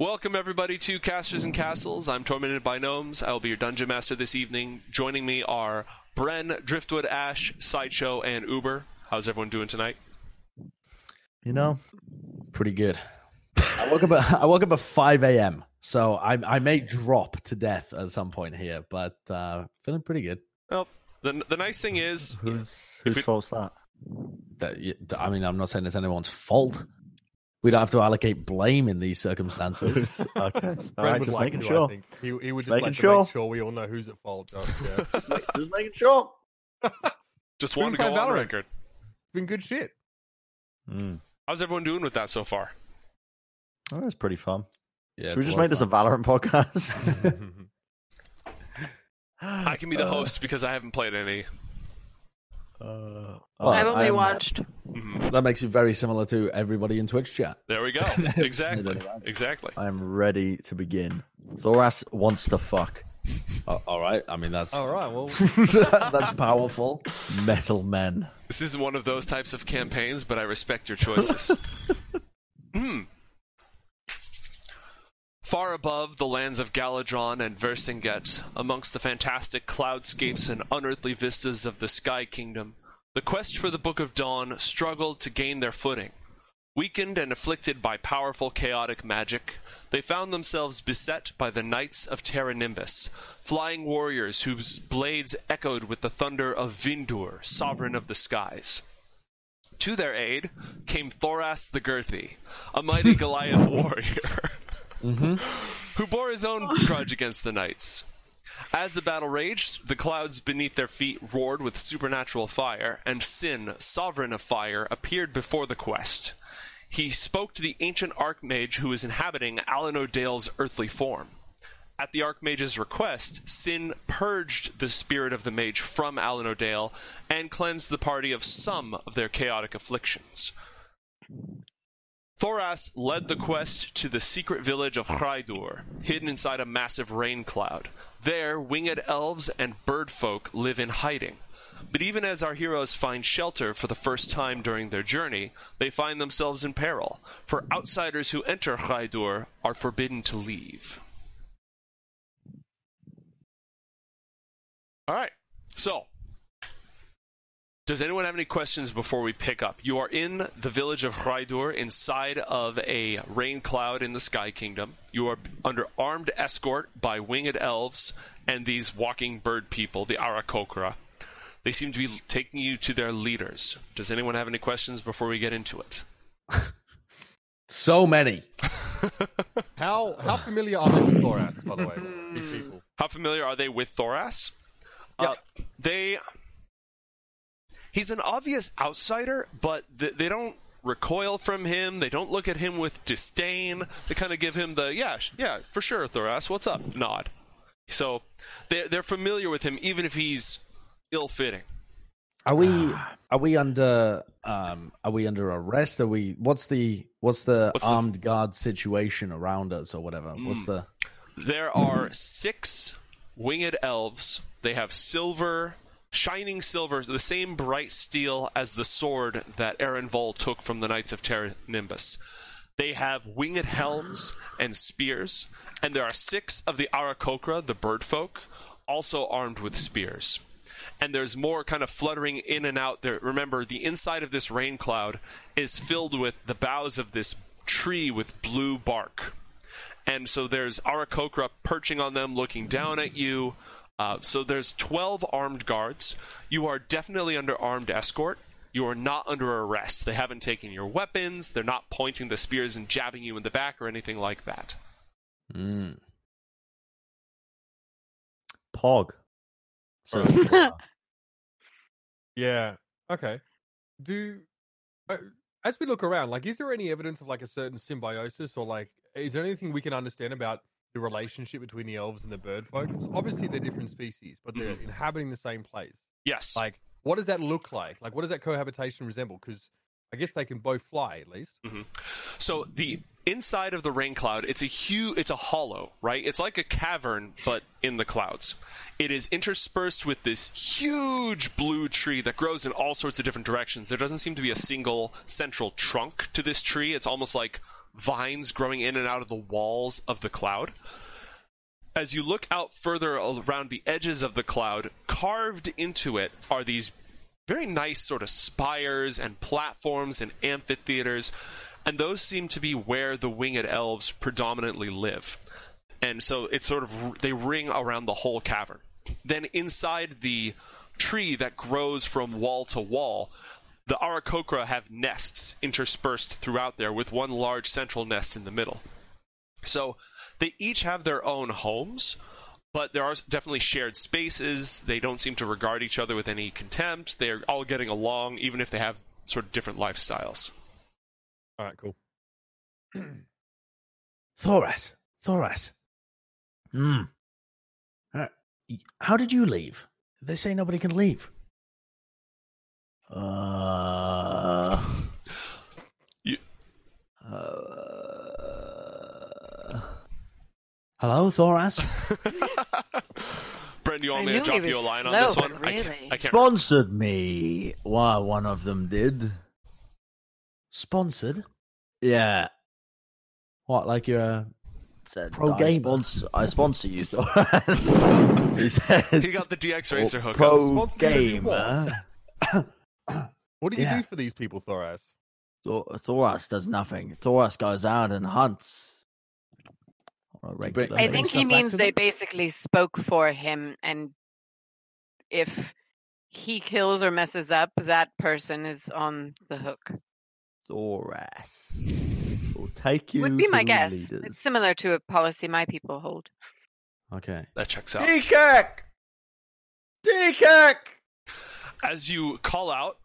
Welcome everybody to Casters and Castles. I'm Tormented by Gnomes. I will be your Dungeon Master this evening. Joining me are Bren, Driftwood, Ash, Sideshow, and Uber. How's everyone doing tonight? You know, pretty good. I woke up at 5 a.m. So I may drop to death at some point here, but feeling pretty good. Well, the nice thing is... Whose fault's that? I mean, I'm not saying it's anyone's fault. We don't have to allocate blame in these circumstances. Okay. Right, just making sure. He would just like to make sure we all know who's at fault. Yeah. just making sure. Just wanted to go on record. It's been good shit. Mm. How's everyone doing with that so far? Oh, that's pretty fun. Yeah, should we just make this a Valorant podcast? I can be the host because I haven't played any. I've only watched. Mm-hmm. That makes you very similar to everybody in Twitch chat. There we go. Exactly. I'm ready to begin. Thoras wants to fuck. All right. I mean, that's... All right, well... that's powerful. Metal men. This isn't one of those types of campaigns, but I respect your choices. Hmm. Far above the lands of Galadron and Versinget, amongst the fantastic cloudscapes and unearthly vistas of the Sky Kingdom, the quest for the Book of Dawn struggled to gain their footing. Weakened and afflicted by powerful chaotic magic, they found themselves beset by the Knights of Terra Nimbus, flying warriors whose blades echoed with the thunder of Vindur, sovereign of the skies. To their aid came Thoras the Girthy, a mighty Goliath warrior. Mm-hmm. Who bore his own grudge against the knights. As the battle raged, the clouds beneath their feet roared with supernatural fire, and Sin, sovereign of fire, appeared before the quest. He spoke to the ancient archmage who was inhabiting Alan O'Dale's earthly form. At the archmage's request, Sin purged the spirit of the mage from Alan O'Dale and cleansed the party of some of their chaotic afflictions. Thoras led the quest to the secret village of Khraidur, hidden inside a massive rain cloud. There, winged elves and bird folk live in hiding. But even as our heroes find shelter for the first time during their journey, they find themselves in peril, for outsiders who enter Khraidur are forbidden to leave. All right, so... does anyone have any questions before we pick up? You are in the village of Khraidur, inside of a rain cloud in the Sky Kingdom. You are under armed escort by winged elves and these walking bird people, the Aarakocra. They seem to be taking you to their leaders. Does anyone have any questions before we get into it? So many. How familiar are they with Thoras, by the way? These people. How familiar are they with Thoras? Yeah. He's an obvious outsider, but they don't recoil from him. They don't look at him with disdain. They kind of give him the, yeah, for sure, Thoras, what's up, nod. So they're familiar with him, even if he's ill-fitting. Are we under arrest? What's the armed guard situation around us or whatever? There are 6 winged elves. They have shining silver, the same bright steel as the sword that Aaron Vol took from the Knights of Terra Nimbus. They have winged helms and spears, and there are 6 of the Aarakocra, the bird folk, also armed with spears. And there's more kind of fluttering in and out there. Remember, the inside of this rain cloud is filled with the boughs of this tree with blue bark. And so there's Aarakocra perching on them, looking down at you. So there's 12 armed guards. You are definitely under armed escort. You are not under arrest. They haven't taken your weapons. They're not pointing the spears and jabbing you in the back or anything like that. Mm. Pog. So, yeah. Okay. As we look around, is there any evidence of a certain symbiosis or is there anything we can understand about the relationship between the elves and the bird folk? Obviously, they're different species, but they're inhabiting the same place. Yes. What does that look like? What does that cohabitation resemble? Because I guess they can both fly, at least. Mm-hmm. So the inside of the rain cloud, it's a hollow, right? It's like a cavern, but in the clouds. It is interspersed with this huge blue tree that grows in all sorts of different directions. There doesn't seem to be a single central trunk to this tree. It's almost like vines growing in and out of the walls of the cloud. As you look out further around the edges of the cloud, carved into it are these very nice sort of spires and platforms and amphitheaters, and those seem to be where the winged elves predominantly live. And so it's sort of, they ring around the whole cavern. Then inside the tree that grows from wall to wall, the Aarakocra have nests interspersed throughout there, with one large central nest in the middle. So they each have their own homes, but there are definitely shared spaces. They don't seem to regard each other with any contempt. They're all getting along, even if they have sort of different lifestyles. All right, cool. Thoras. How did you leave? They say nobody can leave. Hello, Thoras? Bren, you want me to drop you a line on this one? Really? I can't sponsored remember. Me. Well, one of them did. Sponsored? Yeah. What, like you're a pro gamer? I sponsor you, Thoras. He said, he got the DX Racer hookup. Pro gamer. What do you do for these people, Thoras? Thoras does nothing. Thoras goes out and hunts. I think he means they basically spoke for him, and if he kills or messes up, that person is on the hook. Thoras will take you. Would be my guess. Leaders. It's similar to a policy my people hold. Okay, that checks out. Dekek. As you call out,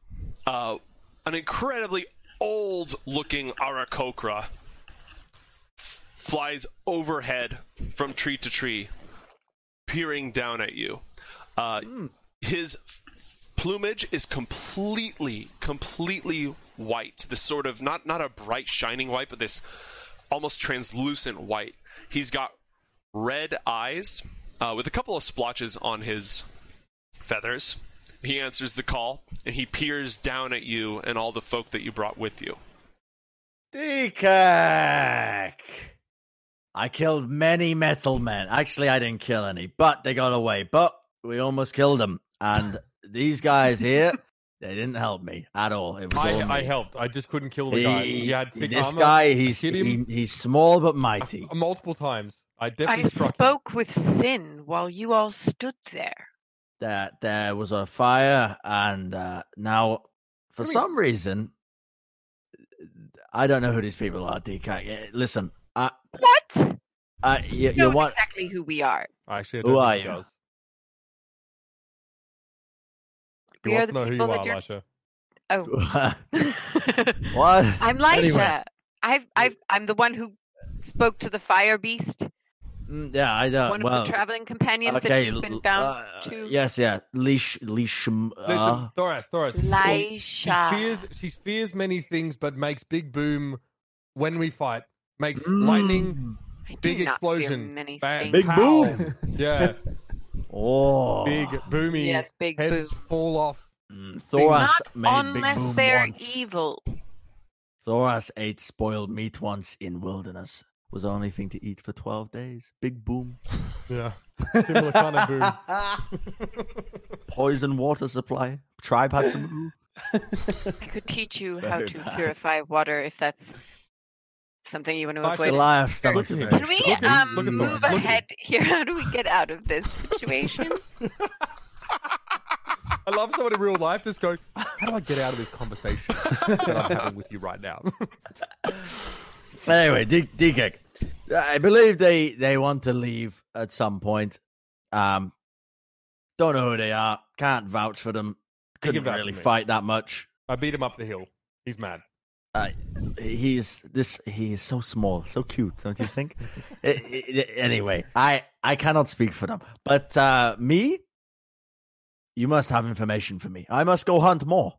an incredibly old-looking Aarakocra flies overhead from tree to tree, peering down at you. His plumage is completely white. This sort of, not a bright shining white, but this almost translucent white. He's got red eyes with a couple of splotches on his feathers. He answers the call, and he peers down at you and all the folk that you brought with you. Dekek! I killed many metal men. Actually, I didn't kill any, but they got away. But we almost killed them. And these guys here, they didn't help me at all. It was all me. I helped. I just couldn't kill the guy. He had big this armor. Guy, he's small but mighty. Multiple times. I spoke with Sin while you all stood there. There was a fire, and now, for some reason, I don't know who these people are, Dekek. Listen. What? You know exactly who we are. Actually, who are you? He wants to know who you are, Lycia. Oh. What? I'm Lycia. Anyway. I'm the one who spoke to the fire beast. Yeah, I don't. One of the traveling companions that you've been bound to. Yes, yeah. Thoras. Lycia. She fears many things, but makes big boom when we fight. Makes lightning, big explosion, big boom. Yeah. Oh, big booming. Yes, big heads boom. Fall off. Thoras made big boom they're once. Evil. Thoras ate spoiled meat once in wilderness. Was the only thing to eat for 12 days. Big boom. Yeah. Similar kind of boom. Poison water supply. Tribe had to move. I could teach you how to purify water if that's something you want to avoid. Can we move ahead here? How do we get out of this situation? I love someone in real life just going, how do I get out of this conversation that I'm having with you right now? Anyway, Dekek, I believe they want to leave at some point. Don't know who they are. Can't vouch for them. Couldn't really fight that much. I beat him up the hill. He's mad. He is so small, so cute, don't you think? Anyway, I cannot speak for them. But me? You must have information for me. I must go hunt more.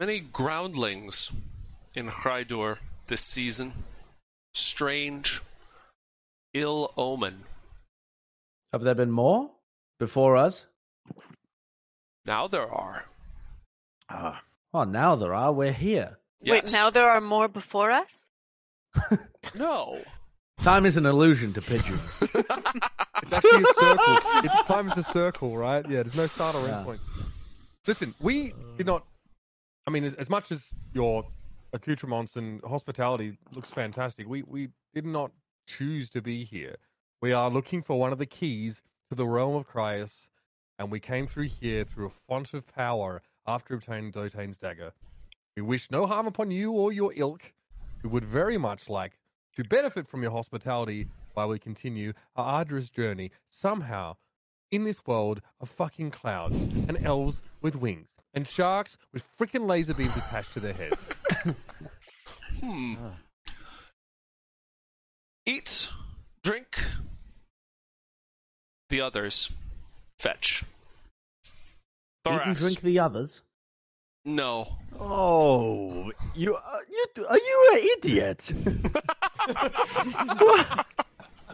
Many groundlings in Khraidur this season. Strange. Ill omen. Have there been more before us? Now there are. Now there are. We're here. Yes. Wait, now there are more before us? No. Time is an illusion to pigeons. It's actually a circle. Time is a circle, right? Yeah, there's no start or end point. Listen, we did not... I mean, as much as your accoutrements and hospitality looks fantastic, we did not choose to be here. We are looking for one of the keys to the realm of Cryus, and we came through here through a font of power after obtaining Dotain's dagger. We wish no harm upon you or your ilk. We would very much like to benefit from your hospitality while we continue our arduous journey somehow in this world of fucking clouds and elves with wings and sharks with freaking laser beams attached to their heads. Eat, drink, the others, fetch. Thoras. Eat and drink the others? No. Oh, you an idiot?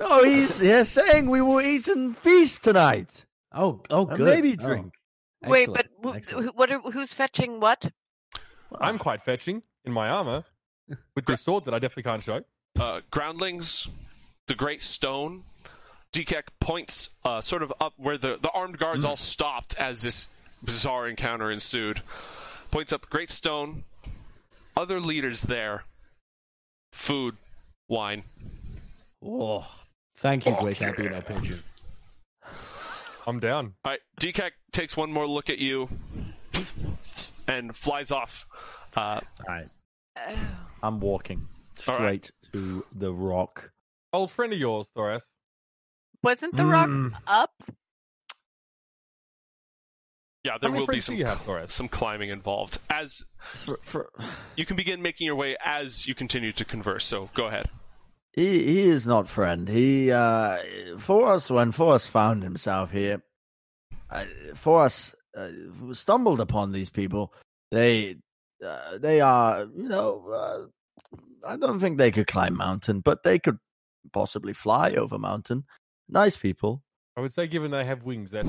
No, he's saying we will eat and feast tonight. Oh, good. Maybe drink. Oh. Wait, but who's fetching what? I'm quite fetching in my armor with this sword that I definitely can't show. Groundlings, the Great Stone. Dekek points sort of up where the armed guards all stopped as this bizarre encounter ensued. Points up Great Stone, other leaders there, food, wine. Oh, thank you, Great Happy, that pigeon. I'm down. All right, Dekek takes one more look at you and flies off. All right, I'm walking straight to the rock. Old friend of yours, Thoras. Wasn't the rock up? Yeah, there will be some climbing involved. As you can begin making your way as you continue to converse, so go ahead. He is not friend. He when Thoras found himself here, Thoras stumbled upon these people. They are, I don't think they could climb mountain, but they could possibly fly over mountain. Nice people. I would say, given they have wings, that's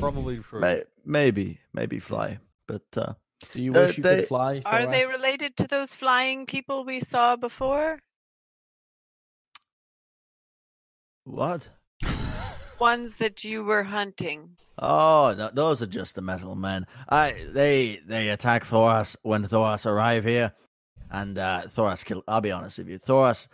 probably true. Maybe fly, but do you wish you could fly? Are they related to those flying people we saw before? What? Ones that you were hunting. Oh, no, those are just the metal men. They attack Thoras when Thoras arrive here, and Thoras killed. I'll be honest with you, Thoras.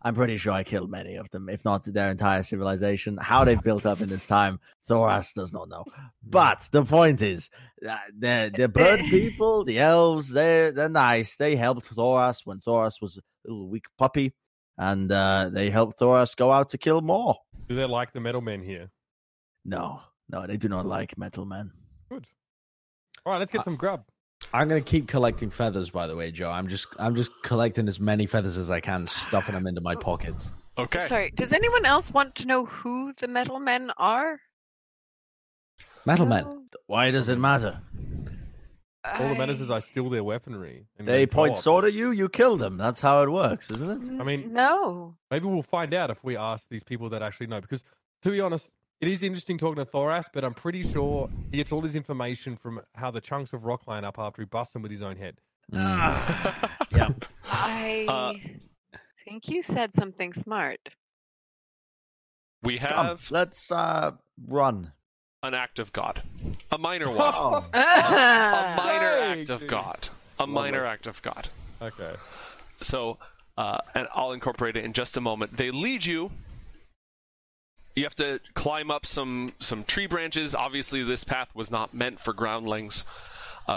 I'm pretty sure I killed many of them, if not their entire civilization. How they've built up in this time, Thoras does not know. But the point is, the bird people, the elves, they're nice. They helped Thoras when Thoras was a little weak puppy, and they helped Thoras go out to kill more. Do they like the metal men here? No, they do not like metal men. Good. All right, let's get some grub. I'm going to keep collecting feathers, by the way, Joe. I'm just collecting as many feathers as I can, stuffing them into my pockets. Okay. I'm sorry, does anyone else want to know who the metal men are? Metal men? Why does it matter? All that matters is I steal their weaponry. They point sword at you, you kill them. That's how it works, isn't it? I mean, no. Maybe we'll find out if we ask these people that actually know. Because, to be honest... It is interesting talking to Thoras, but I'm pretty sure he gets all his information from how the chunks of rock line up after he busts them with his own head. Yeah. I think you said something smart. We have... let's run. An act of God. A minor one. A minor act of God. A minor act of God. Okay. So, and I'll incorporate it in just a moment. They lead you... You have to climb up some tree branches. Obviously, this path was not meant for groundlings.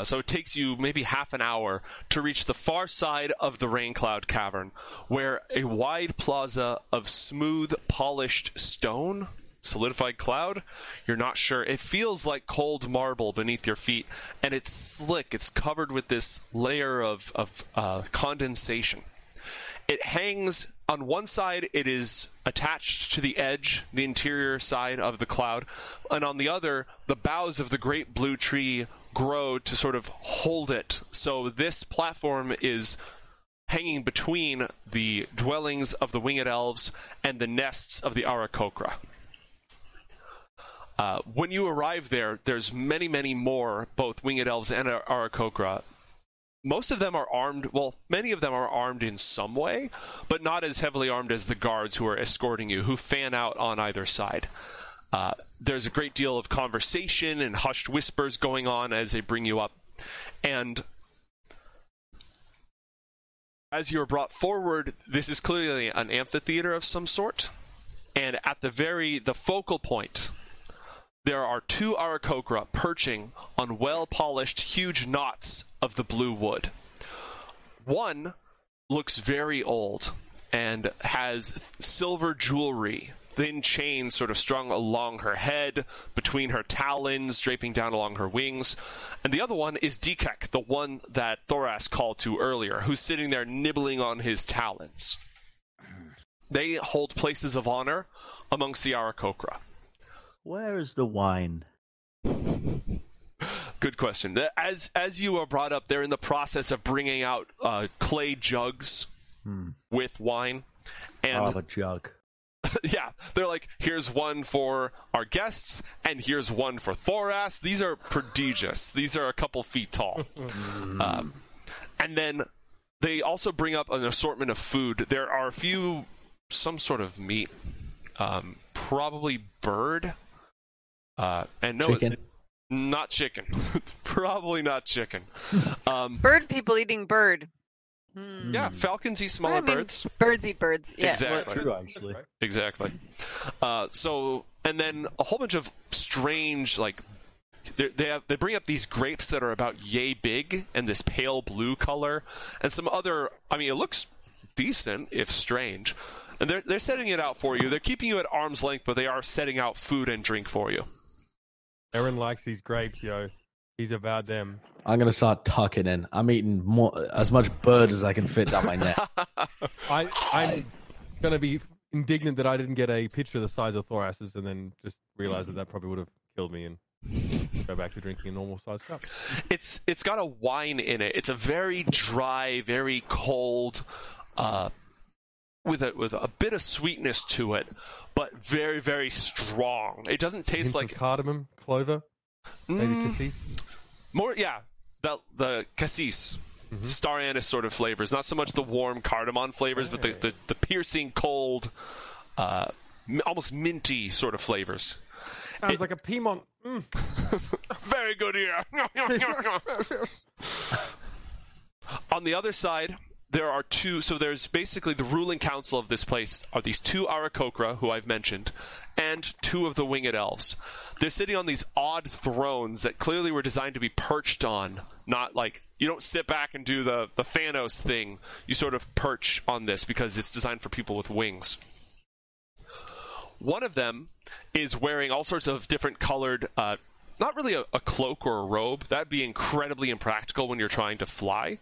So it takes you maybe half an hour to reach the far side of the Raincloud Cavern, where a wide plaza of smooth, polished stone, solidified cloud, you're not sure. It feels like cold marble beneath your feet, and it's slick. It's covered with this layer of condensation. It hangs... On one side, it is attached to the edge, the interior side of the cloud, and on the other, the boughs of the great blue tree grow to sort of hold it. So this platform is hanging between the dwellings of the winged elves and the nests of the Aarakocra. When you arrive there, there's many, many more, both winged elves and Aarakocra, most of them are armed, well, many of them are armed in some way, but not as heavily armed as the guards who are escorting you, who fan out on either side. There's a great deal of conversation and hushed whispers going on as they bring you up. And as you're brought forward, this is clearly an amphitheater of some sort. And at the focal point, there are two Aarakocra perching on well-polished, huge knots of the blue wood. One looks very old and has silver jewelry, thin chains sort of strung along her head, between her talons, draping down along her wings. And the other one is Dekek, the one that Thoras called to earlier, who's sitting there nibbling on his talons. They hold places of honor amongst the Aarakocra. Where is the wine? Good question. As you are brought up, they're in the process of bringing out clay jugs with wine. And I'll have a jug. Yeah, they're like, here's one for our guests, and here's one for Thoras. These are prodigious. These are a couple feet tall. And then they also bring up an assortment of food. There are a few, some sort of meat, probably bird. And no, chicken. Not chicken. Probably not chicken. Bird people eating bird. Yeah, falcons eat smaller birds. Birds eat birds. Yeah. Exactly. Well, true, actually. Exactly. So, and then a whole bunch of strange, like, they bring up these grapes that are about yay big and this pale blue color, and some other. I mean, it looks decent if strange. And they're setting it out for you. They're keeping you at arm's length, but they are setting out food and drink for you. Aaron likes these grapes, yo. He's about them. I'm going to start tucking in. I'm eating as much bird as I can fit down my neck. I'm going to be indignant that I didn't get a picture the size of Thoras's and then just realize that probably would have killed me and go back to drinking a normal sized cup. It's got a wine in it. It's a very dry, very cold... With a bit of sweetness to it, but very, very strong. It doesn't taste like cardamom, clover, maybe cassis. More, yeah, the cassis, star anise sort of flavors. Not so much the warm cardamom flavors, but the piercing, cold, almost minty sort of flavors. Sounds like a Piedmont. Very good here. On the other side. There are two, so there's basically the ruling council of this place are these two Aarakocra, who I've mentioned, and two of the winged elves. They're sitting on these odd thrones that clearly were designed to be perched on, not like, you don't sit back and do the Thanos thing. You sort of perch on this because it's designed for people with wings. One of them is wearing all sorts of different colored, not really a cloak or a robe. That'd be incredibly impractical when you're trying to fly.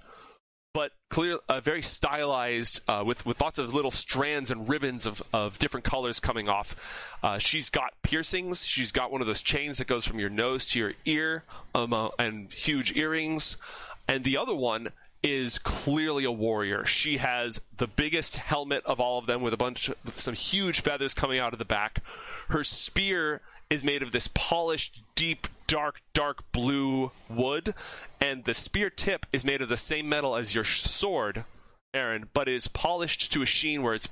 But clear, very stylized, with lots of little strands and ribbons of different colors coming off. She's got piercings. She's got one of those chains that goes from your nose to your ear, and huge earrings. And the other one is clearly a warrior. She has the biggest helmet of all of them, with some huge feathers coming out of the back. Her spear is made of this polished, deep, dark blue wood, and the spear tip is made of the same metal as your sword, Aaron, but it is polished to a sheen where it's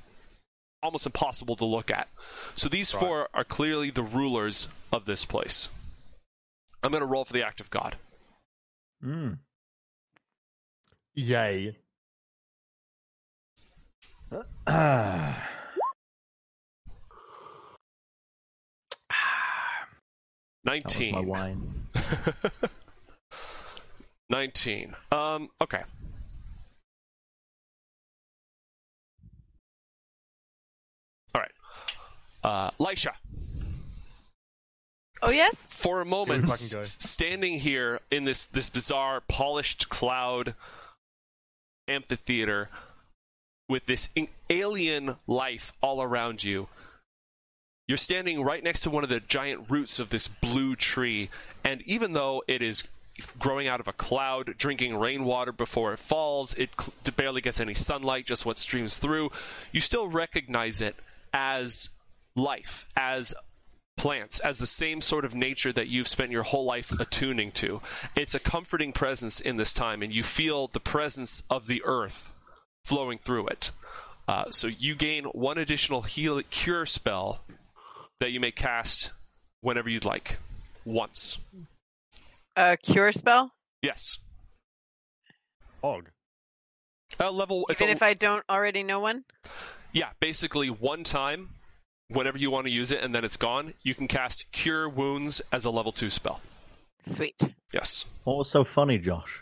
almost impossible to look at. So these four are clearly the rulers of this place. I'm going to roll for the act of God. Yay. That was my wine. 19. Okay. All right. Lycia. Oh, yes? For a moment, standing here in this bizarre, polished cloud amphitheater with this alien life all around you, you're standing right next to one of the giant roots of this blue tree, and even though it is growing out of a cloud, drinking rainwater before it falls, it barely gets any sunlight, just what streams through, you still recognize it as life, as plants as the same sort of nature that you've spent your whole life attuning to. It's a comforting presence in this time, and you feel the presence of the earth flowing through it. So you gain one additional cure spell that you may cast whenever you'd like, once. A cure spell? Yes. Og. Level. Even if I don't already know one? Yeah, basically one time, whenever you want to use it, and then it's gone, you can cast Cure Wounds as a level 2 spell. Sweet. Yes. What was so funny, Josh?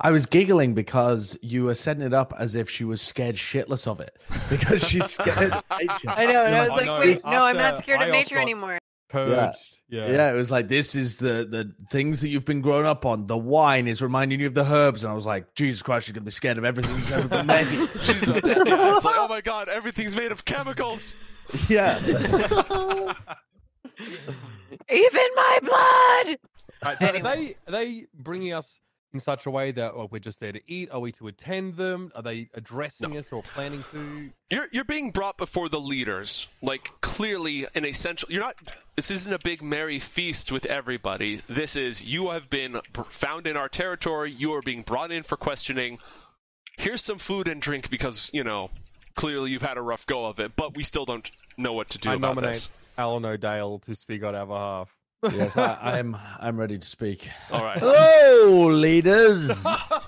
I was giggling because you were setting it up as if she was scared shitless of it. Because she's scared of nature. I know, and I was like, wait, no, I'm not scared of nature anymore. Purged. Yeah, it was like, this is the things that you've been grown up on. The wine is reminding you of the herbs. And I was like, Jesus Christ, she's going to be scared of everything that's ever been made. She's like, yeah. It's like, oh my God, everything's made of chemicals. Yeah. Even my blood! Right, so anyway. Are they bringing us in such a way that we're just there to eat? Are we to attend them? Are they addressing us or planning to? You're being brought before the leaders. Like, clearly an essential... You're not... This isn't a big merry feast with everybody. This is, you have been found in our territory. You are being brought in for questioning. Here's some food and drink because, you know... Clearly, you've had a rough go of it, but we still don't know what to do about this. I nominate Alan O'Dale to speak on our behalf. Yes, I'm ready to speak. All right. Hello, leaders.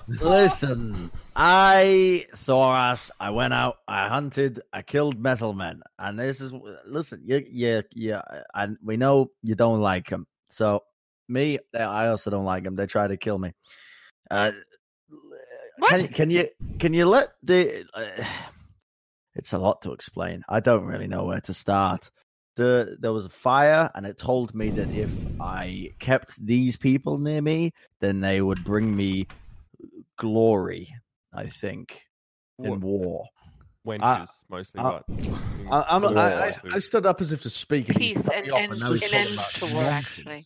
Listen, Thoras, I went out, I hunted, I killed metal men, and this is listen, and we know you don't like them. So me, I also don't like them. They try to kill me. What? Can you let the? It's a lot to explain. I don't really know where to start. There was a fire, and it told me that if I kept these people near me, then they would bring me glory, I think, in war. Wenches, mostly. I stood up as if to speak. Peace and end to war, actually.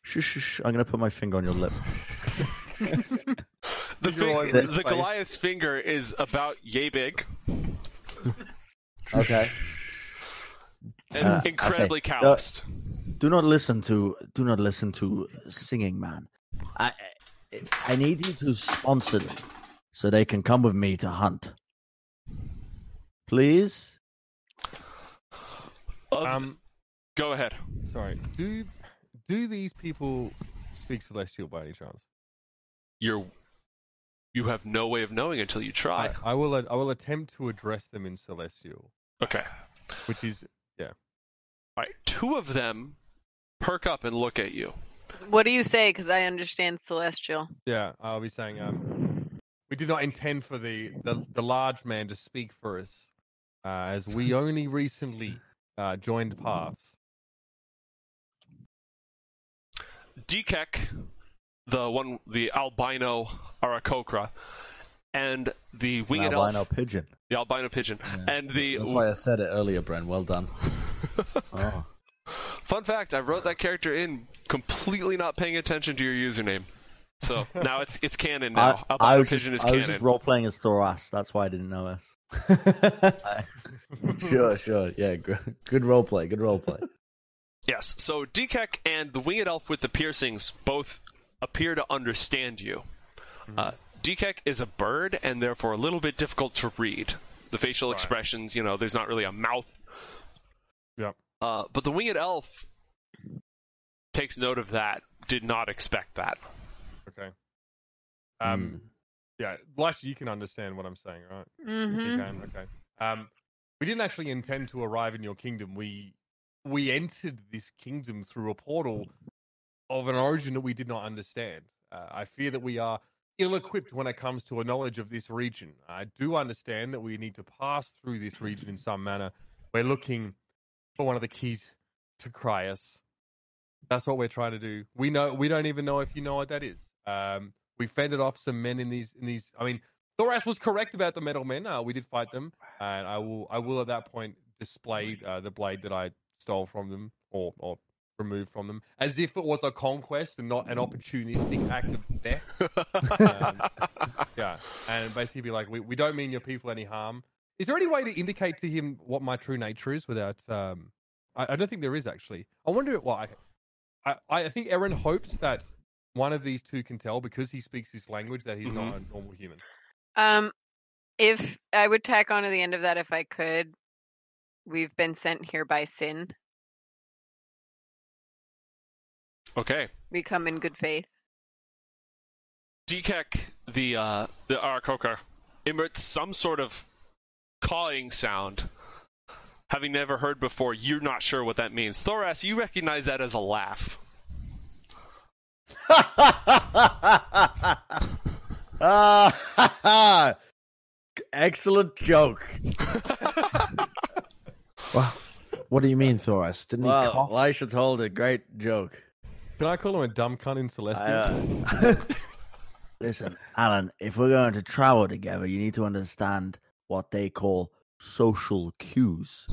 Shh. I'm going to put my finger on your lip. The Goliath's finger is about yay big. Okay. And incredibly calloused. Do not listen to singing man. I need you to sponsor them so they can come with me to hunt. Please. Go ahead. Sorry. Do these people speak Celestial by any chance? You have no way of knowing until you try. I will attempt to address them in Celestial. Okay. Which is, yeah. All right. Two of them perk up and look at you. What do you say? Because I understand Celestial. Yeah, I'll be saying, we did not intend for the large man to speak for us, as we only recently joined paths. Dekek, the albino Aarakocra, and the winged albino elf, pigeon. The albino pigeon, yeah. That's why I said it earlier, Bren. Well done. Oh. Fun fact: I wrote that character in completely not paying attention to your username, so now it's canon. Now albino pigeon is canon. I was just role playing as Thoras. That's why I didn't know us. Sure, yeah. Good role play. Yes. So Dekek and the winged elf with the piercings both appear to understand you. Dekek is a bird and therefore a little bit difficult to read. The facial expressions, there's not really a mouth. Yep. But the winged elf takes note of that, did not expect that. Okay. Yeah, Lycia, you can understand what I'm saying, right? Mm-hmm. You can, okay. We didn't actually intend to arrive in your kingdom. We entered this kingdom through a portal of an origin that we did not understand. I fear that we are ill-equipped when it comes to a knowledge of this region. I do understand that we need to pass through this region in some manner. We're looking for one of the keys to Cryus. That's what we're trying to do. We know. We don't even know if you know what that is. We fended off some men in these. I mean, Thoras was correct about the metal men. We did fight them, and I will at that point display the blade that I stole from them, or removed from them, as if it was a conquest and not an opportunistic act of theft. And basically be like, we don't mean your people any harm. Is there any way to indicate to him what my true nature is without I don't think there is, actually. I wonder why. I think Eren hopes that one of these two can tell, because he speaks his language, that he's not a normal human. If I would tack on to the end of that, if I could, we've been sent here by Sin. Okay. We come in good faith. Dekek, the Aarakocra, emits some sort of cawing sound, having never heard before. You're not sure what that means. Thoras, you recognize that as a laugh. Excellent joke. Well, what do you mean, Thoras? Didn't he cough? Lycia told a great joke. Can I call him a dumb cunt in Celestial? Listen, Alan, if we're going to travel together, you need to understand what they call social cues.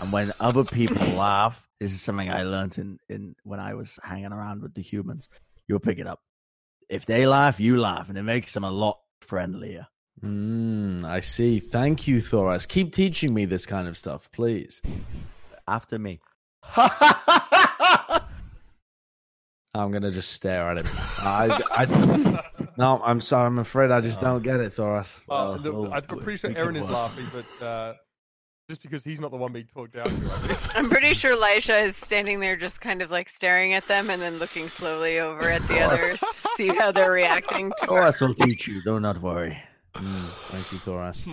And when other people laugh, this is something I learned in when I was hanging around with the humans. You'll pick it up. If they laugh, you laugh, and it makes them a lot friendlier. I see. Thank you, Thoras. Keep teaching me this kind of stuff, please. After me. I'm going to just stare at him. No, I'm sorry. I'm afraid I just don't get it, Thoras. I'm pretty sure Eren is laughing, but just because he's not the one being talked down to. I'm pretty sure Lycia is standing there just kind of like staring at them and then looking slowly over at the others to see how they're reacting to her. Thoras will teach you. Do not worry. Thank you, Thoras.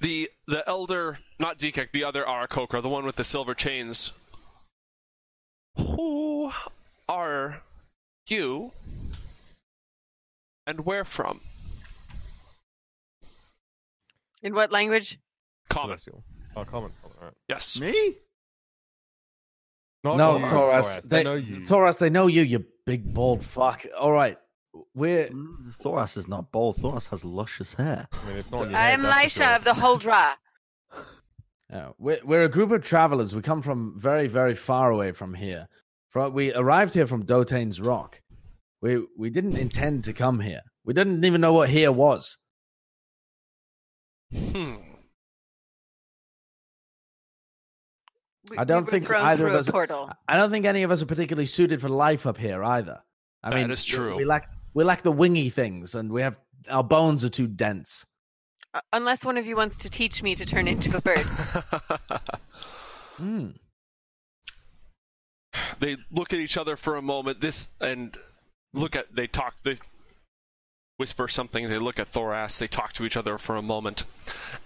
The elder, not Dekek, the other Aarakocra, the one with the silver chains. Who are you? And where from? In what language? Common. Oh, common. All right. Yes. Me? No, Thoras. They know you. Thoras, they know you, you big, bald fuck. All right. Thoras is not bald. Thoras has luscious hair. I mean, it's not I'm Lycia of the Holdra. We're a group of travelers. We come from very, very far away from here. We arrived here from Dotain's Rock. We didn't intend to come here. We didn't even know what here was. I don't think any of us are particularly suited for life up here either. I mean, is true. We lack the wingy things, and our bones are too dense. Unless one of you wants to teach me to turn into a bird. They look at each other for a moment. They talk. They whisper something. They look at Thoras. They talk to each other for a moment,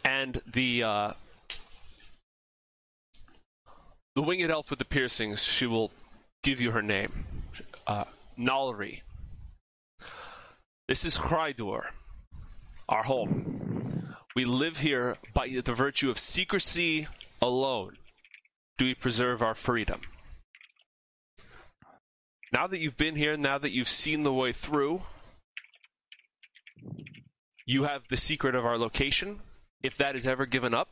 and the winged elf with the piercings. She will give you her name, Nalri. This is Khraidur, our home. We live here by the virtue of secrecy alone. Do we preserve our freedom? Now that you've been here, now that you've seen the way through, you have the secret of our location. If that is ever given up,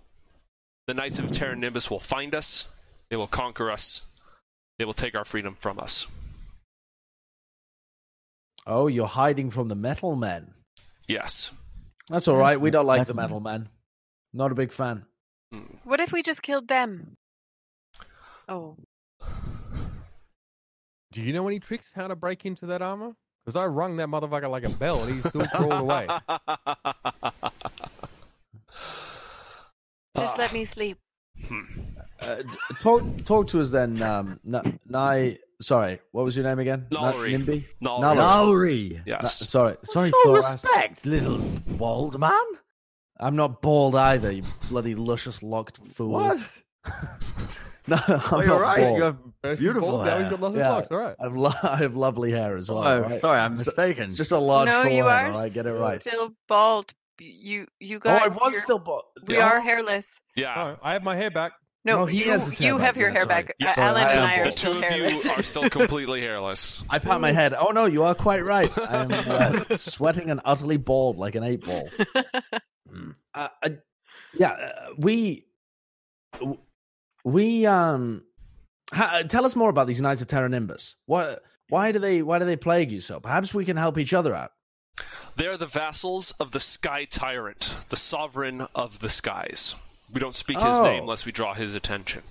the Knights of Terra Nimbus will find us, they will conquer us, they will take our freedom from us. Oh, you're hiding from the metal men. Yes. That's all right, we don't like the metal men. Not a big fan. What if we just killed them? Oh. Do you know any tricks how to break into that armor? Because I rung that motherfucker like a bell and he still crawled away. Just let me sleep. Talk to us then, sorry, what was your name again? Nalri. Nalri. Yes. Sorry, with all respect, little bald man. I'm not bald either, you bloody luscious locked fool. What? No, you're right. Bald. You have beautiful bald hair. Now he's got lots of locks. All right. I have lovely hair as well. Oh, right? Sorry, I'm mistaken. It's just a large forehead. No, you are get it right. Still bald. You got. Oh, I was still bald. We are hairless. Yeah, I have my hair back. No, you have your hair back. Yes. Alan and I are still hairless. The two of you are still completely hairless. I pat my head. Oh no, you are quite right. I am sweating and utterly bald like an 8-ball. Tell us more about these Knights of Terra Nimbus. Why do they plague you so? Perhaps we can help each other out. They're the vassals of the Sky Tyrant, the sovereign of the skies. We don't speak his name unless we draw his attention.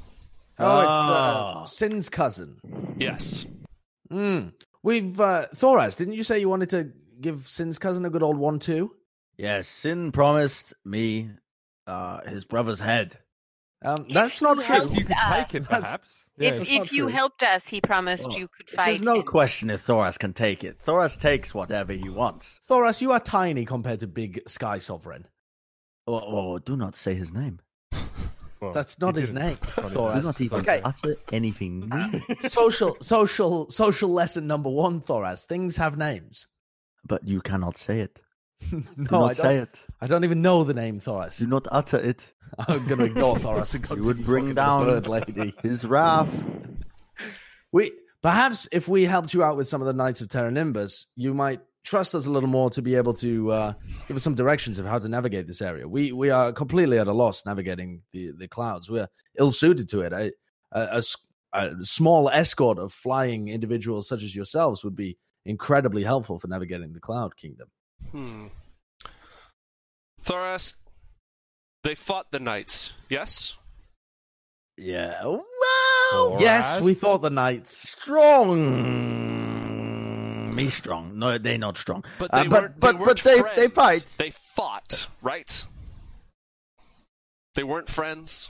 Oh, it's Sin's cousin. Yes. Mm. We've Thoras, didn't you say you wanted to give Sin's cousin a good old 1-2? Yes, Sin promised me his brother's head. That's not true. If you could take it, perhaps. If you helped us, he promised you could fight. There's no question if Thoras can take it. Thoras takes whatever he wants. Thoras, you are tiny compared to Big Sky Sovereign. Oh, do not say his name. Well, that's not his name. Thoras. Do not even utter anything new. Social lesson number one, Thoras. Things have names. But you cannot say it. Do not say it. I don't even know the name, Thoras. Do not utter it. I'm going to ignore Thoras. You would bring down the bird lady. His wrath. Perhaps if we helped you out with some of the Knights of Terra Nimbus, you might trust us a little more to be able to give us some directions of how to navigate this area. We are completely at a loss navigating the clouds. We're ill-suited to it. A small escort of flying individuals such as yourselves would be incredibly helpful for navigating the Cloud Kingdom. Thoras, they fought the knights, yes? Yeah. Well, Thoras. Yes, we fought the knights. Strong. Me strong. No, they not strong. But they they fight. They fought, right? They weren't friends?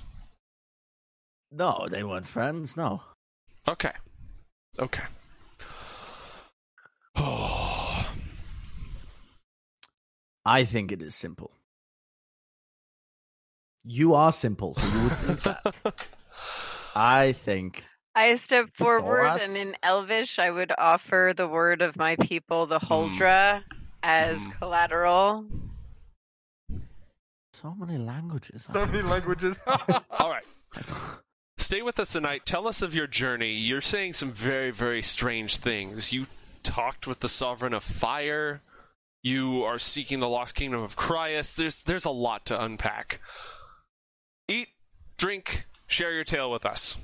No, they weren't friends, no. Okay. Oh. I think it is simple. You are simple, so you would think that. I think. I step forward, Thoras, and in Elvish, I would offer the word of my people, the Holdra, as collateral. So many languages. All right. Stay with us tonight. Tell us of your journey. You're saying some very, very strange things. You talked with the Sovereign of Fire. You are seeking the lost kingdom of Cryus. There's a lot to unpack. Eat, drink, share your tale with us.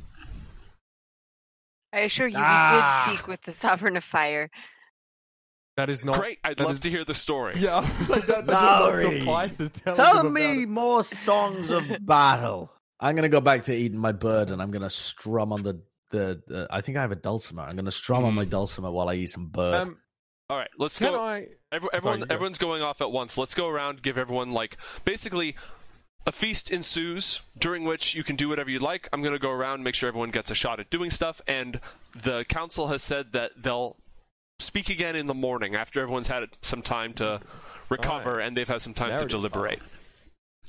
I assure you, we did speak with the Sovereign of Fire. That is not great. I'd love to hear the story. Yeah, Nalri, tell me more songs of battle. I'm gonna go back to eating my bird, and I'm gonna strum on the I think I have a dulcimer. I'm gonna strum on my dulcimer while I eat some bird. All right, let's go. Everyone's going off at once. Let's go around, give everyone, basically, a feast ensues, during which you can do whatever you like. I'm going to go around, make sure everyone gets a shot at doing stuff, and the council has said that they'll speak again in the morning, after everyone's had some time to recover, and they've had some time to deliberate. Fun.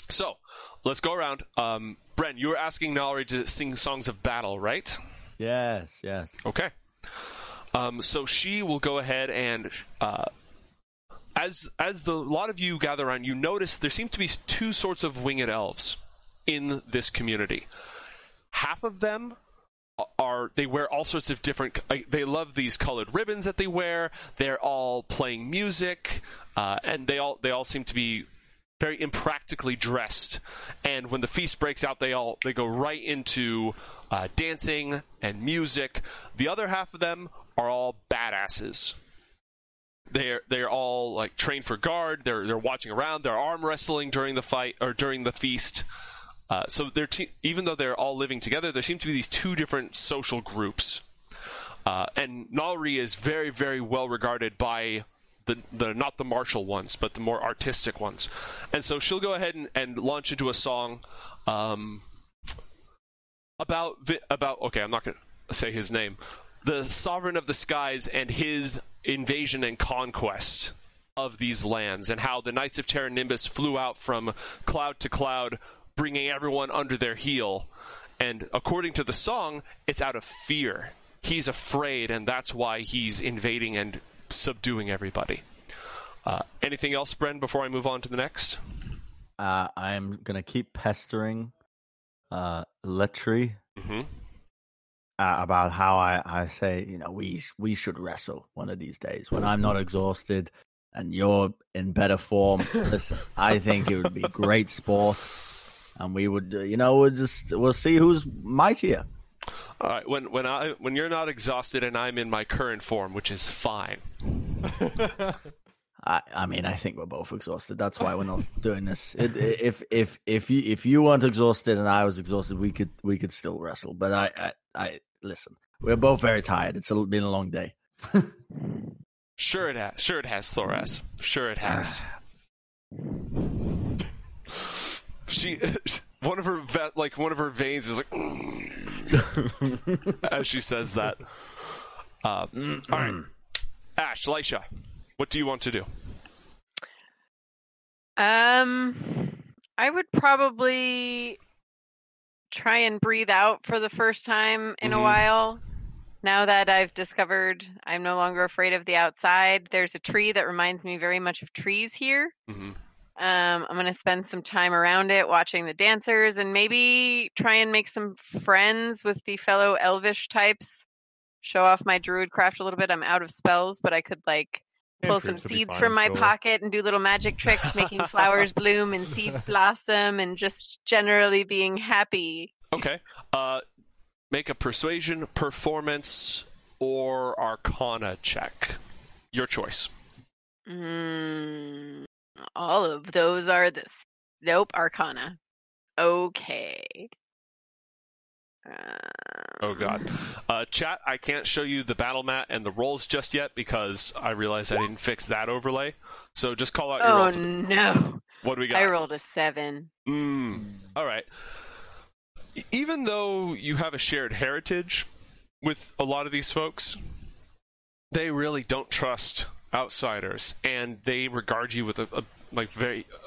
So, let's go around. Bren, you were asking Nalri to sing songs of battle, right? Yes. Okay. So she will go ahead and, as the lot of you gather around, you notice there seem to be two sorts of winged elves in this community. Half of them they wear all sorts of different, they love these colored ribbons that they wear. They're all playing music, and they all seem to be very impractically dressed. And when the feast breaks out, they go right into dancing and music. The other half of them are all badasses. They're all trained for guard. They're watching around. They're arm wrestling during the fight or during the feast. So they're even though they're all living together, there seem to be these two different social groups. And Nalri is very, very well regarded by the not the martial ones, but the more artistic ones. And so she'll go ahead and launch into a song about. Okay, I'm not going to say his name. The Sovereign of the Skies and his invasion and conquest of these lands, and how the Knights of Terra Nimbus flew out from cloud to cloud, bringing everyone under their heel. And according to the song, it's out of fear. He's afraid, and that's why he's invading and subduing everybody. Anything else, Bren, before I move on to the next? I'm going to keep pestering Leitri. Mm-hmm. About how I say, we should wrestle one of these days. When I'm not exhausted and you're in better form, listen, I think it would be great sport. And we would, we'll see who's mightier. All right, when you're not exhausted and I'm in my current form, which is fine. I mean, I think we're both exhausted. That's why we're not doing this. If you weren't exhausted and I was exhausted, we could still wrestle. But I listen. We're both very tired. It's been a long day. Sure it has, Thoras. Sure it has. One of her veins is like as she says that. All right, Ash, Lycia. What do you want to do? I would probably try and breathe out for the first time in a while. Now that I've discovered I'm no longer afraid of the outside, there's a tree that reminds me very much of trees here. Mm-hmm. I'm going to spend some time around it, watching the dancers, and maybe try and make some friends with the fellow elvish types. Show off my druid craft a little bit. I'm out of spells, but I could pull some seeds from my pocket and do little magic tricks, making flowers bloom and seeds blossom, and just generally being happy. Okay. Make a persuasion, performance, or arcana check. Your choice. All of those are this. Nope, arcana. Okay. Oh god. Chat, I can't show you the battle mat and the rolls just yet because I realized I didn't fix that overlay. So just call out your roll. Oh no. What do we got? I rolled a 7. Alright. Even though you have a shared heritage with a lot of these folks, they really don't trust outsiders, and they regard you with a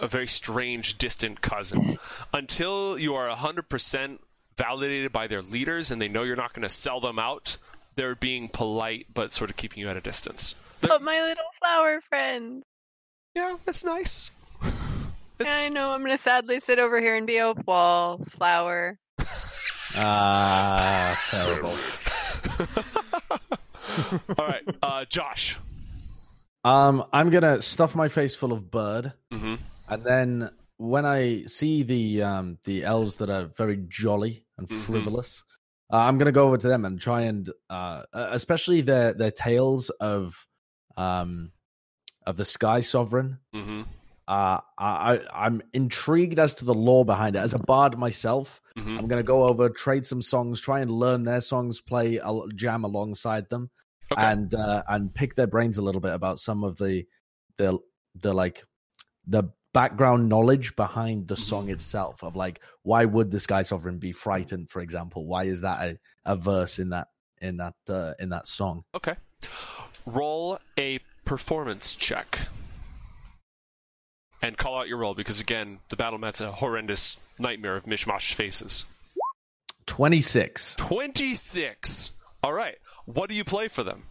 very strange, distant cousin. Until you are 100% validated by their leaders, and they know you're not going to sell them out. They're being polite, but sort of keeping you at a distance. But my little flower friend. Yeah, it's nice. I know. I'm going to sadly sit over here and be a wallflower. Terrible. All right, Josh. I'm going to stuff my face full of bird, and then when I see the elves that are very jolly and frivolous, I'm going to go over to them and try and especially their tales of the Sky Sovereign. I'm intrigued as to the lore behind it. As a bard myself, I'm going to go over, trade some songs, try and learn their songs, play a jam alongside them, and pick their brains a little bit about some of the background knowledge behind the song itself, of why would the Sky Sovereign be frightened, for example? Why is that a verse in that song? Okay. Roll a performance check and call out your roll, because again, the battle mat's a horrendous nightmare of mishmash faces. 26. All right. What do you play for them?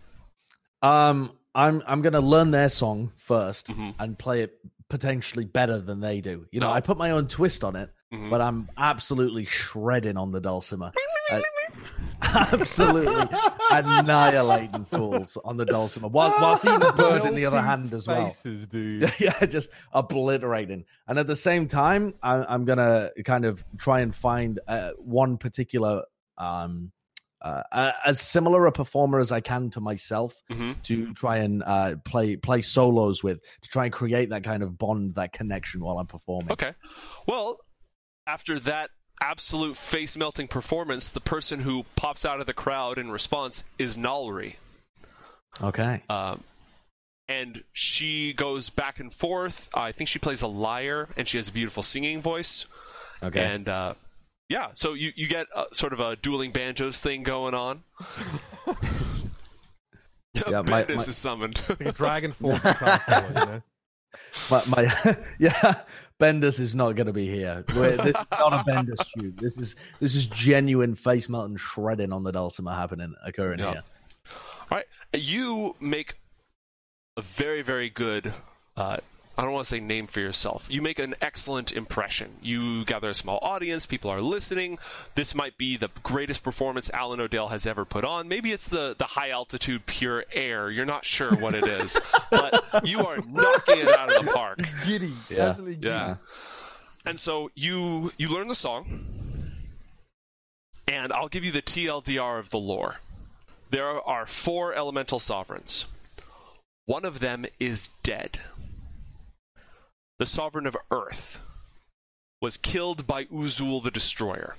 I'm gonna learn their song first and play it potentially better than they do. You know, I put my own twist on it, but I'm absolutely shredding on the dulcimer. Absolutely annihilating fools on the dulcimer. While seeing the bird in the other hand as well. Faces, dude. Yeah, just obliterating. And at the same time, I'm going to kind of try and find one particular, as similar a performer as I can to myself, to try and play solos with, to try and create that kind of bond, that connection while I'm performing. Okay. Well, after that absolute face-melting performance, the person who pops out of the crowd in response is Nalri. Okay. And she goes back and forth. I think she plays a lyre, and she has a beautiful singing voice. Okay. And yeah, so you get sort of a dueling banjos thing going on. Yeah, Bandus is summoned. The dragon falls across the way, you know? Yeah, Bendis is not going to be here. This is not a Bendis tune. This is genuine face melting shredding on the dulcimer occurring here. All right, you make a very, very good. I don't want to say name for yourself. You make an excellent impression. You gather a small audience. People are listening. This might be the greatest performance Alan O'Dale has ever put on. Maybe it's the high-altitude pure air. You're not sure what it is. But you are knocking it out of the park. Giddy. Yeah. Absolutely giddy. Yeah. And so you learn the song. And I'll give you the TLDR of the lore. There are 4 elemental sovereigns. One of them is dead. the sovereign of Earth, was killed by Uzul the Destroyer.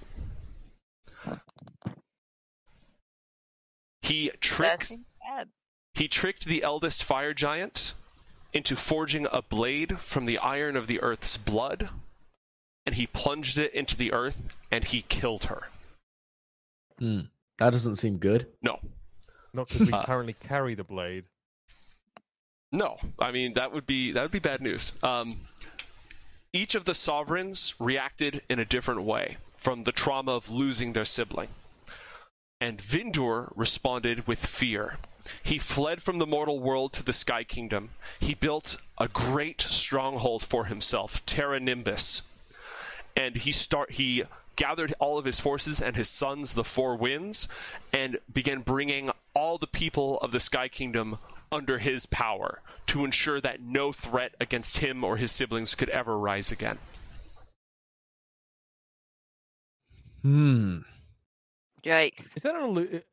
He tricked the eldest fire giant into forging a blade from the iron of the Earth's blood, and he plunged it into the Earth, and he killed her. Mm, that doesn't seem good. No. Not because we currently carry the blade. No, I mean, that would be bad news. Each of the sovereigns reacted in a different way from the trauma of losing their sibling. And Vindur responded with fear. He fled from the mortal world to the Sky Kingdom. He built a great stronghold for himself, Terra Nimbus. And he gathered all of his forces and his sons, the Four Winds, and began bringing all the people of the Sky Kingdom under his power to ensure that no threat against him or his siblings could ever rise again. Hmm. Yikes. Is that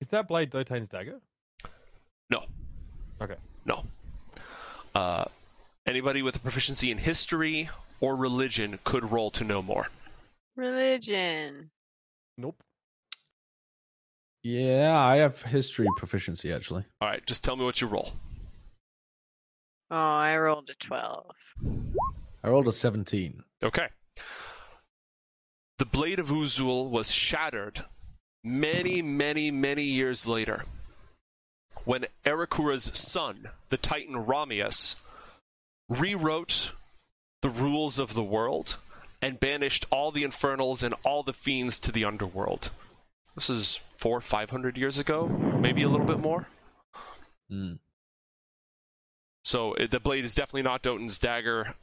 is that blade Dotain's dagger? No. Okay. No. Anybody with a proficiency in history or religion could roll to know more. Religion. Nope. Yeah, I have history proficiency, actually. All right, just tell me what you roll. Oh, I rolled a 12. I rolled a 17. Okay. The blade of Uzul was shattered many, many, many years later when Erakura's son, the Titan Ramius, rewrote the rules of the world and banished all the Infernals and all the fiends to the underworld. This is 400 or 500 years ago, maybe a little bit more. Mm. So the blade is definitely not Dotain's dagger.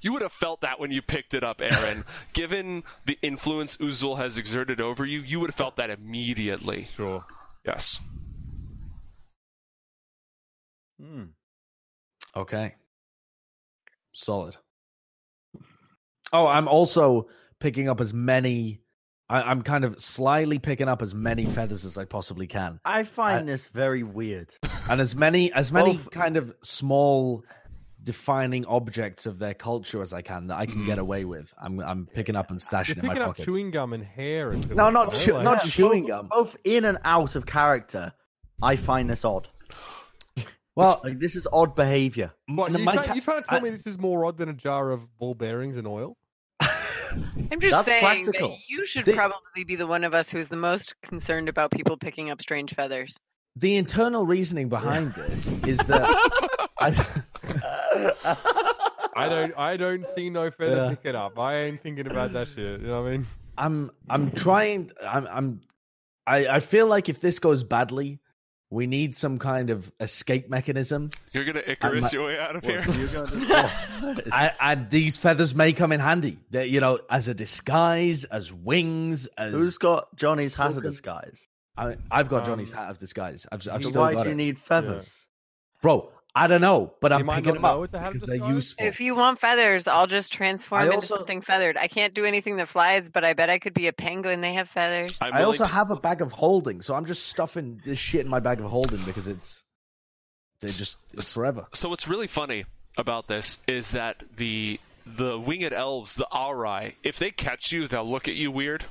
You would have felt that when you picked it up, Aaron. Given the influence Uzul has exerted over you, you would have felt that immediately. Sure. Yes. Hmm. Okay. Solid. Oh, I'm also picking up as many... I'm kind of slyly picking up as many feathers as I possibly can. I find this very weird. And as many kind of small defining objects of their culture as I can that I can get away with. I'm picking up and stashing in my pockets. Picking up chewing gum and hair. And no, not chewing gum. Both in and out of character. I find this odd. Well, this is odd behavior. What, you trying to tell me this is more odd than a jar of ball bearings and oil? I'm just saying that you should probably be the one of us who's the most concerned about people picking up strange feathers. The internal reasoning behind this is that I don't see no feather picking up. I ain't thinking about that shit. You know what I mean? I feel like if this goes badly, we need some kind of escape mechanism. You're gonna Icarus your way out of here. These feathers may come in handy. They're, as a disguise, as wings. As who's got Johnny's hat of disguise? I've got Johnny's hat of disguise. I've still got it. Why do you need feathers, bro? I don't know, but I'm picking them up because they're useful. If you want feathers, I'll just transform into something feathered. I can't do anything that flies, but I bet I could be a penguin. They have feathers. I also have a bag of holding, so I'm just stuffing this shit in my bag of holding because it's forever. So what's really funny about this is that the winged elves, the Aurai, if they catch you, they'll look at you weird.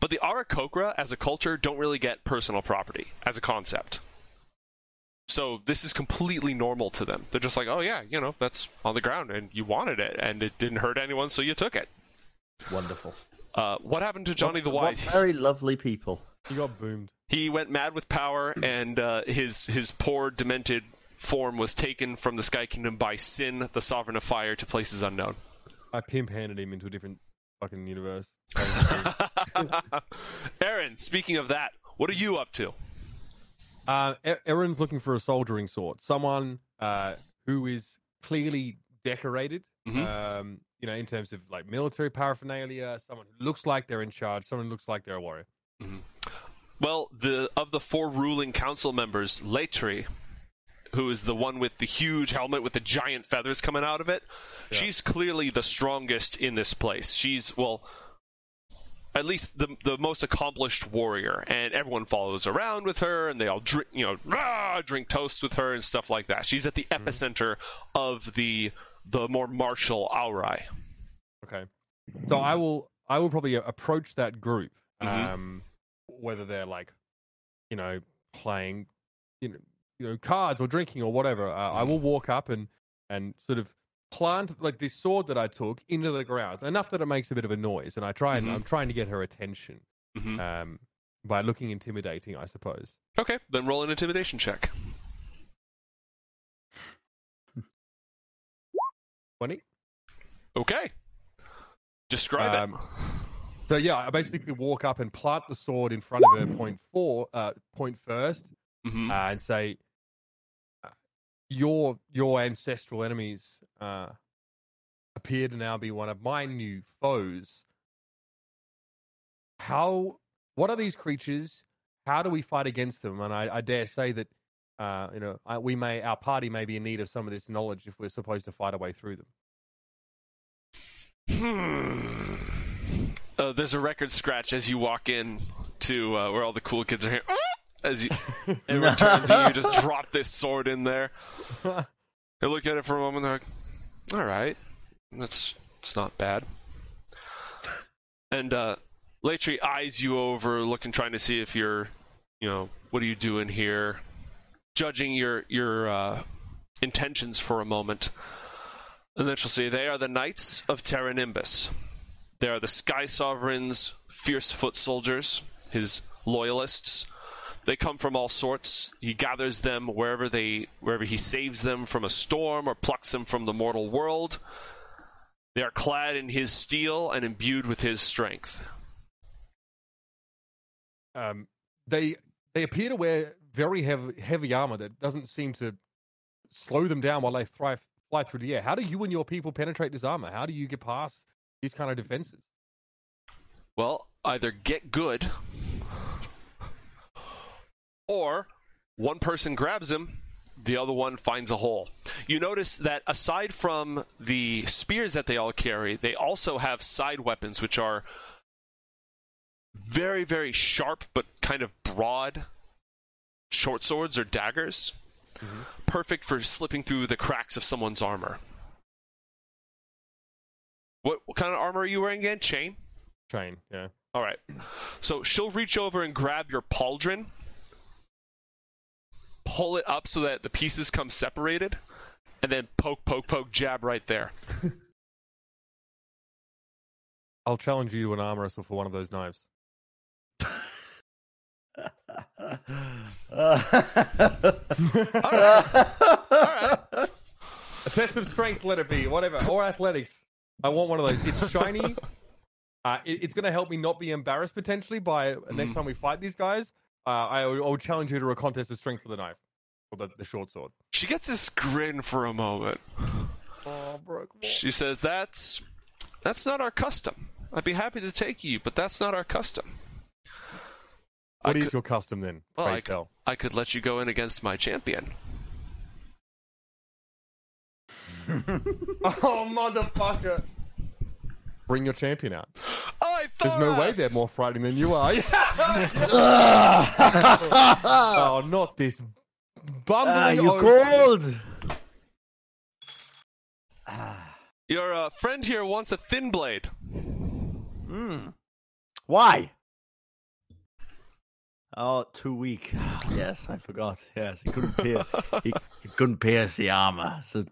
But the Aarakocra, as a culture, don't really get personal property as a concept. So this is completely normal to them. They're just like, oh yeah, that's on the ground and you wanted it and it didn't hurt anyone, so you took it. Wonderful. What happened to Johnny the Wise? Very lovely people. He got boomed. He went mad with power and his poor, demented form was taken from the Sky Kingdom by Sin, the Sovereign of Fire, to places unknown. I pimp-handed him into a different fucking universe. Aaron, speaking of that, what are you up to? Aaron's looking for a soldiering sword. Someone who is clearly decorated, in terms of like military paraphernalia, someone who looks like they're in charge, someone who looks like they're a warrior. Mm-hmm. Well, of the four ruling council members, Leitri, who is the one with the huge helmet with the giant feathers coming out of it, she's clearly the strongest in this place. She's, well... at least the most accomplished warrior, and everyone follows around with her, and they all drink, drink toasts with her and stuff like that. She's at the epicenter of the more martial aura. Okay, so I will probably approach that group, whether they're like, playing, cards or drinking or whatever. I will walk up and sort of plant like this sword that I took into the ground enough that it makes a bit of a noise, and I try and I'm trying to get her attention by looking intimidating, I suppose. Okay, then roll an intimidation check. 20. Okay. Describe it. So yeah, I basically walk up and plant the sword in front of her point first, and say, your ancestral enemies appear to now be one of my new foes. What are these creatures? How do we fight against them? And I dare say that our party may be in need of some of this knowledge if we're supposed to fight our way through them. There's a record scratch as you walk in to where all the cool kids are here. As you, everyone turns and you just drop this sword in there. They look at it for a moment, they're like, all right, it's not bad. And Leitri eyes you over, looking, trying to see if you're, what are you doing here? Judging your intentions for a moment. And then she'll say, they are the Knights of Terra Nimbus. They are the Sky Sovereign's fierce foot soldiers, his loyalists. They come from all sorts. He gathers them wherever he saves them from a storm or plucks them from the mortal world. They are clad in his steel and imbued with his strength. They appear to wear very heavy armor that doesn't seem to slow them down while they fly through the air. How do you and your people penetrate this armor? How do you get past these kind of defenses? Well, either get good, or one person grabs him, the other one finds a hole. You notice that aside from the spears that they all carry, they also have side weapons, which are very, very sharp but kind of broad short swords or daggers. Perfect for slipping through the cracks of someone's armor. What kind of armor are you wearing again? Chain? Chain, yeah. All right. So she'll reach over and grab your pauldron, pull it up so that the pieces come separated, and then poke, jab right there. I'll challenge you to an arm wrestle for one of those knives. All right. A test of strength, let it be, whatever, or athletics. I want one of those. It's shiny. It's going to help me not be embarrassed potentially by next time we fight these guys. I'll challenge you to a contest of strength for the knife, or the short sword. She gets this grin for a moment. Oh, Brooke. She says, "That's not our custom. I'd be happy to take you, but that's not our custom." What is your custom then? Well, I could let you go in against my champion. Oh, motherfucker! Bring your champion out. There's no way they're more frightening than you are. Oh, not this bumbling. You called. Your friend here wants a thin blade. Why? Oh, too weak. Yes, I forgot. Yes, he couldn't pierce. he couldn't pierce the armor. So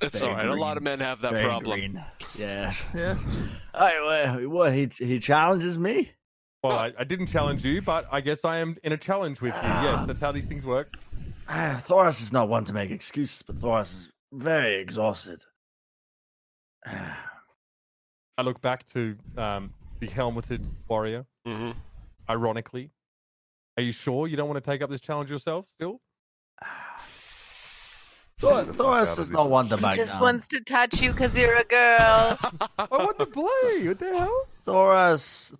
that's all right. Green. A lot of men have that problem. Green. Yes. What? He challenges me? Well, I didn't challenge you, but I guess I am in a challenge with you. Yes, that's how these things work. Thoras is not one to make excuses, but Thoras is very exhausted. I look back to the helmeted warrior. Ironically. Are you sure you don't want to take up this challenge yourself still? Thoras is not one to back down. He just wants to touch you because you're a girl. I want to play. What the hell? Thoras.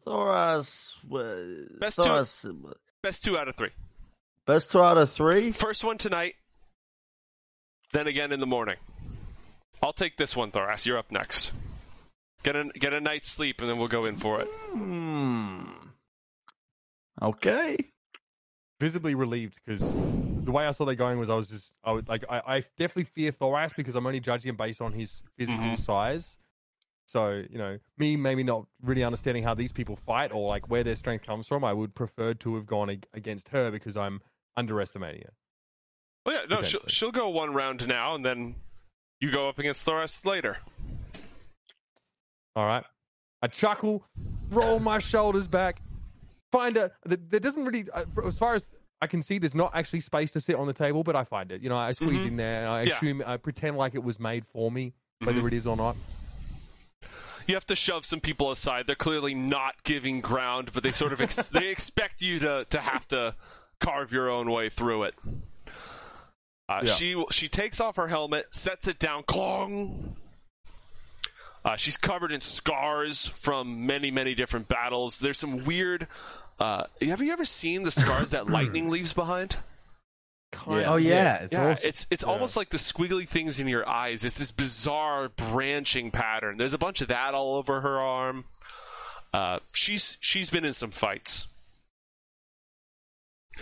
Best 2 out of 3. Best 2 out of 3? First one tonight. Then again in the morning. I'll take this one, Thoras. You're up next. Get a night's sleep, and then we'll go in for it. Hmm. Okay. Visibly relieved, because the way I saw that going was I definitely fear Thoras because I'm only judging him based on his physical size. So, you know, me maybe not really understanding how these people fight or like where their strength comes from, I would prefer to have gone against her because I'm underestimating her. Well, yeah, no, she'll go one round now, and then you go up against Thoras later. All right. I chuckle, roll my shoulders back, find a... There doesn't really... As far as I can see, there's not actually space to sit on the table, but I find it. You know, I squeeze in there, and I assume... I pretend like it was made for me, whether it is or not. You have to shove some people aside. They're clearly not giving ground, but they sort of they expect you to have to carve your own way through it. She takes off her helmet, sets it down, clong. She's covered in scars from many, many different battles. There's some weird... have you ever seen the scars that lightning leaves behind? Yeah. Oh, yeah. It's awesome. It's almost like the squiggly things in your eyes. It's this bizarre branching pattern. There's a bunch of that all over her arm. She's been in some fights.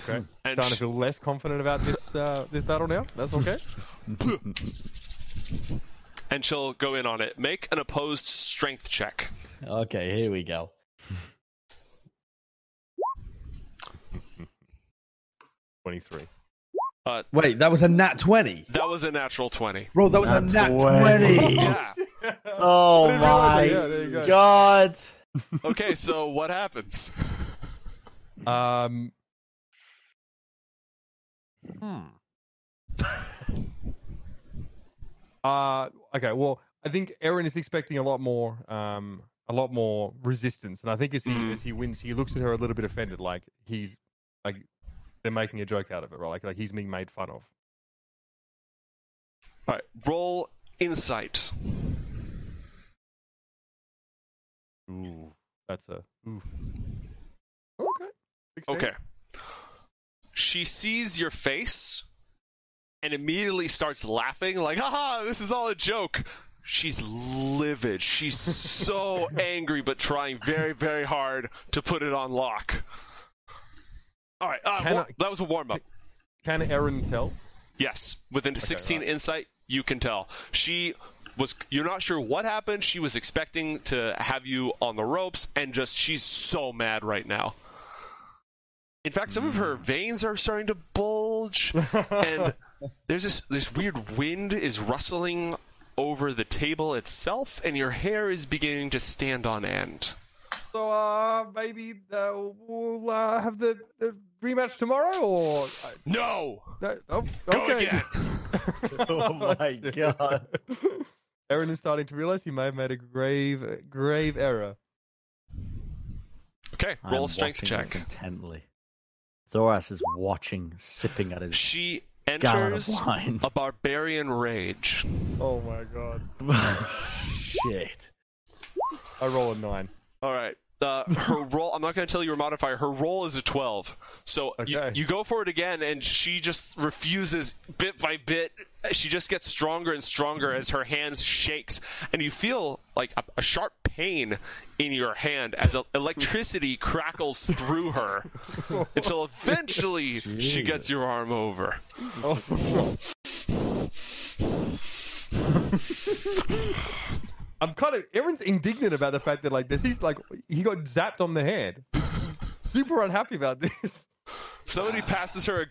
Okay. And starting to feel less confident about this this battle now. That's okay. And she'll go in on it. Make an opposed strength check. Okay, here we go. Wait, that was a nat 20. That was a natural 20. Bro, that was a nat 20. Yeah. Oh my god. Okay, so what happens? Okay, well, I think Aaron is expecting a lot more resistance, and I think as he wins, he looks at her a little bit offended, like he's like they're making a joke out of it, right? Like he's being made fun of. All right, roll insight. Ooh, that's a oof. Okay. 16. Okay. She sees your face and immediately starts laughing, like, haha, this is all a joke. She's livid. She's so angry, but trying very, very hard to put it on lock. All right, that was a warm-up. Can Aaron tell? Yes. Within 16 insight, you can tell. You're not sure what happened. She was expecting to have you on the ropes, and just she's so mad right now. In fact, some of her veins are starting to bulge, and... There's this weird wind is rustling over the table itself, and your hair is beginning to stand on end. So, maybe we'll have the rematch tomorrow, or... No! Go again! Oh my god. Aaron is starting to realize he may have made a grave, grave error. Okay, roll a strength check. Contently. Thoras is watching, sipping at his... She... enters a barbarian rage. Oh my god. Shit. I roll a 9. Alright. Her roll, I'm not going to tell you her modifier. Her roll is a 12. So you go for it again, and she just refuses bit by bit. She just gets stronger and stronger as her hand shakes. And you feel like a sharp pain in your hand as electricity crackles through her until eventually she gets your arm over. Oh. Aaron's indignant about the fact that like this, he's like, he got zapped on the hand. Super unhappy about this. Somebody passes her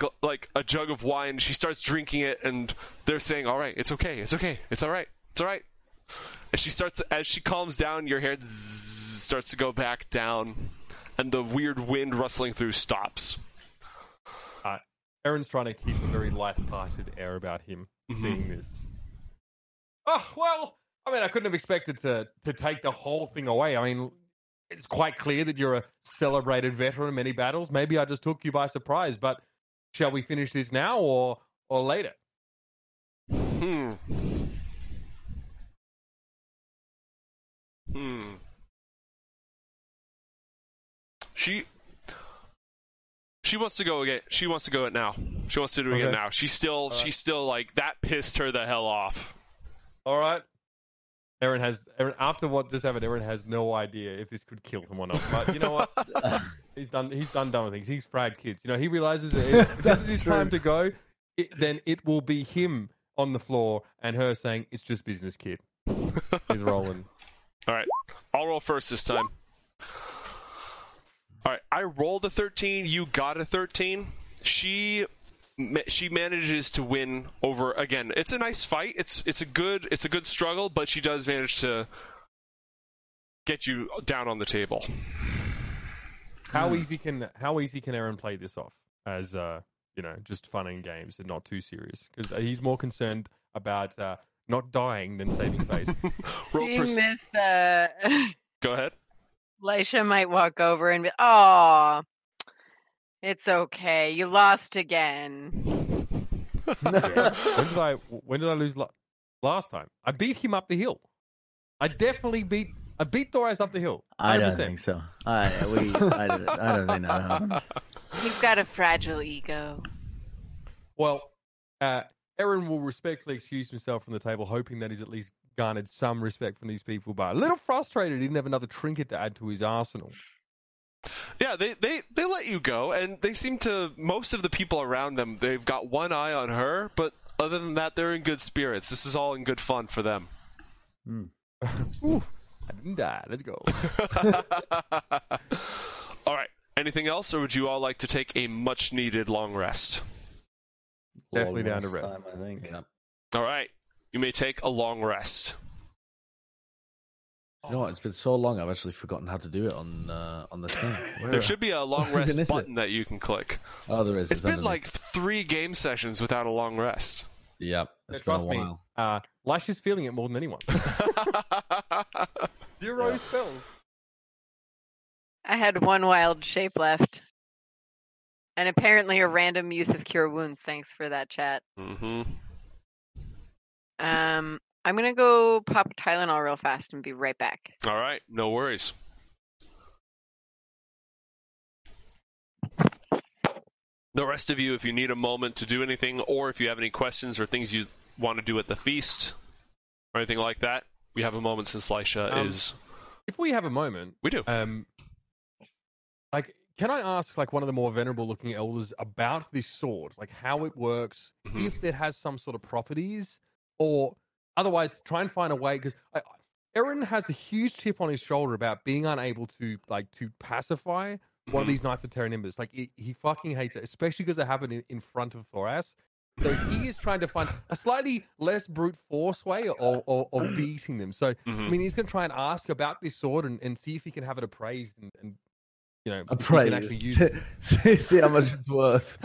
a jug of wine. She starts drinking it, and they're saying, all right, it's okay. It's okay. It's all right. It's all right. And she starts, as she calms down, your hair starts to go back down, and the weird wind rustling through stops. Aaron's trying to keep a very light-hearted air about him seeing this. Oh, well, I mean, I couldn't have expected to take the whole thing away. I mean, it's quite clear that you're a celebrated veteran in many battles. Maybe I just took you by surprise, but shall we finish this now or later? She wants to go again. She wants to go it now. She wants to do it now. She's still like that pissed her the hell off. All right. Aaron, after what just happened, Aaron has no idea if this could kill him or not. But you know what? He's done dumb things. He's fragged kids. You know, he realizes that if this is his time to go, then it will be him on the floor and her saying, "It's just business, kid." He's rolling. All right. I'll roll first this time. All right. I rolled a 13. You got a 13. She manages to win over again. It's a nice fight. It's a good struggle, but she does manage to get you down on the table. How easy can Aaron play this off as just fun and games and not too serious, because he's more concerned about not dying than saving face. Go ahead. Lycia might walk over and be, "Oh, it's okay. You lost again." Yeah. When did I lose last time? I beat him up the hill. I definitely beat Thoras up the hill. 100%. I don't think so. I don't think that happened. He's got a fragile ego. Well, Aaron will respectfully excuse himself from the table, hoping that he's at least garnered some respect from these people, but a little frustrated he didn't have another trinket to add to his arsenal. Yeah, they let you go, and they seem to, most of the people around them, they've got one eye on her, but other than that, they're in good spirits. This is all in good fun for them. Mm. Ooh, I didn't die. Let's go. All right. Anything else, or would you all like to take a much-needed long rest? Definitely down to rest. Time, I think. Yeah. All right. You may take a long rest. You know what? It's been so long, I've actually forgotten how to do it on this thing. There should be a long rest button that you can click. Oh, there is. It's been like 3 game sessions without a long rest. Yep. It's been a while. Lycia's feeling it more than anyone. 0 spells. I had 1 wild shape left. And apparently a random use of cure wounds. Thanks for that, chat. Mm-hmm. I'm going to go pop a Tylenol real fast and be right back. All right. No worries. The rest of you, if you need a moment to do anything, or if you have any questions or things you want to do at the feast or anything like that, we have a moment since Lycia is... If we have a moment... We do. Can I ask, one of the more venerable-looking elders about this sword? How it works, mm-hmm. if it has some sort of properties, or... Otherwise, try and find a way, because Aaron has a huge chip on his shoulder about being unable to pacify mm-hmm. one of these Knights of Terra Nimbus. He fucking hates it, especially because it happened in front of Thoras. So he is trying to find a slightly less brute force way of beating them. So, mm-hmm. He's going to try and ask about this sword and see if he can have it appraised and appraised. He can actually use it. See how much it's worth.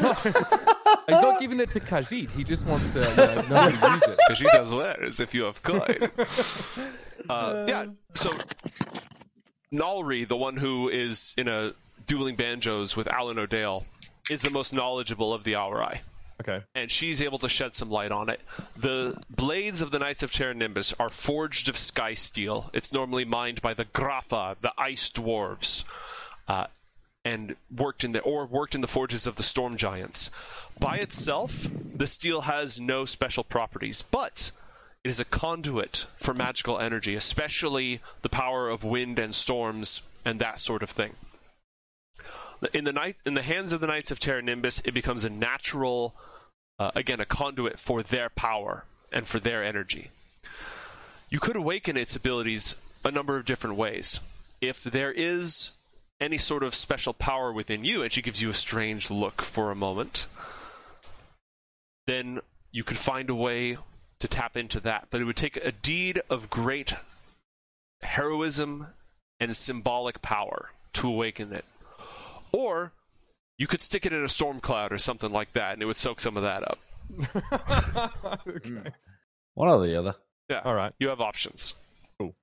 He's not giving it to Khajiit. He just wants to know how to use it. Khajiit has wares if you have coin. So Nalri, the one who is in a dueling banjos with Alan O'Dale, is the most knowledgeable of the Aorai. Okay. And she's able to shed some light on it. The blades of the Knights of Terra Nimbus are forged of sky steel. It's normally mined by the Grafa, the ice dwarves. And worked in the forges of the storm giants. By itself, the steel has no special properties, but it is a conduit for magical energy, especially the power of wind and storms and that sort of thing. In the hands of the Knights of Terra Nimbus, it becomes a natural, a conduit for their power and for their energy. You could awaken its abilities a number of different ways. If there is any sort of special power within you, and she gives you a strange look for a moment, then you could find a way to tap into that. But it would take a deed of great heroism and symbolic power to awaken it. Or you could stick it in a storm cloud or something like that, and it would soak some of that up. Okay. One or the other. Yeah. All right. You have options. Cool.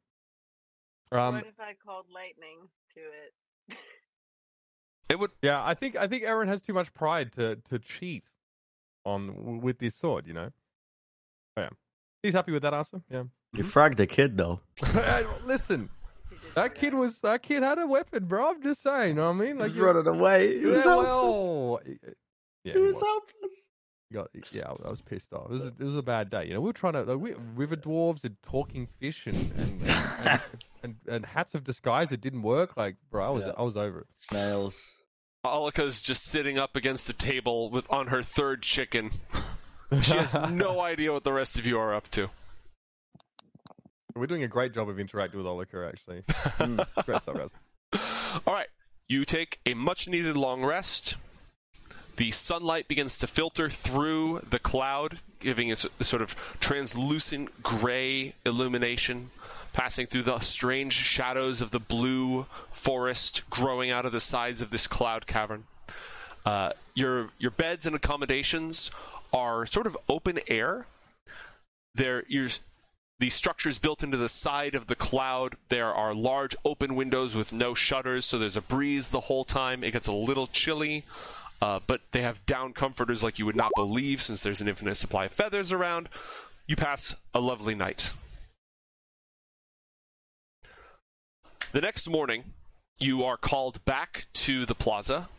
What if I called lightning to it? It would. Yeah, I think Aaron has too much pride to cheat with this sword, Yeah, he's happy with that answer. Yeah, you fragged a kid though. Listen, that kid had a weapon, bro. I'm just saying. You know what I mean? He was running away. He was helpless. Yeah, he was helpless. I was pissed off. It was a bad day. You know, we were trying to river dwarves and talking fish and hats of disguise that didn't work. Like, bro, I was over it. Snails. Holika's just sitting up against the table on her third chicken. She has no idea what the rest of you are up to. We're doing a great job of interacting with Holika, actually. All right, you take a much-needed long rest. The sunlight begins to filter through the cloud, giving it a sort of translucent gray illumination, passing through the strange shadows of the blue forest growing out of the sides of this cloud cavern. Your beds and accommodations are sort of open air. The structures built into the side of the cloud. There are large open windows with no shutters, so there's a breeze the whole time. It gets a little chilly. But they have down comforters like you would not believe, since there's an infinite supply of feathers around. You pass a lovely night. The next morning, you are called back to the plaza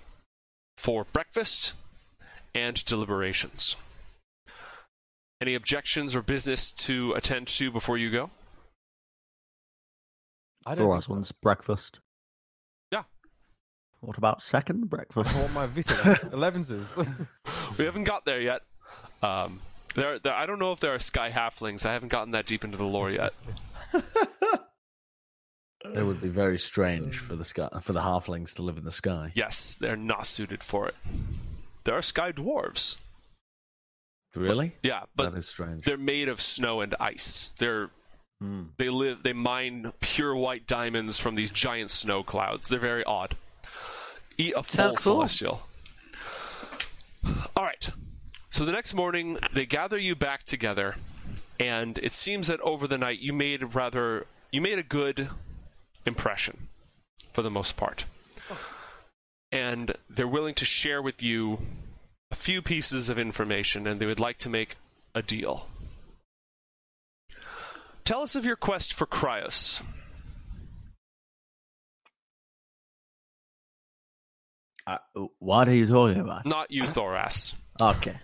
for breakfast and deliberations. Any objections or business to attend to before you go? The last one's breakfast. What about second breakfast? I want my Vita. Elevenses. We haven't got there yet. I don't know if there are sky halflings. I haven't gotten that deep into the lore yet. It would be very strange for the halflings to live in the sky. Yes, they're not suited for it. There are sky dwarves. Really? But that is strange. They're made of snow and ice. They mine pure white diamonds from these giant snow clouds. They're very odd. Eat a full celestial. All right. So the next morning, they gather you back together, and it seems that over the night you made a good impression, for the most part. And they're willing to share with you a few pieces of information, and they would like to make a deal. Tell us of your quest for Cryus. What are you talking about? Not you, Thoras. Okay.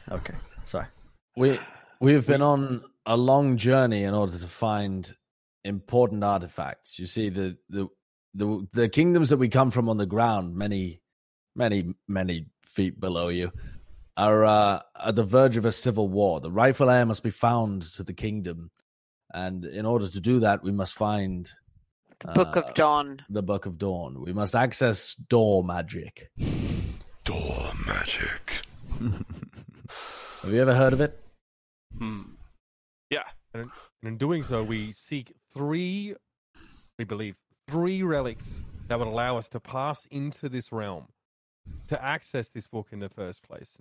Sorry. We have been on a long journey in order to find important artifacts. You see, the kingdoms that we come from on the ground, many, many, many feet below you, are at the verge of a civil war. The rightful heir must be found to the kingdom, and in order to do that, we must find... Book of Dawn. The Book of Dawn. We must access door magic. Door magic. Have you ever heard of it? Yeah. And in doing so, we seek three relics that would allow us to pass into this realm to access this book in the first place.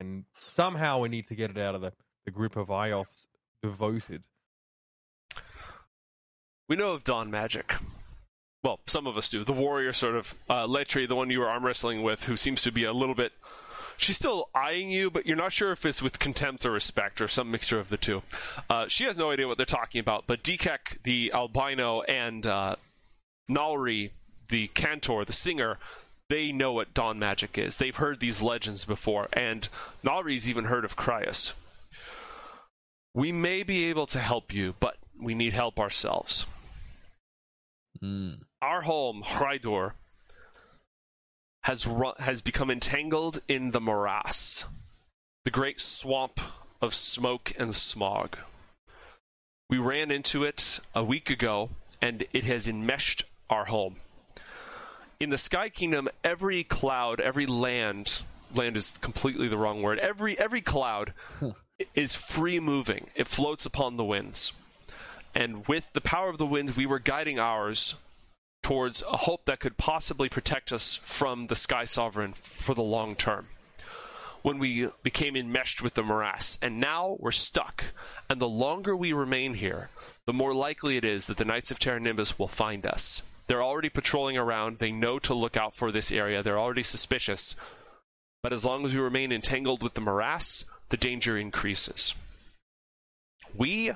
And somehow we need to get it out of the grip of Ioth's devoted. We know of dawn magic. Well, some of us do. The warrior sort of, Leitri, the one you were arm wrestling with, who seems to be a little bit... She's still eyeing you, but you're not sure if it's with contempt or respect or some mixture of the two. She has no idea what they're talking about, but Dekek, the albino, and Nalri, the cantor, the singer, they know what dawn magic is. They've heard these legends before, and Nalri's even heard of Cryus. We may be able to help you, but we need help ourselves. Our home, Khraidur, has become entangled in the morass, the great swamp of smoke and smog. We ran into it a week ago, and it has enmeshed our home. In the Sky Kingdom, every cloud, every land is completely the wrong word, every cloud is free moving. It floats upon the winds. And with the power of the winds, we were guiding ours towards a hope that could possibly protect us from the Sky Sovereign for the long term, when we became enmeshed with the morass. And now we're stuck. And the longer we remain here, the more likely it is that the Knights of Terra Nimbus will find us. They're already patrolling around. They know to look out for this area. They're already suspicious. But as long as we remain entangled with the morass, the danger increases. We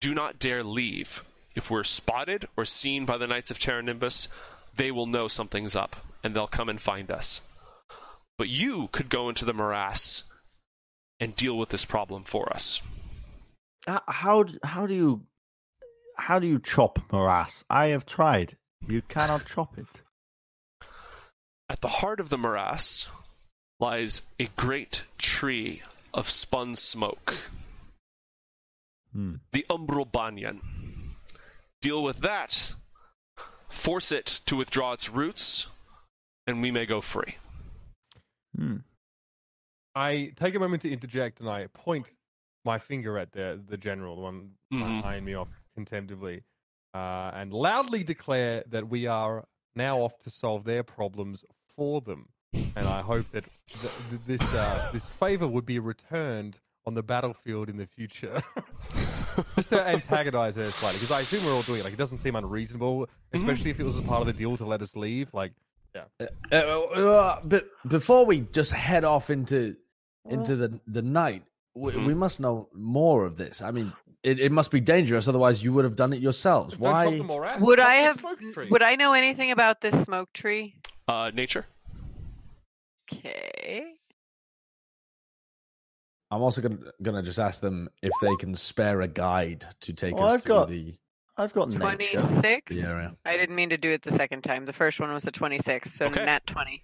do not dare leave. If we're spotted or seen by the Knights of Terra Nimbus, they will know something's up, and they'll come and find us. But you could go into the morass and deal with this problem for us. How do you chop morass? I have tried. You cannot chop it. At the heart of the morass lies a great tree of spun smoke. The Umbral Banyan. Deal with that, force it to withdraw its roots, and we may go free. I take a moment to interject, and I point my finger at the general, the one eyeing me off contemptibly, and loudly declare that we are now off to solve their problems for them. And I hope that this favor would be returned on the battlefield in the future. Just to antagonize her slightly, because I assume we're all doing it. Like, it doesn't seem unreasonable, especially if it was a part of the deal to let us leave. Like, yeah. But before we just head off into the night, we must know more of this. I mean, it must be dangerous. Otherwise, you would have done it yourselves. Why would I have? Would I know anything about this smoke tree? Nature. Okay. I'm also gonna just ask them if they can spare a guide to take us through the. I've got 26. I didn't mean to do it the second time. The first one was a 26, so nat 20.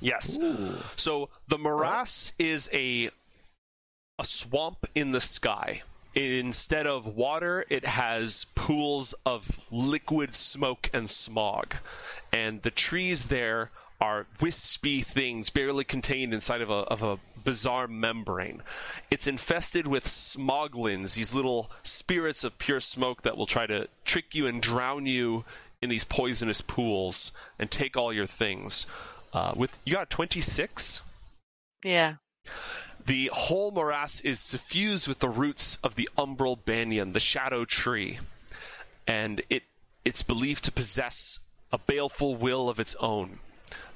Yes. Ooh. So the morass is a swamp in the sky. Instead of water, it has pools of liquid smoke and smog, and the trees there are wispy things barely contained inside of a bizarre membrane. It's infested with smoglins, these little spirits of pure smoke that will try to trick you and drown you in these poisonous pools and take all your things. You got 26? Yeah. The whole morass is suffused with the roots of the Umbral Banyan, the shadow tree, and it's believed to possess a baleful will of its own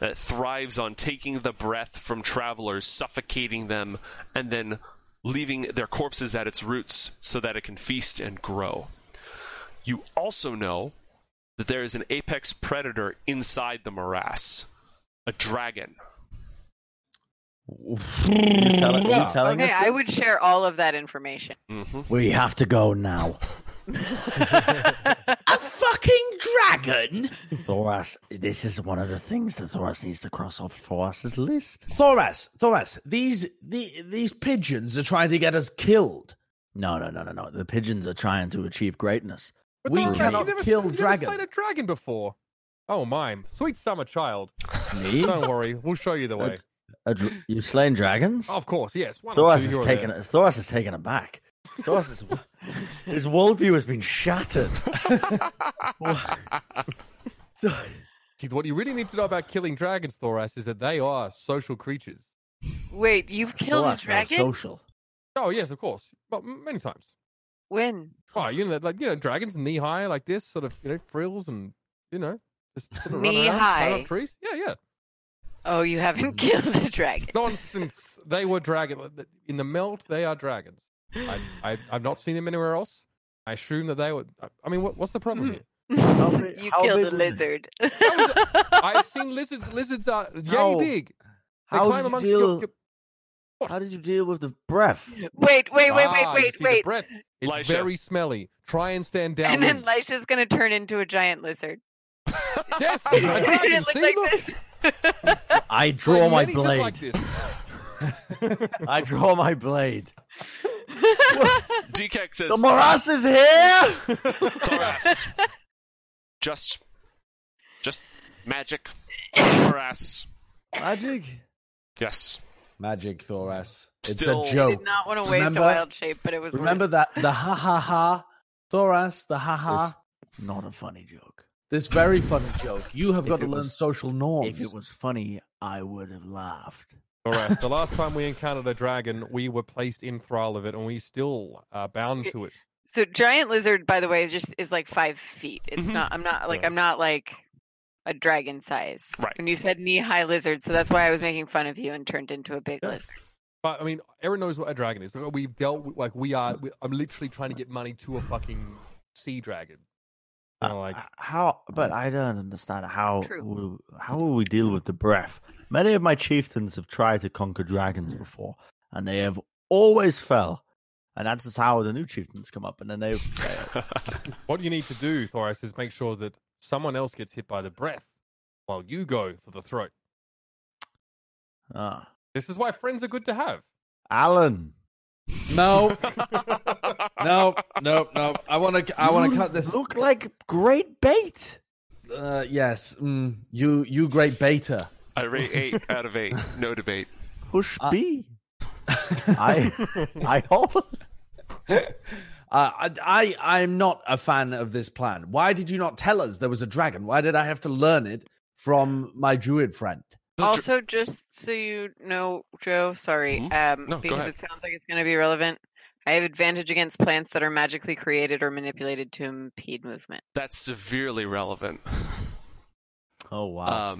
that thrives on taking the breath from travelers, suffocating them, and then leaving their corpses at its roots so that it can feast and grow. You also know that there is an apex predator inside the morass, a dragon. Are you telling us? I would share all of that information. We have to go now. A fucking dragon? Thoras, this is one of the things that Thoras needs to cross off Thoras's list. Thoras, these pigeons are trying to get us killed. No. The pigeons are trying to achieve greatness. But we cannot kill dragons. You've never slayed a dragon before. Oh, mime. Sweet summer child. Me? Don't worry, we'll show you the way. You've slain dragons? Oh, of course, yes. Thoras is taken aback. His worldview has been shattered. What you really need to know about killing dragons, Thoras, is that they are social creatures. Wait, you've killed a dragon? Social. Oh yes, of course. But many times. When? Oh, dragons knee high like this, sort of, frills and just sort of knee high on trees. Yeah. Oh, you haven't killed the dragon. Nonsense. They were dragon in the melt. They are dragons. I've not seen them anywhere else. I assume that they would. I mean, what's the problem here? You killed a lizard. I've seen lizards. Lizards are yay big. They climb amongst your... How did you deal with the breath? Wait. Breath. It's Lycia. Very smelly. Try and stand down. And then Lycia's going to turn into a giant lizard. Yes! Look. I draw my blade. Like this. I draw my blade. Dekek says, "The morass is here." Thoras, just magic, Thoras. Magic. Yes, magic, Thoras. It's a joke. I did not want to waste a wild shape, but it was. Remember that the ha ha ha, Thoras. The ha ha. It's not a funny joke. This very funny joke. You have got to learn social norms. If it was funny, I would have laughed. Thoras, the last time we encountered a dragon, we were placed in thrall of it, and we still are bound to it. So giant lizard, by the way, is like 5 feet. It's not. I'm not like a dragon size. Right. And you said knee high lizard, so that's why I was making fun of you and turned into a big lizard. But I mean, Aaron knows what a dragon is. We've dealt with, I'm literally trying to get money to a fucking sea dragon. How? But I don't understand how will we deal with the breath? Many of my chieftains have tried to conquer dragons before, and they have always fell. And that's how the new chieftains come up, and then they fail. What you need to do, Thoras, is make sure that someone else gets hit by the breath while you go for the throat. Ah. This is why friends are good to have. Alan. No. No. I want to cut this. Look like great bait. Yes. You great beta. I rate 8 out of 8. No debate. Push B. I hope. I'm not a fan of this plan. Why did you not tell us there was a dragon? Why did I have to learn it from my druid friend? Also, just so you know, Joe, sorry, no, because it sounds like it's going to be relevant. I have advantage against plants that are magically created or manipulated to impede movement. That's severely relevant. Oh, wow.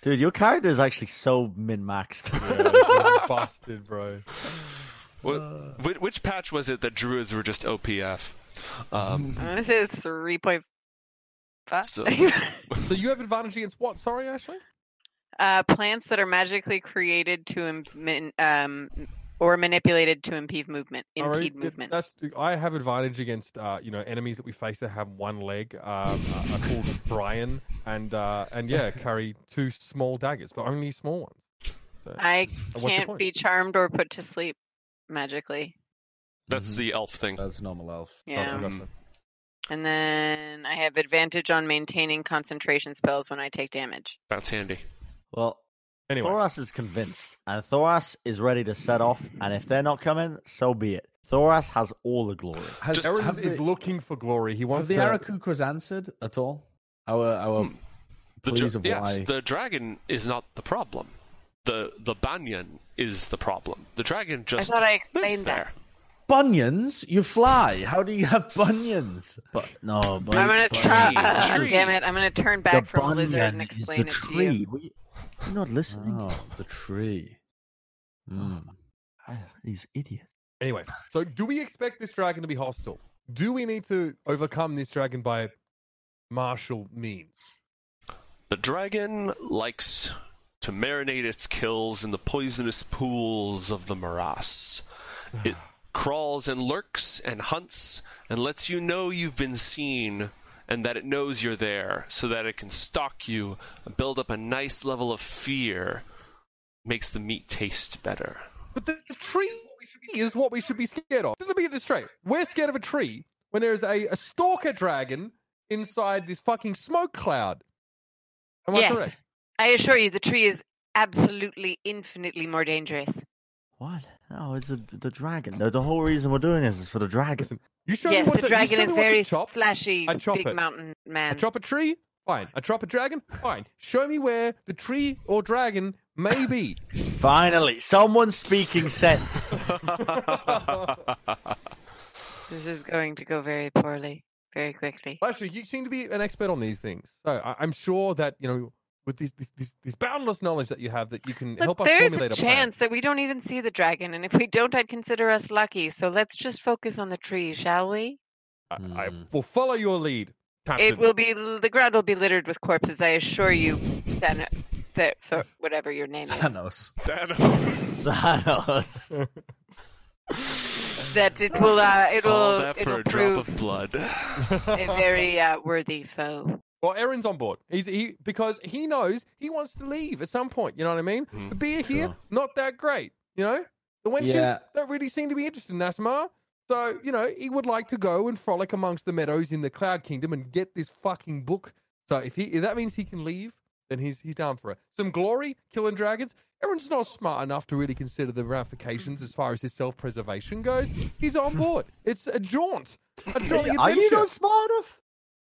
Dude, your character is actually so min-maxed. Yeah, busted, bro. Which patch was it that druids were just OPF? I'm going to say it's 3.5. So you have advantage against what? Sorry, Ashley? Plants that are magically created to or manipulated to impede movement. I have advantage against enemies that we face that have one leg. Are called Brian, and carry 2 small daggers, but only small ones. So, I can't be charmed or put to sleep magically. That's the elf thing. That's normal elf. Yeah. And then I have advantage on maintaining concentration spells when I take damage. That's handy. Well, anyway. Thoras is convinced, and Thoras is ready to set off, and if they're not coming, so be it. Thoras has all the glory. Aaron is looking for glory. He wants Aarakocra's answered at all? The dragon is not the problem. The banyan is the problem. The dragon just lives there. Bunions? You fly. How do you have bunions? I'm going to try. Damn it. I'm going to turn back from a lizard and explain it to you. You're not listening. Oh, the tree. These idiots. Anyway, so do we expect this dragon to be hostile? Do we need to overcome this dragon by martial means? The dragon likes to marinate its kills in the poisonous pools of the morass. It crawls and lurks and hunts and lets you know you've been seen and that it knows you're there so that it can stalk you and build up a nice level of fear. Makes the meat taste better. But the tree is what we should be scared of. Let me get this straight. We're scared of a tree when there is a stalker dragon inside this fucking smoke cloud. Am I correct? I assure you the tree is absolutely infinitely more dangerous. What? No, it's the dragon. No, the whole reason we're doing this is for the dragon. Listen, the dragon is very flashy, big mountain man. I chop a tree? Fine. I chop a dragon? Fine. Show me where the tree or dragon may be. Finally, someone's speaking sense. This is going to go very poorly, very quickly. Actually, you seem to be an expert on these things. So I'm sure that, with this boundless knowledge that you have, that you can help us formulate a plan. There's a chance that we don't even see the dragon, and if we don't, I'd consider us lucky. So let's just focus on the tree, shall we? I will follow your lead, Captain. The ground will be littered with corpses, I assure you, whatever your name is. Thanos. That it will prove a drop of blood. A very worthy foe. Well, Aaron's on board. He because he knows he wants to leave at some point. You know what I mean? The beer here, not that great. The wenches don't really seem to be interested in Asimar. So, he would like to go and frolic amongst the meadows in the Cloud Kingdom and get this fucking book. So if that means he can leave, then he's down for it. Some glory, killing dragons. Aaron's not smart enough to really consider the ramifications as far as his self-preservation goes. He's on board. It's a jaunt. A jolly adventure. Are you not smart enough?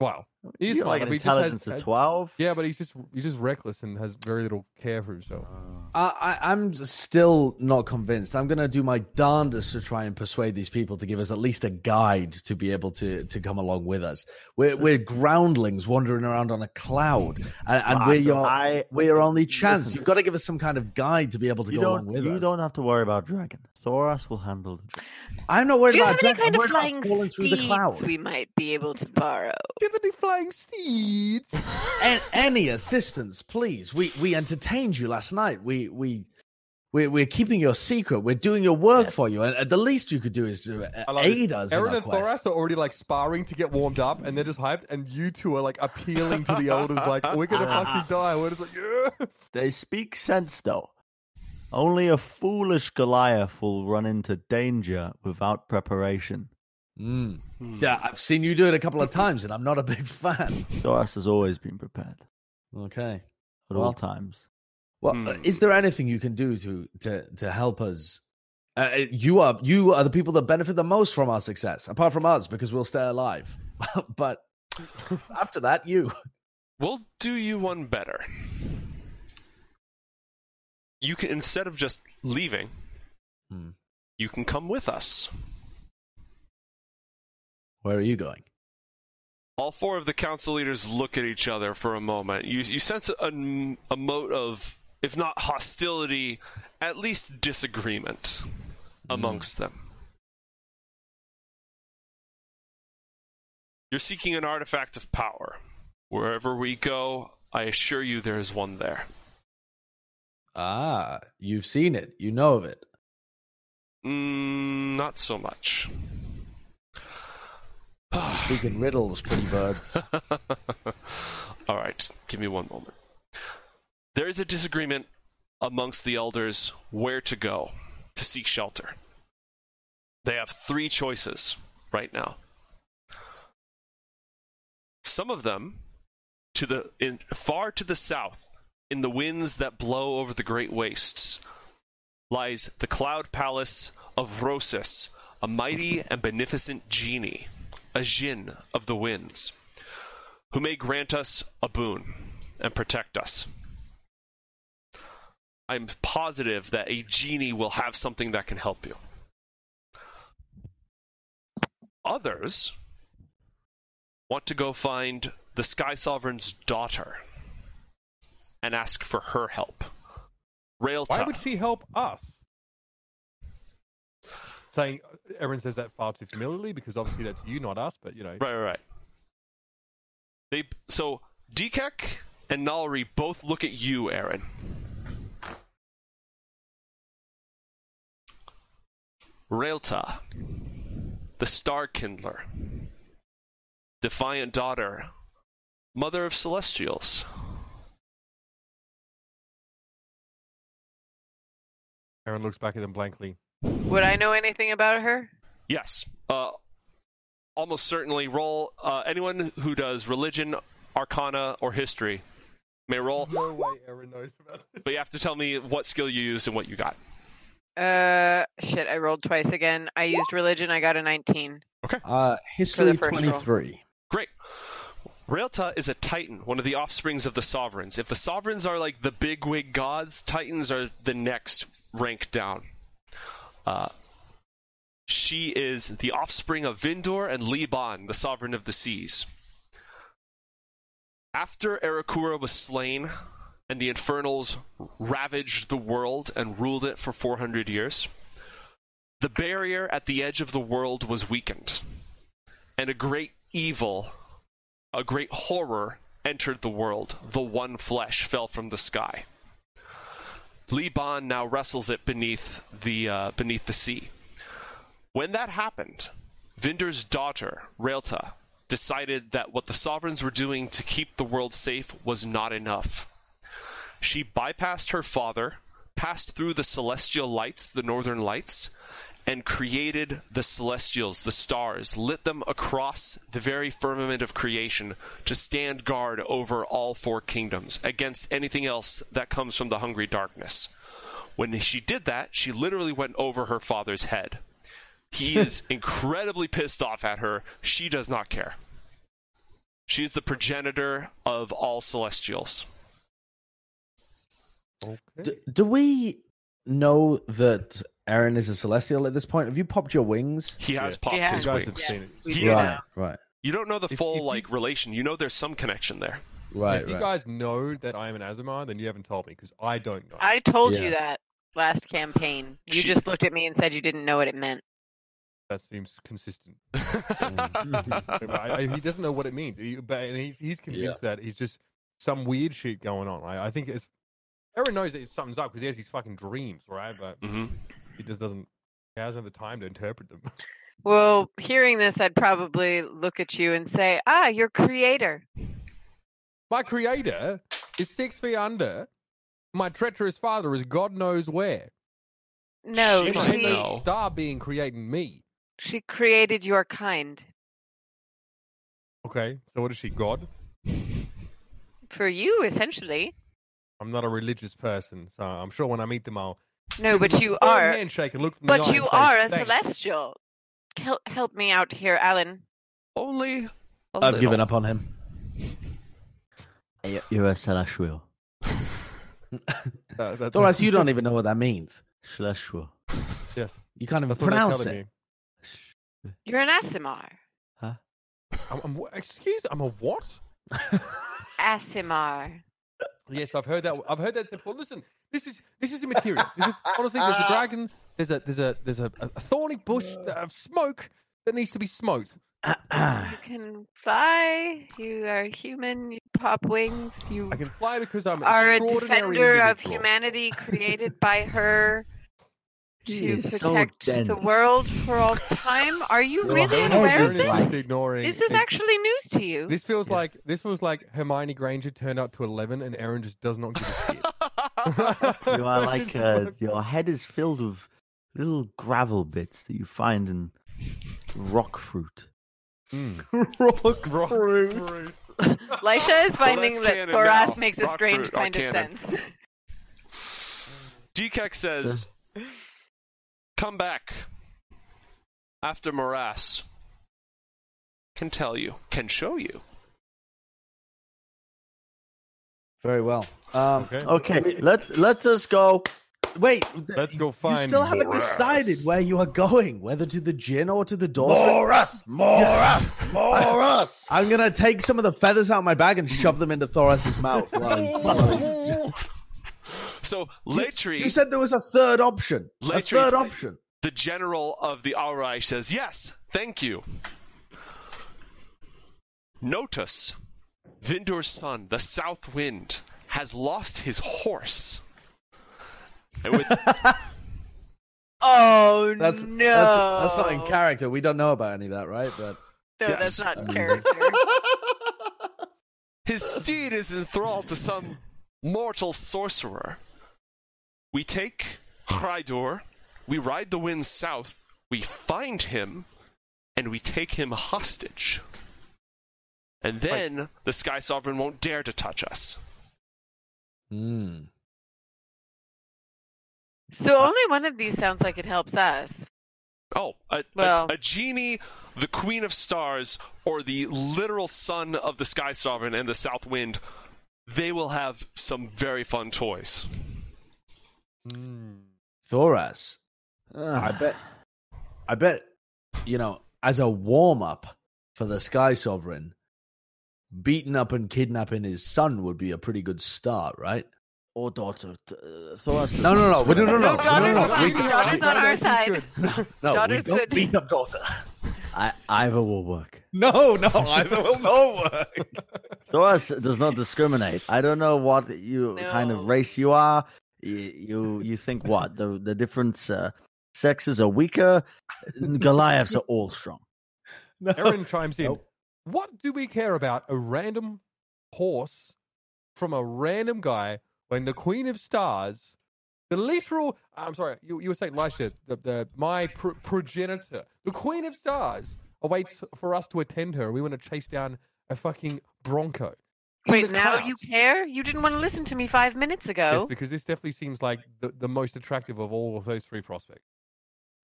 Wow, he's like an intelligence of 12. Yeah, but he's just reckless and has very little care for himself. I'm still not convinced. I'm gonna do my darndest to try and persuade these people to give us at least a guide to be able to come along with us. We're groundlings wandering around on a cloud, and we're your only chance. Listen, you've got to give us some kind of guide to be able to go along with us. You don't have to worry about dragon. Thoras will handle the dragon. I'm not worried about dragon. Do you have any kind of flying steeds we might be able to borrow? Give any flying steeds. Any assistance, please. We entertained you last night. We We're keeping your secret. We're doing your work for you. And the least you could do is to aid us. Aaron and Thoras are already like sparring to get warmed up and they're just hyped. And you two are like appealing to the elders like, we're going to fucking die. We're just like, yeah. They speak sense though. Only a foolish Goliath will run into danger without preparation. Mm. Yeah, I've seen you do it a couple of times and I'm not a big fan. Thoras has always been prepared. Okay. At all times. Well, is there anything you can do to help us? You are the people that benefit the most from our success, apart from us, because we'll stay alive. But after that, we'll do you one better. You can, instead of just leaving, you can come with us. Where are you going? All four of the council leaders look at each other for a moment. You sense a mote of, if not hostility, at least disagreement amongst them. You're seeking an artifact of power. Wherever we go, I assure you there is one there. Ah, you've seen it. You know of it. Not so much. I'm speaking riddles, pretty birds. All right, give me one moment. There is a disagreement amongst the elders where to go to seek shelter. They have three choices right now. Some of them far to the south, in the winds that blow over the great wastes, lies the cloud palace of Rhosis, a mighty and beneficent genie, a djinn of the winds, who may grant us a boon and protect us. I'm positive that a genie will have something that can help you. Others want to go find the Sky Sovereign's daughter and ask for her help. Raelta. Why would she help us? Saying everyone says that far too familiarly because obviously that's you, not us, but you know. Right. So Dekek and Nalri both look at you, Aaron. Raelta, the Star Kindler, defiant daughter, mother of Celestials. Aaron looks back at him blankly. Would I know anything about her? Yes. Almost certainly. Roll anyone who does religion, arcana, or history may roll. No way Aaron knows about this. But you have to tell me what skill you used and what you got. Shit, I rolled twice again. I used religion, I got a 19. Okay. History, 23. Roll. Great. Raelta is a titan, one of the offsprings of the sovereigns. If the sovereigns are like the bigwig gods, titans are the next rank down. She is the offspring of Vindur and Liban, the sovereign of the seas. After Erakura was slain and the Infernals ravaged the world and ruled it for 400 years, the barrier at the edge of the world was weakened, and a great evil, a great horror entered the world. The one flesh fell from the sky. Liban now wrestles it beneath the sea. When that happened, Vindur's daughter, Raelta, decided that what the sovereigns were doing to keep the world safe was not enough. She bypassed her father, passed through the celestial lights, the northern lights, and created the celestials, the stars, lit them across the very firmament of creation to stand guard over all four kingdoms against anything else that comes from the hungry darkness. When she did that, she literally went over her father's head. He is incredibly pissed off at her. She does not care. She is the progenitor of all celestials. Okay. Do we know that Aaron is a Celestial at this point? Have you popped your wings? He has popped his wings. Yes. Right. You don't know the full relation. You know there's some connection there. Right, if you guys know that I'm an Asimar, then you haven't told me, because I don't know. I told you that last campaign. She just looked at me and said you didn't know what it meant. That seems consistent. He doesn't know what it means, but he's convinced that he's just some weird shit going on. I think it's Aaron knows that something's up because he has these fucking dreams, right? But he just doesn't. He hasn't have the time to interpret them. Well, hearing this, I'd probably look at you and say, "Ah, your creator." My creator is 6 feet under. My treacherous father is God knows where. No, she star being creating me. She created your kind. Okay, so what is she, God? For you, essentially. I'm not a religious person, so I'm sure when I meet them, I'll. No, but you are. Handshake and look them but in the you eye and say, are a thanks. Celestial. Help me out here, Alan. Only. I've given up on him. You're a Celestial. Thoras, you don't even know what that means. Celestial. Yes. You can't even pronounce it. You're an Asimar. Huh? I'm a what? Asimar. Yes, I've heard that. I've heard that. Well, listen, this is immaterial. This is honestly, there's a dragon. There's a thorny bush of smoke that needs to be smoked. You can fly. You are human. You pop wings. You. I can fly because I'm a defender of humanity, created by her to protect the world for all time. Are you really aware of this? Is this actually news to you? This feels like Hermione Granger turned up to 11, and Aaron just does not give a shit. You are like your head is filled with little gravel bits that you find in rock fruit. Rock fruit. Lycia is finding that Thoras makes a strange kind of sense. Dekek says, "Come back after morass. Can show you." Very well. Okay. Let us go. Wait. Let's go find. You still haven't decided where you are going, whether to the gin or to the daughter. More us. I'm gonna take some of the feathers out of my bag and shove them into Thoras's mouth. So Leitri, you said there was a third option. The general of the Aurai says, "Yes, thank you." Notice, Vindur's son, the South Wind, has lost his horse. And with... Oh, no. That's not in character. We don't know about any of that, right? But... No, yes. That's not in character. His steed is enthralled to some mortal sorcerer. We take Khraidur, we ride the wind south, we find him, and we take him hostage. And then the Sky Sovereign won't dare to touch us. Mm. So only one of these sounds like it helps us. Oh, a genie, the Queen of Stars, or the literal son of the Sky Sovereign and the South Wind, they will have some very fun toys. Mm. Thoras, I bet, you know, as a warm-up for the Sky Sovereign, beating up and kidnapping his son would be a pretty good start, right? Or daughter. Thoras. No. No. Daughter's on our side. No, daughter's good. Beat up daughter. Either will work. No, either will not work. Thoras does not discriminate. I don't know what kind of race you are. You think what? The different sexes are weaker. Goliaths are all strong. No. Aaron chimes in. Nope. What do we care about a random horse from a random guy when the Queen of Stars, the literal... I'm sorry, you were saying, Lycia, my progenitor, the Queen of Stars awaits for us to attend her. We want to chase down a fucking bronco. Wait, now you care? You didn't want to listen to me 5 minutes ago. Yes, because this definitely seems like the most attractive of all of those three prospects.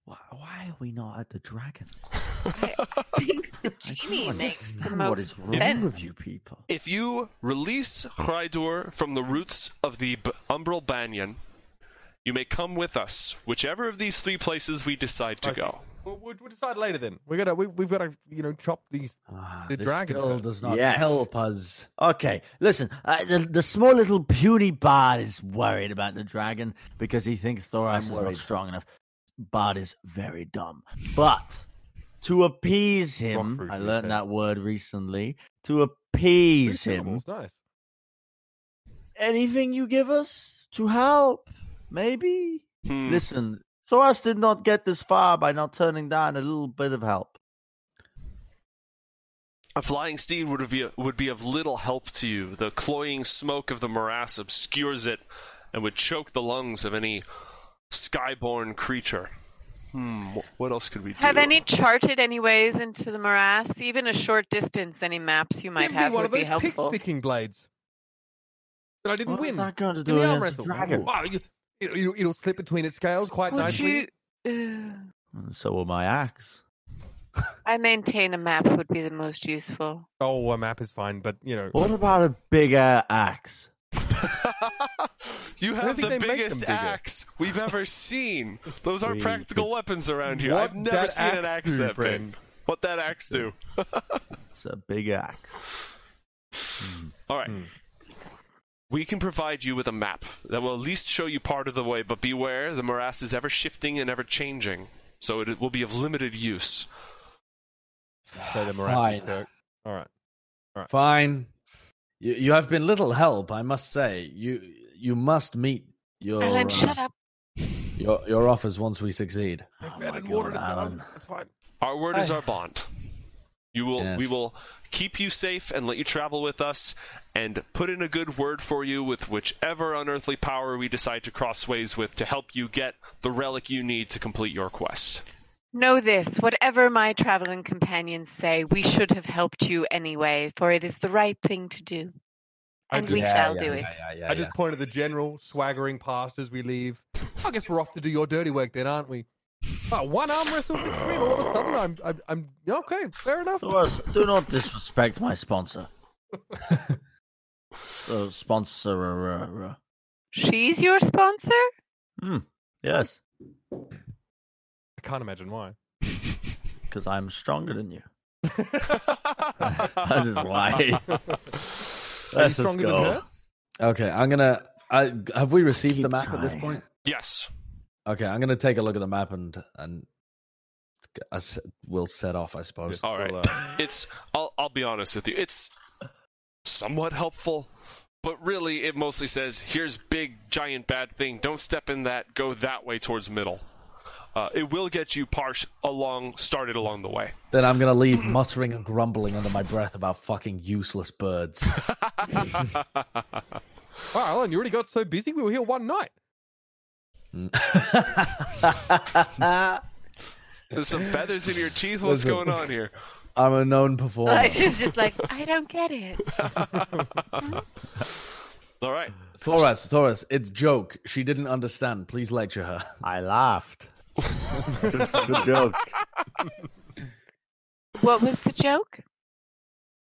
Why are we not at the dragon? I think the genie makes the most sense. If you release Khraidur from the roots of the Umbral Banyan, you may come with us, whichever of these three places we decide to go. We'll decide later. Then we've got to chop these. The dragon still does not help us. Okay, listen. The small little puny bard is worried about the dragon because he thinks Thoras is not strong enough. Bard is very dumb, but to appease him, I learned that word recently. To appease him, nice. Anything you give us, to help, maybe? Listen, Thoras did not get this far by not turning down a little bit of help. A flying steed would be of little help to you. The cloying smoke of the morass obscures it and would choke the lungs of any skyborn creature. What else could we do? Have any charted any ways into the morass? Even a short distance, any maps you might have would be helpful. Give me one of those pick-sticking blades that I didn't win. What is that going to do in the arm wrestle? Oh, it'll slip between its scales quite nicely. So will my axe. I maintain a map would be the most useful. Oh, a map is fine, but, you know... What about a bigger axe? You have the biggest axe we've ever seen. Those aren't practical weapons around here. I've never seen an axe that big. What that axe do? It's a big axe. All right. We can provide you with a map that will at least show you part of the way, but beware, the morass is ever shifting and ever changing, so it will be of limited use. Fine. All right. Fine. You have been little help, I must say. You must meet your... Alan, shut up. Your offers once we succeed. Oh my God, Alan. That's fine. Our word is our bond. We will keep you safe and let you travel with us and put in a good word for you with whichever unearthly power we decide to cross ways with to help you get the relic you need to complete your quest. Know this, whatever my traveling companions say, we should have helped you anyway, for it is the right thing to do. And we shall do it. I just pointed at the general swaggering past as we leave. I guess we're off to do your dirty work then, aren't we? Oh, one arm wrestle? I mean, all of a sudden I'm okay, fair enough. Do not disrespect my sponsor. Sponsor. She's your sponsor? Yes. I can't imagine why. Because I'm stronger than you. That is why. Let's just go. Okay, I'm gonna. Have we received the map at this point? Yes. Okay, I'm gonna take a look at the map and we'll set off, I suppose. All right. I'll be honest with you. It's somewhat helpful, but really, it mostly says, "Here's big, giant, bad thing. Don't step in that. Go that way towards middle." It will get you started along the way. Then I'm going to leave muttering and grumbling under my breath about fucking useless birds. Wow, Alan, you already got so busy we were here one night. There's some feathers in your teeth. What's going on here? I'm a known performer. She's just like, I don't get it. All right. Thoras, it's joke. She didn't understand. Please lecture her. I laughed. Good joke. What was the joke?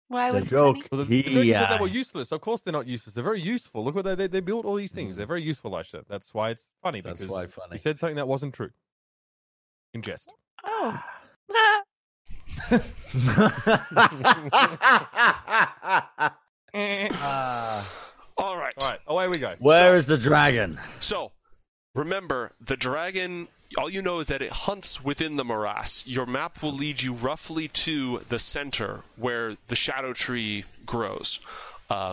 Why was it funny? The joke said they were useless. Of course they're not useless. They're very useful. Look what they built all these things. They're very useful, Lycia. That's why it's funny. He said something that wasn't true. In jest. Oh. All right. Away we go. Where is the dragon? So, remember, the dragon... All you know is that it hunts within the morass. Your map will lead you roughly to the center where the shadow tree grows. But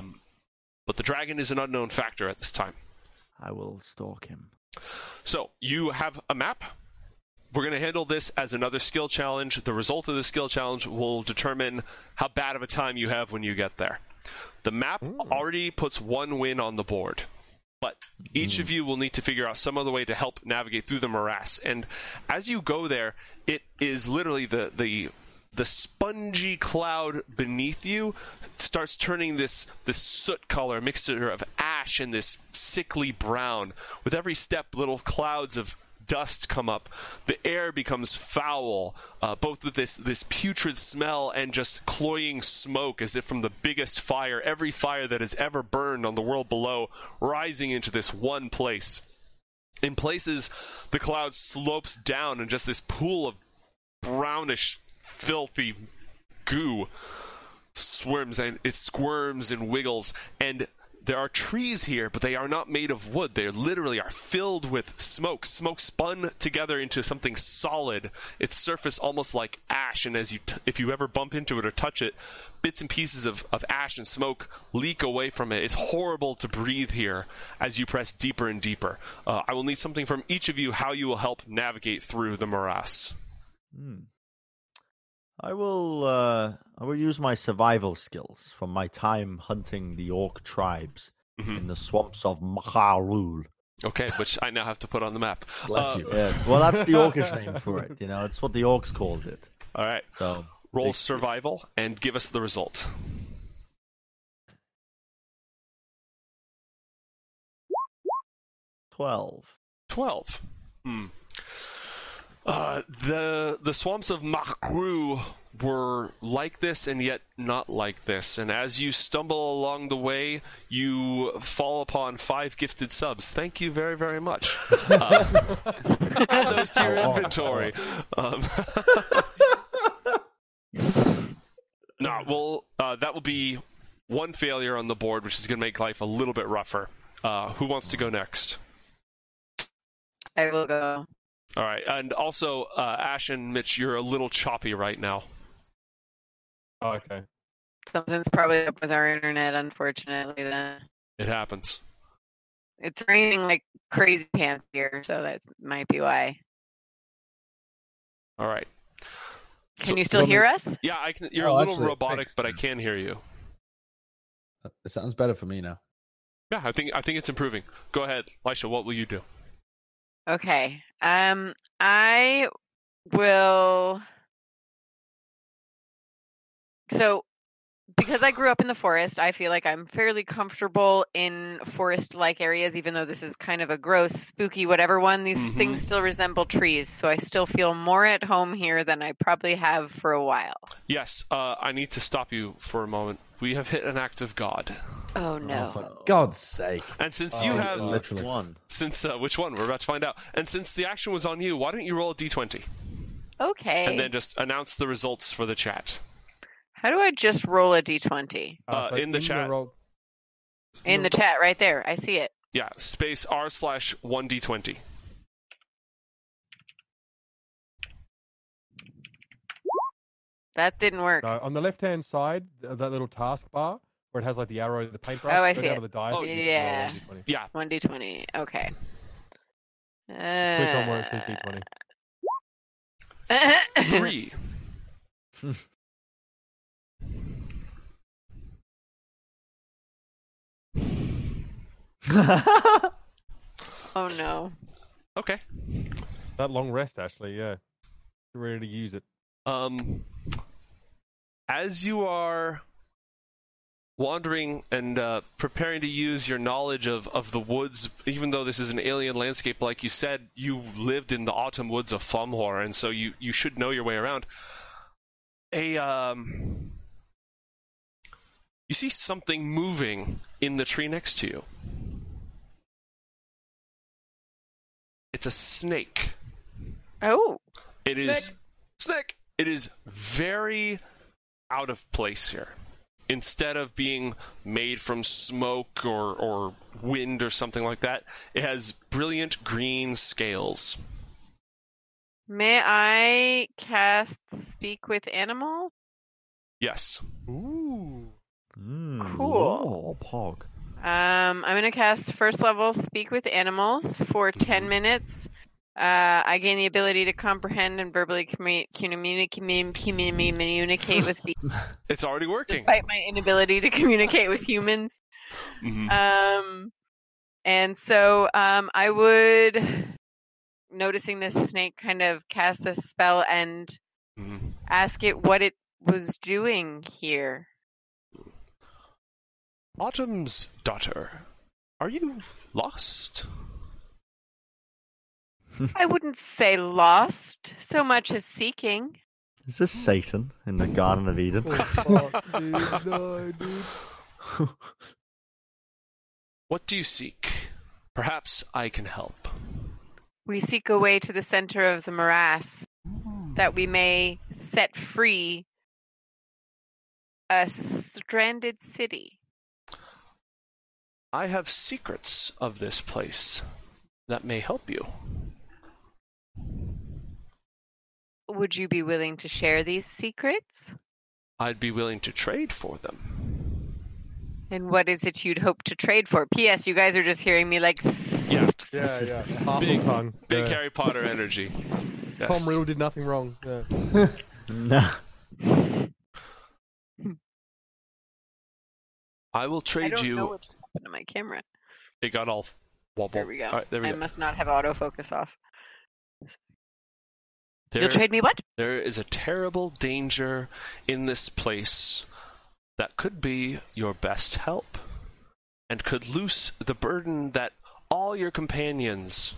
the dragon is an unknown factor at this time. I will stalk him. So, you have a map. We're going to handle this as another skill challenge. The result of the skill challenge will determine how bad of a time you have when you get there. The map already puts one win on the board. But each of you will need to figure out some other way to help navigate through the morass. And as you go there, it is literally the spongy cloud beneath you starts turning this soot color, mixture of ash and this sickly brown. With every step, little clouds of dust come up. The air becomes foul, both with this putrid smell and just cloying smoke as if from the biggest fire, every fire that has ever burned on the world below, rising into this one place. In places, the cloud slopes down in just this pool of brownish, filthy goo swarms, and it squirms and wiggles, and There are trees here, but they are not made of wood. They literally are filled with smoke. Smoke spun together into something solid. Its surface almost like ash, and as you if you ever bump into it or touch it, bits and pieces of ash and smoke leak away from it. It's horrible to breathe here as you press deeper and deeper. I will need something from each of you, how you will help navigate through the morass. I will use my survival skills from my time hunting the orc tribes in the swamps of Maharul. Okay, which I now have to put on the map. Bless you. Yes. Well, that's the orcish name for it. You know, it's what the orcs called it. All right. So roll survival and give us the result. Twelve. The swamps of Mahru were like this and yet not like this. And as you stumble along the way, you fall upon 5 gifted subs. Thank you very, very much. Add those to your inventory. That will be 1 failure on the board, which is going to make life a little bit rougher. Who wants to go next? I will go. All right, and also, Ash and Mitch, you're a little choppy right now. Oh, okay. Something's probably up with our internet, unfortunately, then. It happens. It's raining like crazy pants here, so that might be why. All right. Can you still hear us? Yeah, I can. You're a little robotic, but I can hear you. It sounds better for me now. Yeah, I think it's improving. Go ahead, Lycia, what will you do? Okay. I will. So, because I grew up in the forest, I feel like I'm fairly comfortable in forest-like areas, even though this is kind of a gross, spooky, whatever one. These things still resemble trees, so I still feel more at home here than I probably have for a while. Yes, I need to stop you for a moment. We have hit an act of God. Oh no! Oh, for God's sake! And since you have literally one, since which one? We're about to find out. And since the action was on you, why don't you roll a d20? Okay. And then just announce the results for the chat. How do I just roll a d20? In the chat. In the chat, right there. I see it. Yeah. Space r/1d20. That didn't work. No, on the left-hand side, that little taskbar where it has like the arrow, the paintbrush. Oh, I see it. The dice, yeah. Yeah. 1d20. Okay. Click on where it says d20. 3. Oh no. Okay. That long rest, actually, yeah. You're ready to use it. As you are wandering and preparing to use your knowledge of the woods, even though this is an alien landscape, like you said, you lived in the autumn woods of Fomhor, and so you should know your way around. You see something moving in the tree next to you. It's a snake. Oh. Snake! It is very out of place here. Instead of being made from smoke or wind or something like that, it has brilliant green scales. May I cast Speak with Animals? Yes. Ooh. Cool. Pog. I'm going to cast first level Speak with Animals for 10 minutes. I gain the ability to comprehend and verbally communicate with beasts. It's already working. Despite my inability to communicate with humans. Mm-hmm. And so I would, noticing this snake, kind of cast this spell and ask it what it was doing here. Autumn's daughter, are you lost? I wouldn't say lost so much as seeking. Is this Satan in the Garden of Eden? What do you seek? Perhaps I can help. We seek a way to the center of the morass that we may set free a stranded city. I have secrets of this place that may help you. Would you be willing to share these secrets? I'd be willing to trade for them. And what is it you'd hope to trade for? P.S. You guys are just hearing me like... Yeah. Big Harry Potter energy. Yes. Tom Riddle did nothing wrong. Yeah. Nah. I will trade you... I don't know what just happened to my camera. It got all... Wobble. There we go. All right, there we go. Must not have autofocus off. You'll trade me what? There is a terrible danger in this place that could be your best help and could loose the burden that all your companions,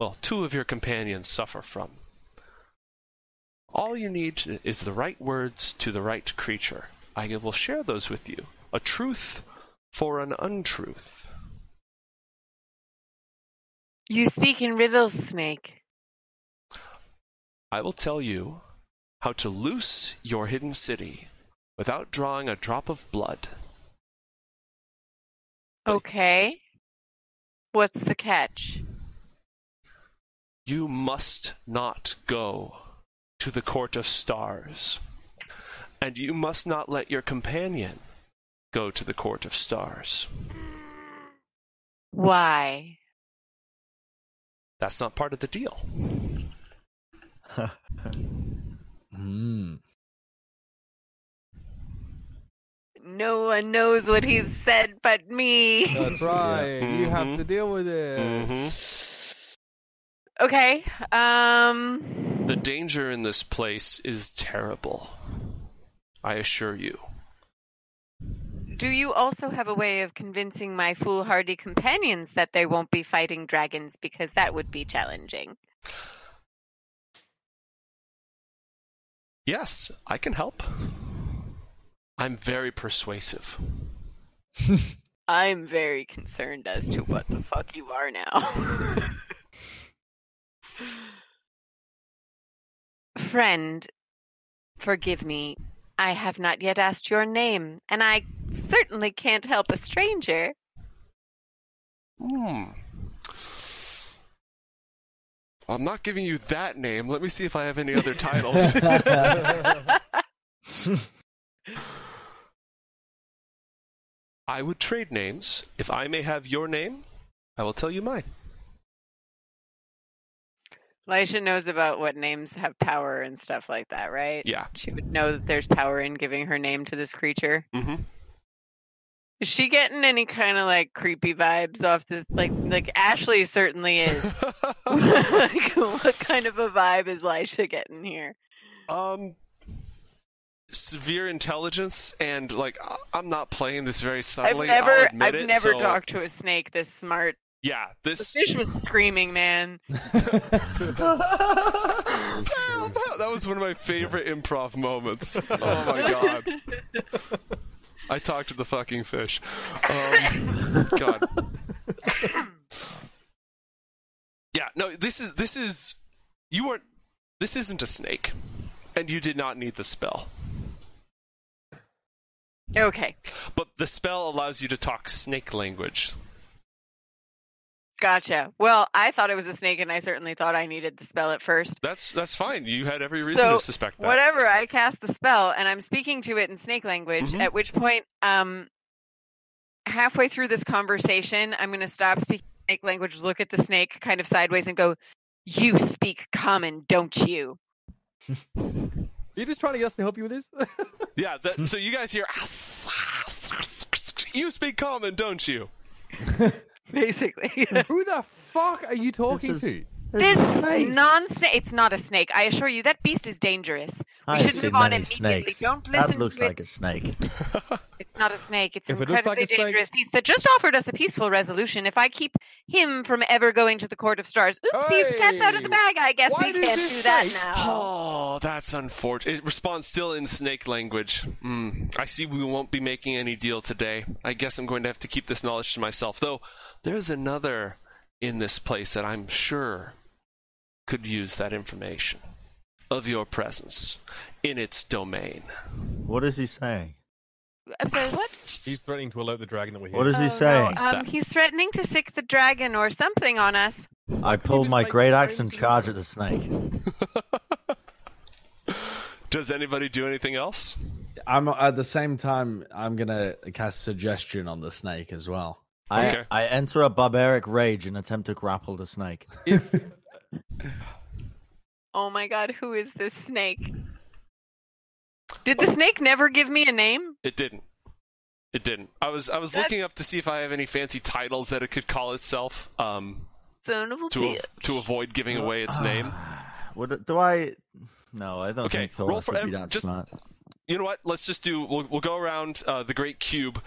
well, two of your companions suffer from. All you need is the right words to the right creature. I will share those with you. A truth for an untruth. You speak in riddles, Snake. I will tell you how to loose your hidden city without drawing a drop of blood. Okay. What's the catch? You must not go to the Court of Stars. And you must not let your companion go to the Court of Stars. Why? That's not part of the deal. No one knows what he's said but me. That's right. Yeah. You have to deal with it. Okay. The danger in this place is terrible. I assure you. Do you also have a way of convincing my foolhardy companions that they won't be fighting dragons? Because that would be challenging. Yes, I can help. I'm very persuasive. I'm very concerned as to what the fuck you are now. Friend, forgive me. I have not yet asked your name, and I certainly can't help a stranger. I'm not giving you that name. Let me see if I have any other titles. I would trade names. If I may have your name, I will tell you mine. Lycia knows about what names have power and stuff like that, right? Yeah. She would know that there's power in giving her name to this creature. Mm-hmm. Is she getting any kind of, like, creepy vibes off this? Like Ashley certainly is. Like, what kind of a vibe is Lycia getting here? Severe intelligence, and, like, I'm not playing this very subtly. I've never talked to a snake this smart. Yeah, this... The fish was screaming, man. That was one of my favorite improv moments. Oh, my God. I talked to the fucking fish. God. Yeah, no, this is... You weren't... This isn't a snake. And you did not need the spell. Okay. But the spell allows you to talk snake language. Gotcha. Well, I thought it was a snake, and I certainly thought I needed the spell at first. That's fine. You had every reason to suspect that. Whatever, I cast the spell, and I'm speaking to it in snake language, at which point, halfway through this conversation, I'm going to stop speaking snake language, look at the snake kind of sideways, and go, "You speak common, don't you?" Are you just trying to get us to help you with this? Yeah, so you guys hear, "You speak common, don't you?" Basically. Who the fuck are you talking to? This non-snake. It's not a snake. I assure you, that beast is dangerous. We should move on immediately. Snakes. Don't listen to it. That looks like a snake. It's not a snake. It's an incredibly dangerous beast that just offered us a peaceful resolution. If I keep him from ever going to the Court of Stars, oopsies, the cat's out of the bag. I guess we can't do that now. Oh, that's unfortunate. It responds still in snake language. I see we won't be making any deal today. I guess I'm going to have to keep this knowledge to myself. Though, there's another in this place that I'm sure could use that information of your presence in its domain. What is he saying? I'm sorry, what? He's threatening to alert the dragon that we're here. What does he say? No. He's threatening to sick the dragon or something on us. I pulled my great axe and charge at the snake. Does anybody do anything else? I'm at the same time. I'm gonna cast suggestion on the snake as well. Okay. I enter a barbaric rage and attempt to grapple the snake. Oh my god! Who is this snake? Did the snake never give me a name? It didn't. It didn't. I was looking up to see if I have any fancy titles that it could call itself. To avoid giving away its name. No, I don't think so. Roll for smart. You know what? Let's just do. We'll go around the Great Cube.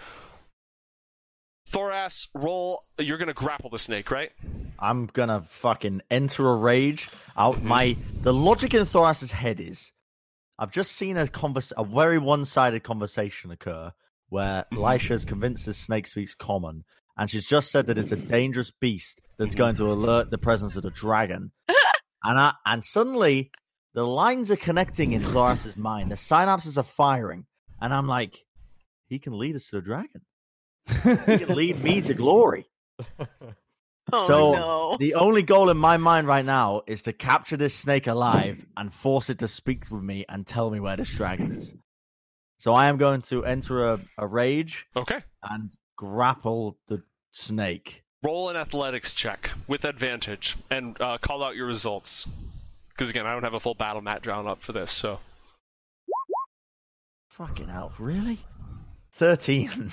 Thoras, roll. You're gonna grapple the snake, right? I'm gonna fucking enter a rage. The logic in Thoras's head is, I've just seen a very one-sided conversation occur where Lycia's convinced this snake speaks common, and she's just said that it's a dangerous beast that's going to alert the presence of the dragon. And suddenly, the lines are connecting in Thoras' mind. The synapses are firing, and I'm like, he can lead us to the dragon. He can lead me to glory. The only goal in my mind right now is to capture this snake alive and force it to speak with me and tell me where this dragon is. So I am going to enter a rage and grapple the snake. Roll an athletics check with advantage and call out your results. Because again, I don't have a full battle mat drawn up for this, so. Fucking hell, really? 13.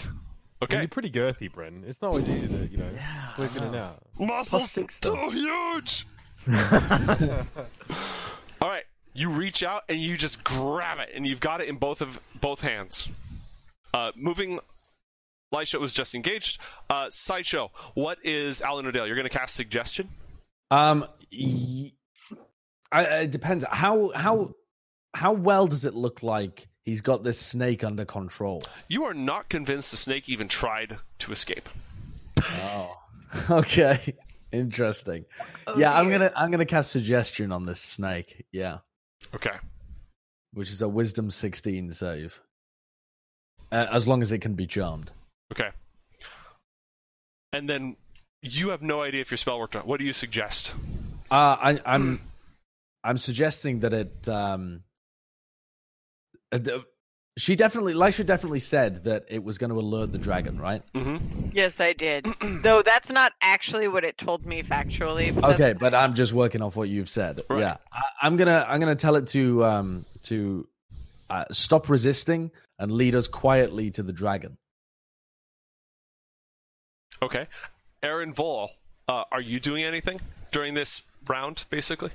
Okay. You're pretty girthy, Bren. It's not what you do, you know. Yeah, whip it out. Muscles so huge! Alright, you reach out and you just grab it, and you've got it in both hands. Moving, Lycia was just engaged. Sideshow, what is Alan O'Dale? You're going to cast Suggestion? It depends. How well does it look like he's got this snake under control? You are not convinced the snake even tried to escape. Oh, okay, interesting. Oh, yeah, I'm gonna cast suggestion on this snake. Yeah. Okay. Which is a Wisdom 16 save. As long as it can be charmed. Okay. And then you have no idea if your spell worked out. What do you suggest? I'm suggesting that it. Lycia definitely said that it was going to alert the dragon, right? Mm-hmm. Yes, I did. Though that's not actually what it told me factually. Okay, but I'm just working off what you've said. Right. Yeah, I'm gonna tell it to stop resisting and lead us quietly to the dragon. Okay, Aaron Vol, are you doing anything during this round, basically?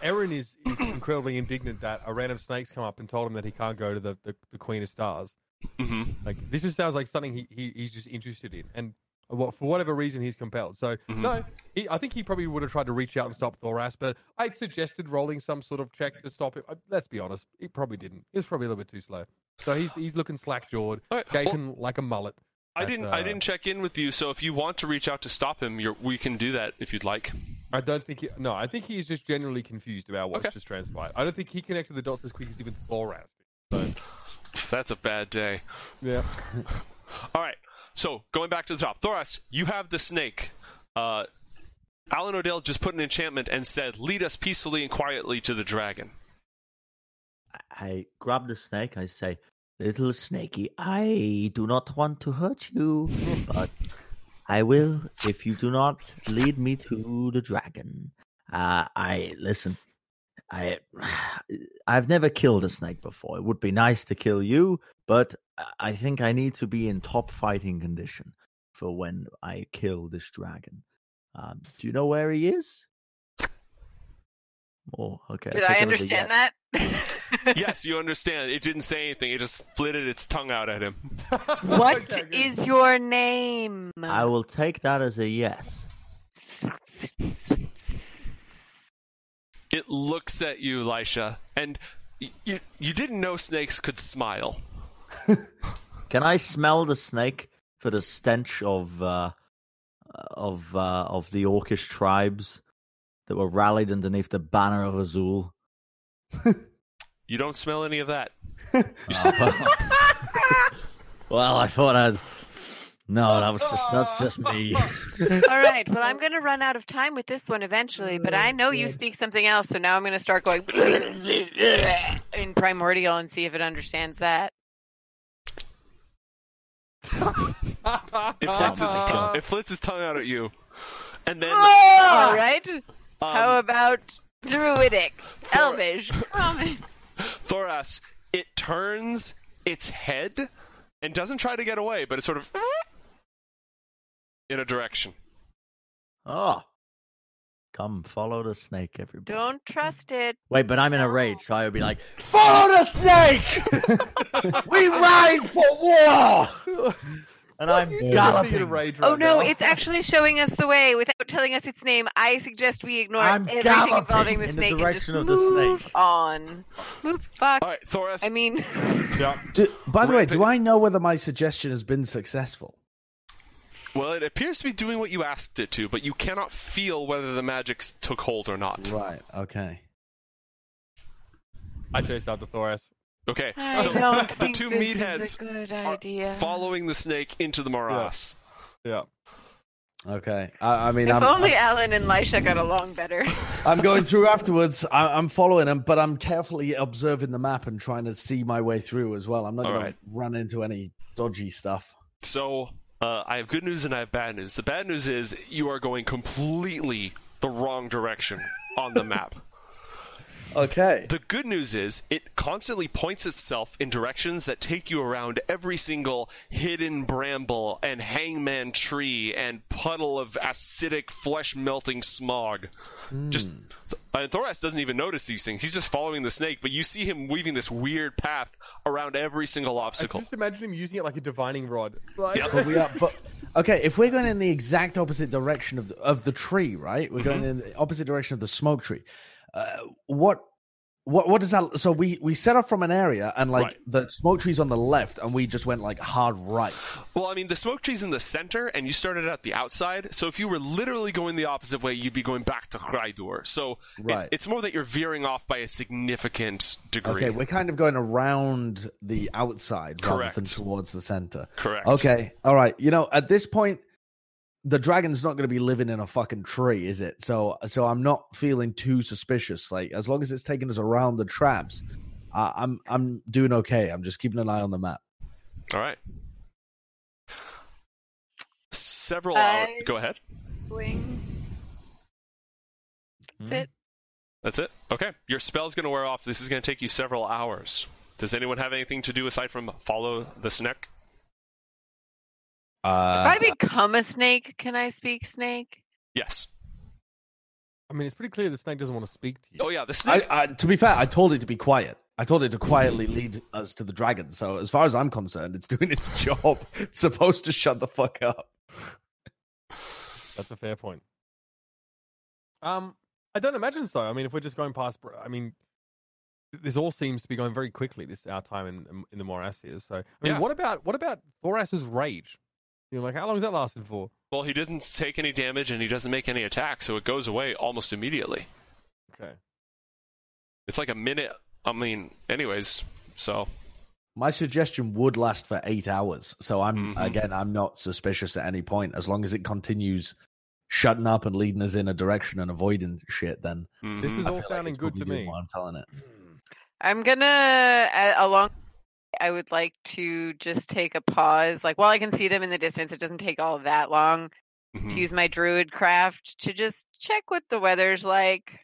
Aaron is incredibly indignant that a random snake's come up and told him that he can't go to the Queen of Stars. Mm-hmm. Like, this just sounds like something he's just interested in, and for whatever reason he's compelled. So I think he probably would have tried to reach out and stop Thoras, but I suggested rolling some sort of check to stop him. Let's be honest, he probably didn't. He was probably a little bit too slow. So he's looking slack jawed, gaping like a mullet. I didn't check in with you, so if you want to reach out to stop him, we can do that if you'd like. I think he is just generally confused about what's just transpired. I don't think he connected the dots as quick as even Thoras did. So. That's a bad day. Yeah. All right. So, going back to the top. Thoras, you have the snake. Alan O'Dale just put an enchantment and said, lead us peacefully and quietly to the dragon. I grab the snake. I say, little snakey, I do not want to hurt you, but... I will, if you do not lead me to the dragon. I've never killed a snake before. It would be nice to kill you, but I think I need to be in top fighting condition for when I kill this dragon. Do you know where he is? Oh, okay. Did I understand that? Yes, you understand. It didn't say anything. It just flitted its tongue out at him. What is your name? I will take that as a yes. It looks at you, Lycia, and you didn't know snakes could smile. Can I smell the snake for the stench of the orcish tribes that were rallied underneath the banner of Uzul? You don't smell any of that. Well, I thought I'd... No, that was just, that's just me. All right. Well, I'm going to run out of time with this one eventually, but I know you speak something else, so now I'm going to start going in primordial and see if it understands that. It flits its tongue out at you. And then... Oh! All right. How about druidic, elvish, common? Thoras, it turns its head and doesn't try to get away, but it sort of... in a direction. Oh. Come follow the snake, everybody. Don't trust it. Wait, but I'm in a rage, so I would be like, follow the snake! We ride for war! And I'm galloping. Oh no, it's actually showing us the way without telling us its name. I suggest we ignore everything involving the snake and just move on. Move back. All right, Thoras. I mean... Yeah. By the way, do I know whether my suggestion has been successful? Well, it appears to be doing what you asked it to, but you cannot feel whether the magic took hold or not. Right, okay. I chased out the Thoras. Okay, so the two meatheads are following the snake into the morass. Yeah. Okay, I mean... If only Alan and Lycia got along better. I'm going through afterwards. I'm following them, but I'm carefully observing the map and trying to see my way through as well. I'm not going to run into any dodgy stuff. So... I have good news and I have bad news. The bad news is you are going completely the wrong direction on the map. Okay. The good news is it constantly points itself in directions that take you around every single hidden bramble and hangman tree and puddle of acidic, flesh-melting smog. Just, and Thoras doesn't even notice these things. He's just following the snake, but you see him weaving this weird path around every single obstacle. I just imagine him using it like a divining rod. Like... Yep. Okay, if we're going in the exact opposite direction of the tree, right? We're going in the opposite direction of the smoke tree. What does that? So we set off from an area and like the smoke tree's on the left, and we just went like hard right. Well, I mean the smoke tree's in the center, and you started at the outside. So if you were literally going the opposite way, you'd be going back to Khraidur. So it's more that you're veering off by a significant degree. Okay, we're kind of going around the outside rather than towards the center. Correct. Okay. All right. You know, at this point. The dragon's not going to be living in a fucking tree, is it? So I'm not feeling too suspicious. Like as long as it's taking us around the traps, I'm doing okay. I'm just keeping an eye on the map. All right. Several hours. Go ahead. That's it. Okay. Your spell's going to wear off. This is going to take you several hours. Does anyone have anything to do aside from follow the snake? If I become a snake, can I speak snake? Yes. I mean, it's pretty clear the snake doesn't want to speak to you. Oh, yeah, the snake... to be fair, I told it to be quiet. I told it to quietly lead us to the dragon. So as far as I'm concerned, it's doing its job. It's supposed to shut the fuck up. That's a fair point. I don't imagine so. I mean, if we're just going past... I mean, this all seems to be going very quickly, this our time in the morass here. So, I mean, what about Thoras's rage? You know, like, how long is that lasting for? Well, he doesn't take any damage, and he doesn't make any attack, so it goes away almost immediately. Okay. It's like a minute. I mean, anyways, so... My suggestion would last for 8 hours, so I'm not suspicious at any point. As long as it continues shutting up and leading us in a direction and avoiding shit, then... Mm-hmm. This is all sounding good to me. I'm telling it. I'm gonna... I would like to just take a pause. Like, while I can see them in the distance, it doesn't take all that long to use my druid craft to just check what the weather's like,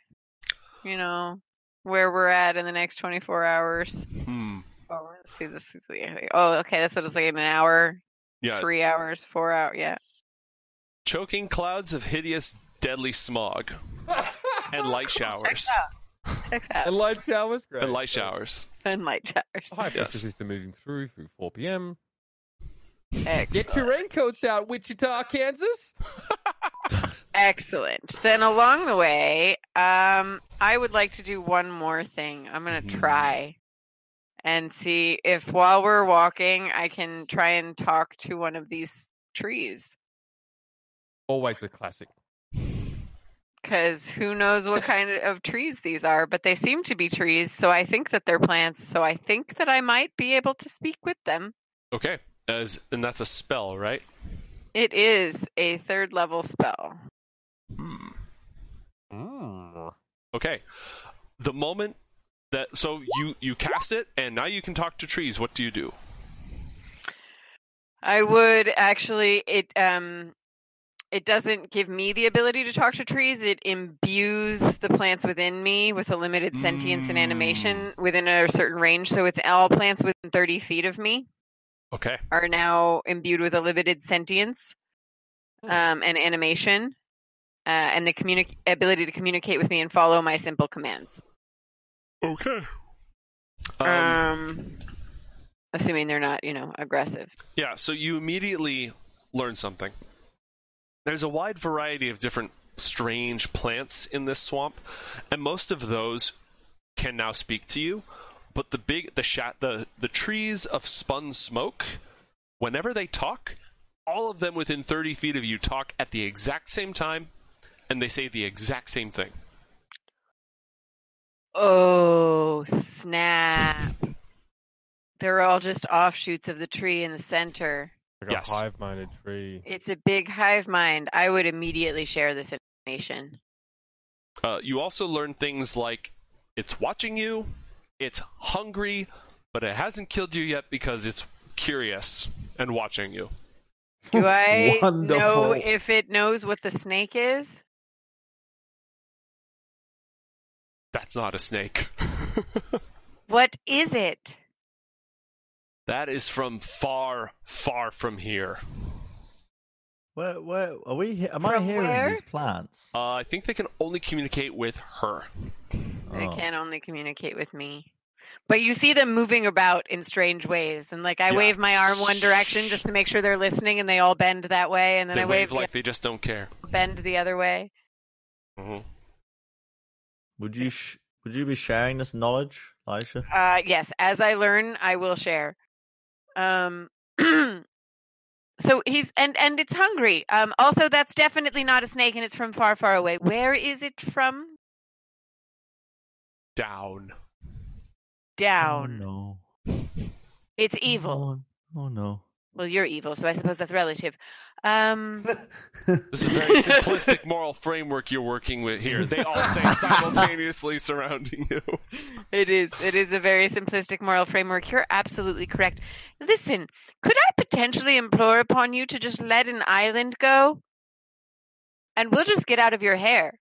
you know, where we're at in the next 24 hours. Oh, let's see. This is the... Oh, okay. That's what it's like in an hour, 3 hours, 4 hours. Yeah. Choking clouds of hideous, deadly smog and light showers. Exactly. And light showers, great. And light showers. And light showers. High pressure system moving through 4 p.m. Excellent. Get your raincoats out, Wichita, Kansas. Excellent. Then along the way, I would like to do one more thing. I'm going to try and see if while we're walking, I can try and talk to one of these trees. Always a classic. Because who knows what kind of trees these are, but they seem to be trees, so I think that they're plants, so I think that I might be able to speak with them. Okay. And that's a spell, right? It is a third level spell. Hmm. Mm. Okay. The moment that... So you cast it, and now you can talk to trees. What do you do? I would actually... It doesn't give me the ability to talk to trees. It imbues the plants within me with a limited sentience and animation within a certain range. So it's all plants within 30 feet of me. Okay. Are now imbued with a limited sentience and animation, and the ability to communicate with me and follow my simple commands. Okay. Assuming they're not, aggressive. Yeah. So you immediately learn something. There's a wide variety of different strange plants in this swamp, and most of those can now speak to you. But the trees of spun smoke, whenever they talk, all of them within 30 feet of you talk at the exact same time, and they say the exact same thing. Oh, snap. They're all just offshoots of the tree in the center. Like a hive-minded tree. It's a big hive mind. I would immediately share this information. You also learn things like it's watching you, it's hungry, but it hasn't killed you yet because it's curious and watching you. Do I know if it knows what the snake is? That's not a snake. What is it? That is from far, far from here. Where are we? Am I hearing these plants? I think they can only communicate with her. They can only communicate with me. But you see them moving about in strange ways, and I wave my arm one direction just to make sure they're listening, and they all bend that way, and then I wave like they just don't care. Bend the other way. Mm-hmm. Would you be sharing this knowledge, Lycia? Yes. As I learn, I will share. So he's and it's hungry. Also, that's definitely not a snake, and it's from far, far away. Where is it from? Down. Oh, no. It's evil. Oh no. Well, you're evil, so I suppose that's relative. This is a very simplistic moral framework you're working with here. They all say simultaneously surrounding you. It is a very simplistic moral framework. You're absolutely correct. Listen, could I potentially implore upon you to just let an island go? And we'll just get out of your hair.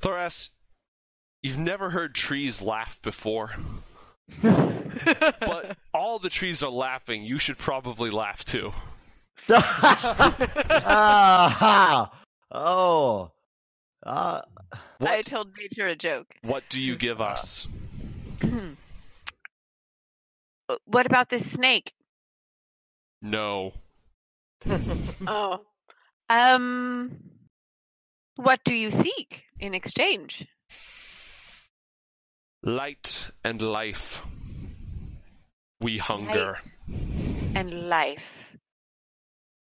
Thoras, you've never heard trees laugh before. But all the trees are laughing. You should probably laugh too. I told nature a joke. What do you give us? What about this snake? No. Oh. What do you seek in exchange? Light and life. We hunger. Light and life.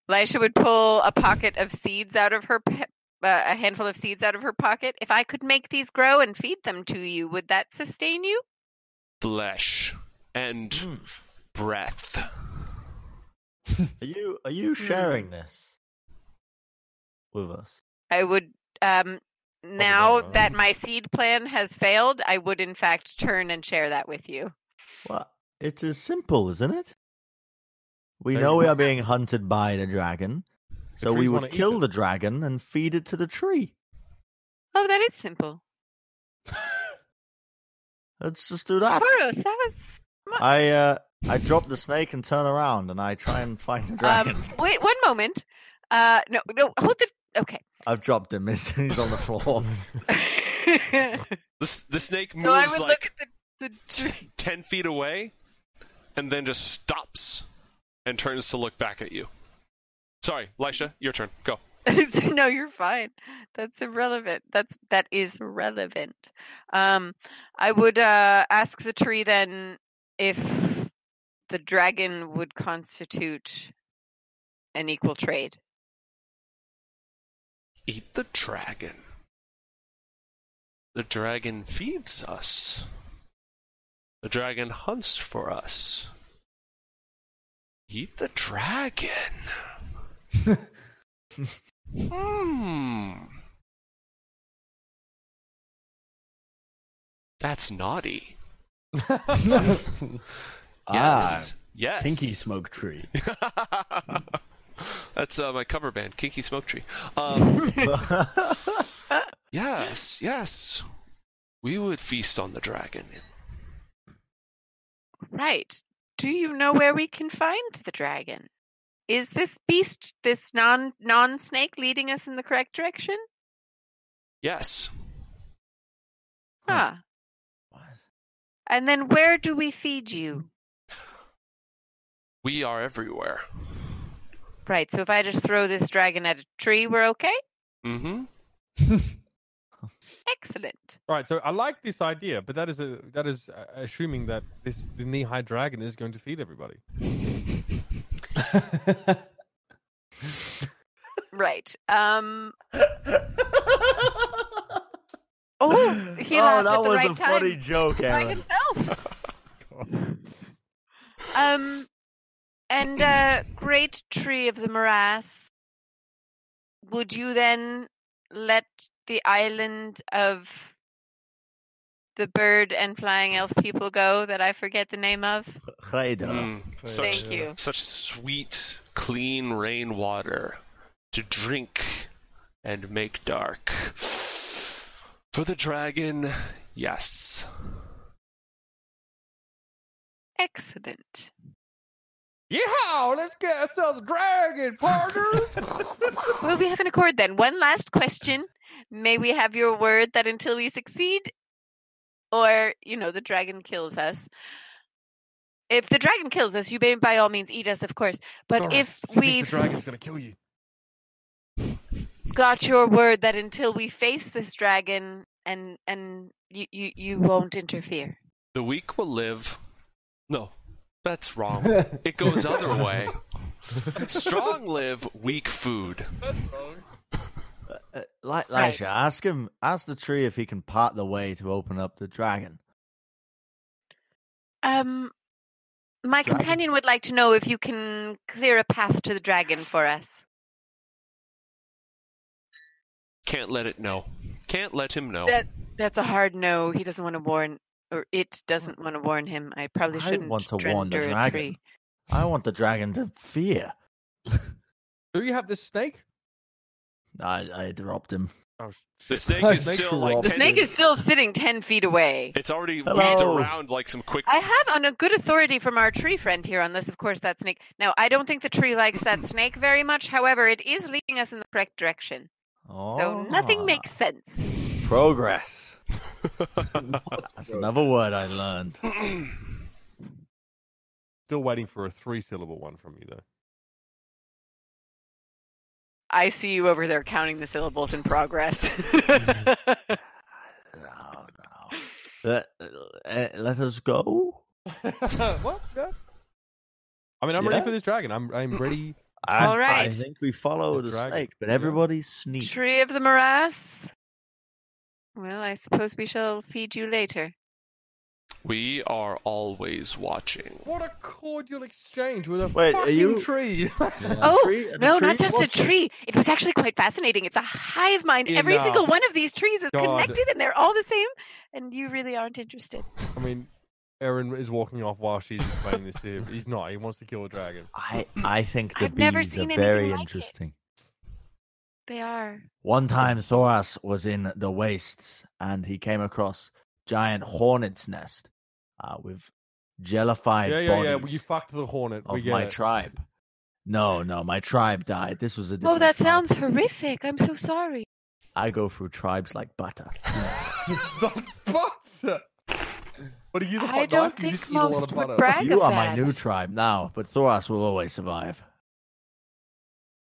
Lycia would pull a handful of seeds out of her pocket. If I could make these grow and feed them to you, would that sustain you? Flesh and breath. Are you sharing this with us? I would. Now that my seed plan has failed, I would in fact turn and share that with you. Well, it is simple, isn't it? We know we are being hunted by the dragon, so we would kill the dragon and feed it to the tree. Oh, that is simple. Let's just do that. Thoros, that was smart. I drop the snake and turn around, and I try and find the dragon. Wait, one moment. No, hold the... Okay. I've dropped him. He's on the floor. The snake moves 10 feet away and then just stops and turns to look back at you. Sorry, Lycia, your turn. Go. No, you're fine. That's irrelevant. That is relevant. I would ask the tree then if the dragon would constitute an equal trade. Eat the dragon. The dragon feeds us. The dragon hunts for us. Eat the dragon. That's naughty. Yes. Kinky Smoke Tree. That's my cover band, Kinky Smoke Tree. Yes. We would feast on the dragon. Right. Do you know where we can find the dragon? Is this beast, this non-snake, leading us in the correct direction? Yes. Huh. What? And then where do we feed you? We are everywhere. Right, so if I just throw this dragon at a tree, we're okay? Mm-hmm. Excellent. All right, so I like this idea, but that is assuming that this knee-high dragon is going to feed everybody. Right. That was a funny joke, Aaron. And great tree of the morass, would you then let the island of the bird and flying elf people go that I forget the name of? Khraidur. Thank you. Such sweet, clean rainwater to drink and make dark. For the dragon, yes. Excellent. Yeehaw! Let's get ourselves a dragon, partners! We'll be having a accord then. One last question. May we have your word that until we succeed, or, you know, the dragon kills us. If the dragon kills us, you may by all means eat us, of course. But Thoras, if we... The dragon's going to kill you. Got your word that until we face this dragon, and you won't interfere. The weak will live. No. That's wrong. It goes other way. Strong live, weak food. That's wrong. Lycia, ask the tree if he can part the way to open up the dragon. My companion would like to know if you can clear a path to the dragon for us. Can't let him know. That's a hard no. He doesn't want to warn. Or it doesn't want to warn him. I probably shouldn't want to warn the dragon. I want the dragon to fear. Do you have this snake? I dropped him. Oh, the snake is still sitting 10 feet away. It's already weaved around like some quick. I have on a good authority from our tree friend here, unless of course that snake. Now I don't think the tree likes that snake very much. However, it is leading us in the correct direction. Oh. So nothing makes sense. Progress. That's another word I learned. Still waiting for a 3-syllable one from you, though. I see you over there counting the syllables in progress. No. Let us go? What? Yeah. I mean, I'm ready for this dragon. I'm ready. All right. I think we follow the snake, but everybody sneak. Tree of the morass. Well, I suppose we shall feed you later. We are always watching. What a cordial exchange with a tree. Not just a tree. It was actually quite fascinating. It's a hive mind. Enough. Every single one of these trees is connected and they're all the same. And you really aren't interested. I mean, Aaron is walking off while she's playing this too. He's not. He wants to kill a dragon. I think the bees are very interesting. They are. One time Thoras was in the wastes and he came across giant hornet's nest with jellified bodies. Yeah, well, you fucked the hornet. Tribe. No, my tribe died. This was a different tribe. Sounds horrific. I'm so sorry. I go through tribes like butter. The butter! What are you, the I don't think you most would brag you of that. You are my new tribe now, but Thoras will always survive.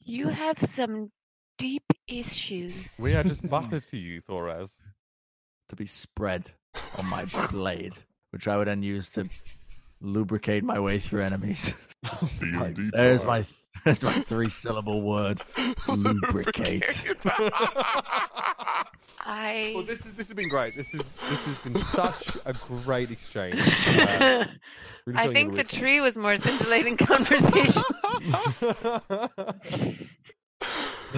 You have some deep issues. We are just butter to you, Thoras. To be spread on my blade, which I would then use to lubricate my way through enemies. There's my 3-syllable word. Lubricate. Well, this has been great. This has been such a great exchange. Really I think the tree was more scintillating conversation.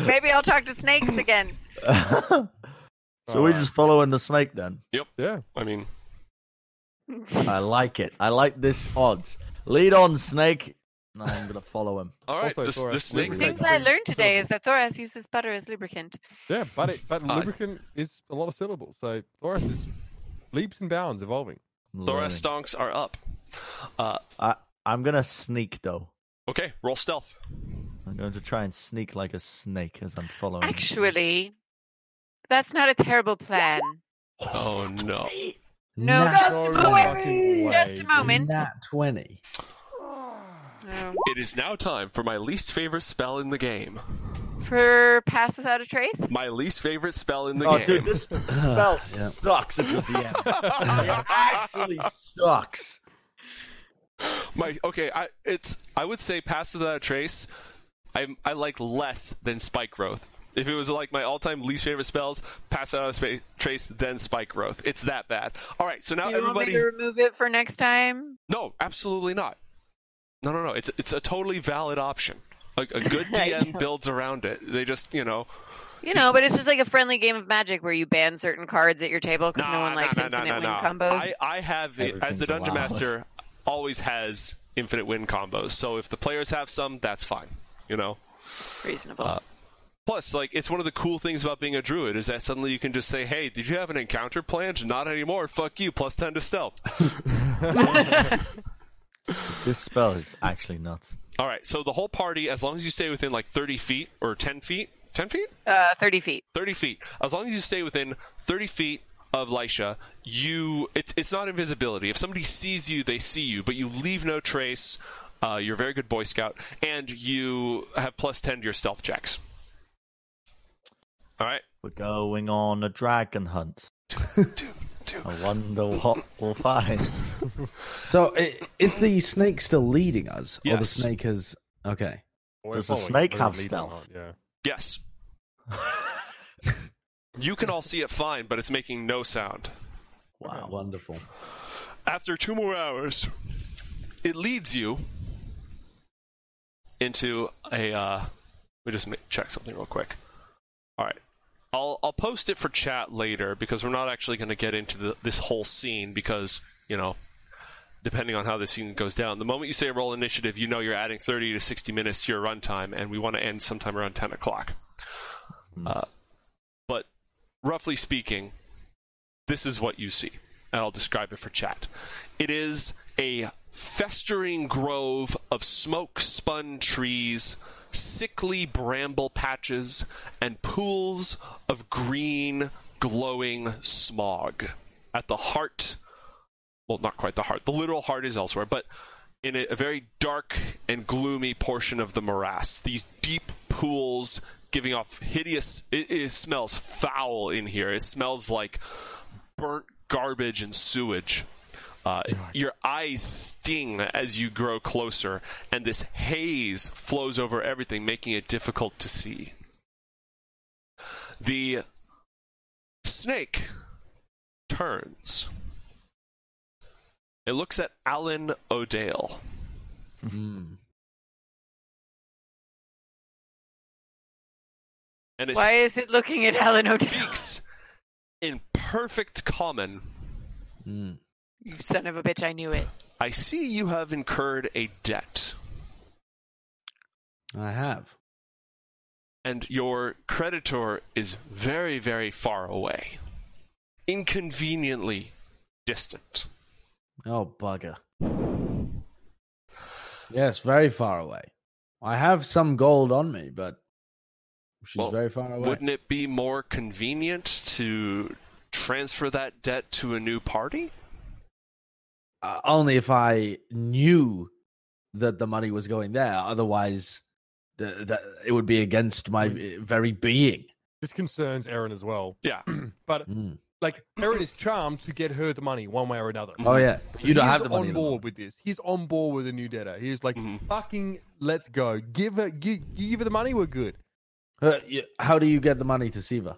Maybe I'll talk to snakes again. So we're just following the snake then. Yep. Yeah. I mean, I like it. I like this odds. Lead on, snake. No, I'm gonna follow him. All right. Also, the snake. Things I learned today is that Thoras uses butter as lubricant. Yeah, but lubricant is a lot of syllables. So Thoras is leaps and bounds evolving. Thoras stonks are up. I'm gonna sneak though. Okay, roll stealth. I'm going to try and sneak like a snake as I'm following. Actually, that's not a terrible plan. Oh no! No, just a moment. Nat 20. No. It is now time for my least favorite spell in the game. For Pass Without a Trace? My least favorite spell in the game. Oh, dude, this spell sucks at the DM. It actually sucks. I would say Pass Without a Trace, I like less than Spike Growth. If it was like my all-time least favorite spells, Pass Without a Trace, then Spike Growth. It's that bad. All right, so now everybody... Do you want me to remove it for next time? No, absolutely not. No. It's a totally valid option. Like a good DM builds around it. They just, but it's just like a friendly game of Magic where you ban certain cards at your table because no one likes infinite win combos. I have, as the Dungeon Master, always has infinite win combos. So if the players have some, that's fine. Reasonable. Plus, it's one of the cool things about being a druid is that suddenly you can just say, "Hey, did you have an encounter planned? Not anymore. Fuck you. Plus 10 to stealth." This spell is actually nuts. All right, so the whole party, as long as you stay within 30 feet or 10 feet, 10 feet? 30 feet. 30 feet. As long as you stay within 30 feet of Lycia, it's not invisibility. If somebody sees you, they see you, but you leave no trace. You're a very good Boy Scout, and you have plus 10 to your stealth checks. All right. We're going on a dragon hunt. I wonder what we'll find. So, is the snake still leading us? Yes. Or the snake is... Okay. Does the snake have stealth? Yes. You can all see it fine, but it's making no sound. Wow. Wonderful. After 2 more hours, it leads you into a... Let me just check something real quick. All right. I'll post it for chat later because we're not actually going to get into this whole scene because, depending on how this scene goes down. The moment you say roll initiative, you're adding 30 to 60 minutes to your runtime, and we want to end sometime around 10 o'clock. But roughly speaking, this is what you see, and I'll describe it for chat. It is a festering grove of smoke-spun trees, sickly bramble patches, and pools of green glowing smog. At the heart, well, not quite the heart, the literal heart is elsewhere, but in a very dark and gloomy portion of the morass, these deep pools giving off hideous, it smells foul in here. It smells like burnt garbage and sewage. Your eyes sting as you grow closer, and this haze flows over everything, making it difficult to see. The snake turns. It looks at Alan O'Dale. And why is it looking at Alan O'Dale? Speaks in perfect common. You son of a bitch, I knew it. I see you have incurred a debt. I have. And your creditor is very, very far away. Inconveniently distant. Oh, bugger. Yes, very far away. I have some gold on me, but she's very far away. Wouldn't it be more convenient to transfer that debt to a new party? Only if I knew that the money was going there. Otherwise, it would be against my very being. This concerns Aaron as well. Yeah. But, Aaron is charmed to get her the money one way or another. Oh, yeah. So you don't have the money. He's on board with this. He's on board with a new debtor. He's like, fucking, let's go. Give her the money, we're good. How do you get the money to Silva?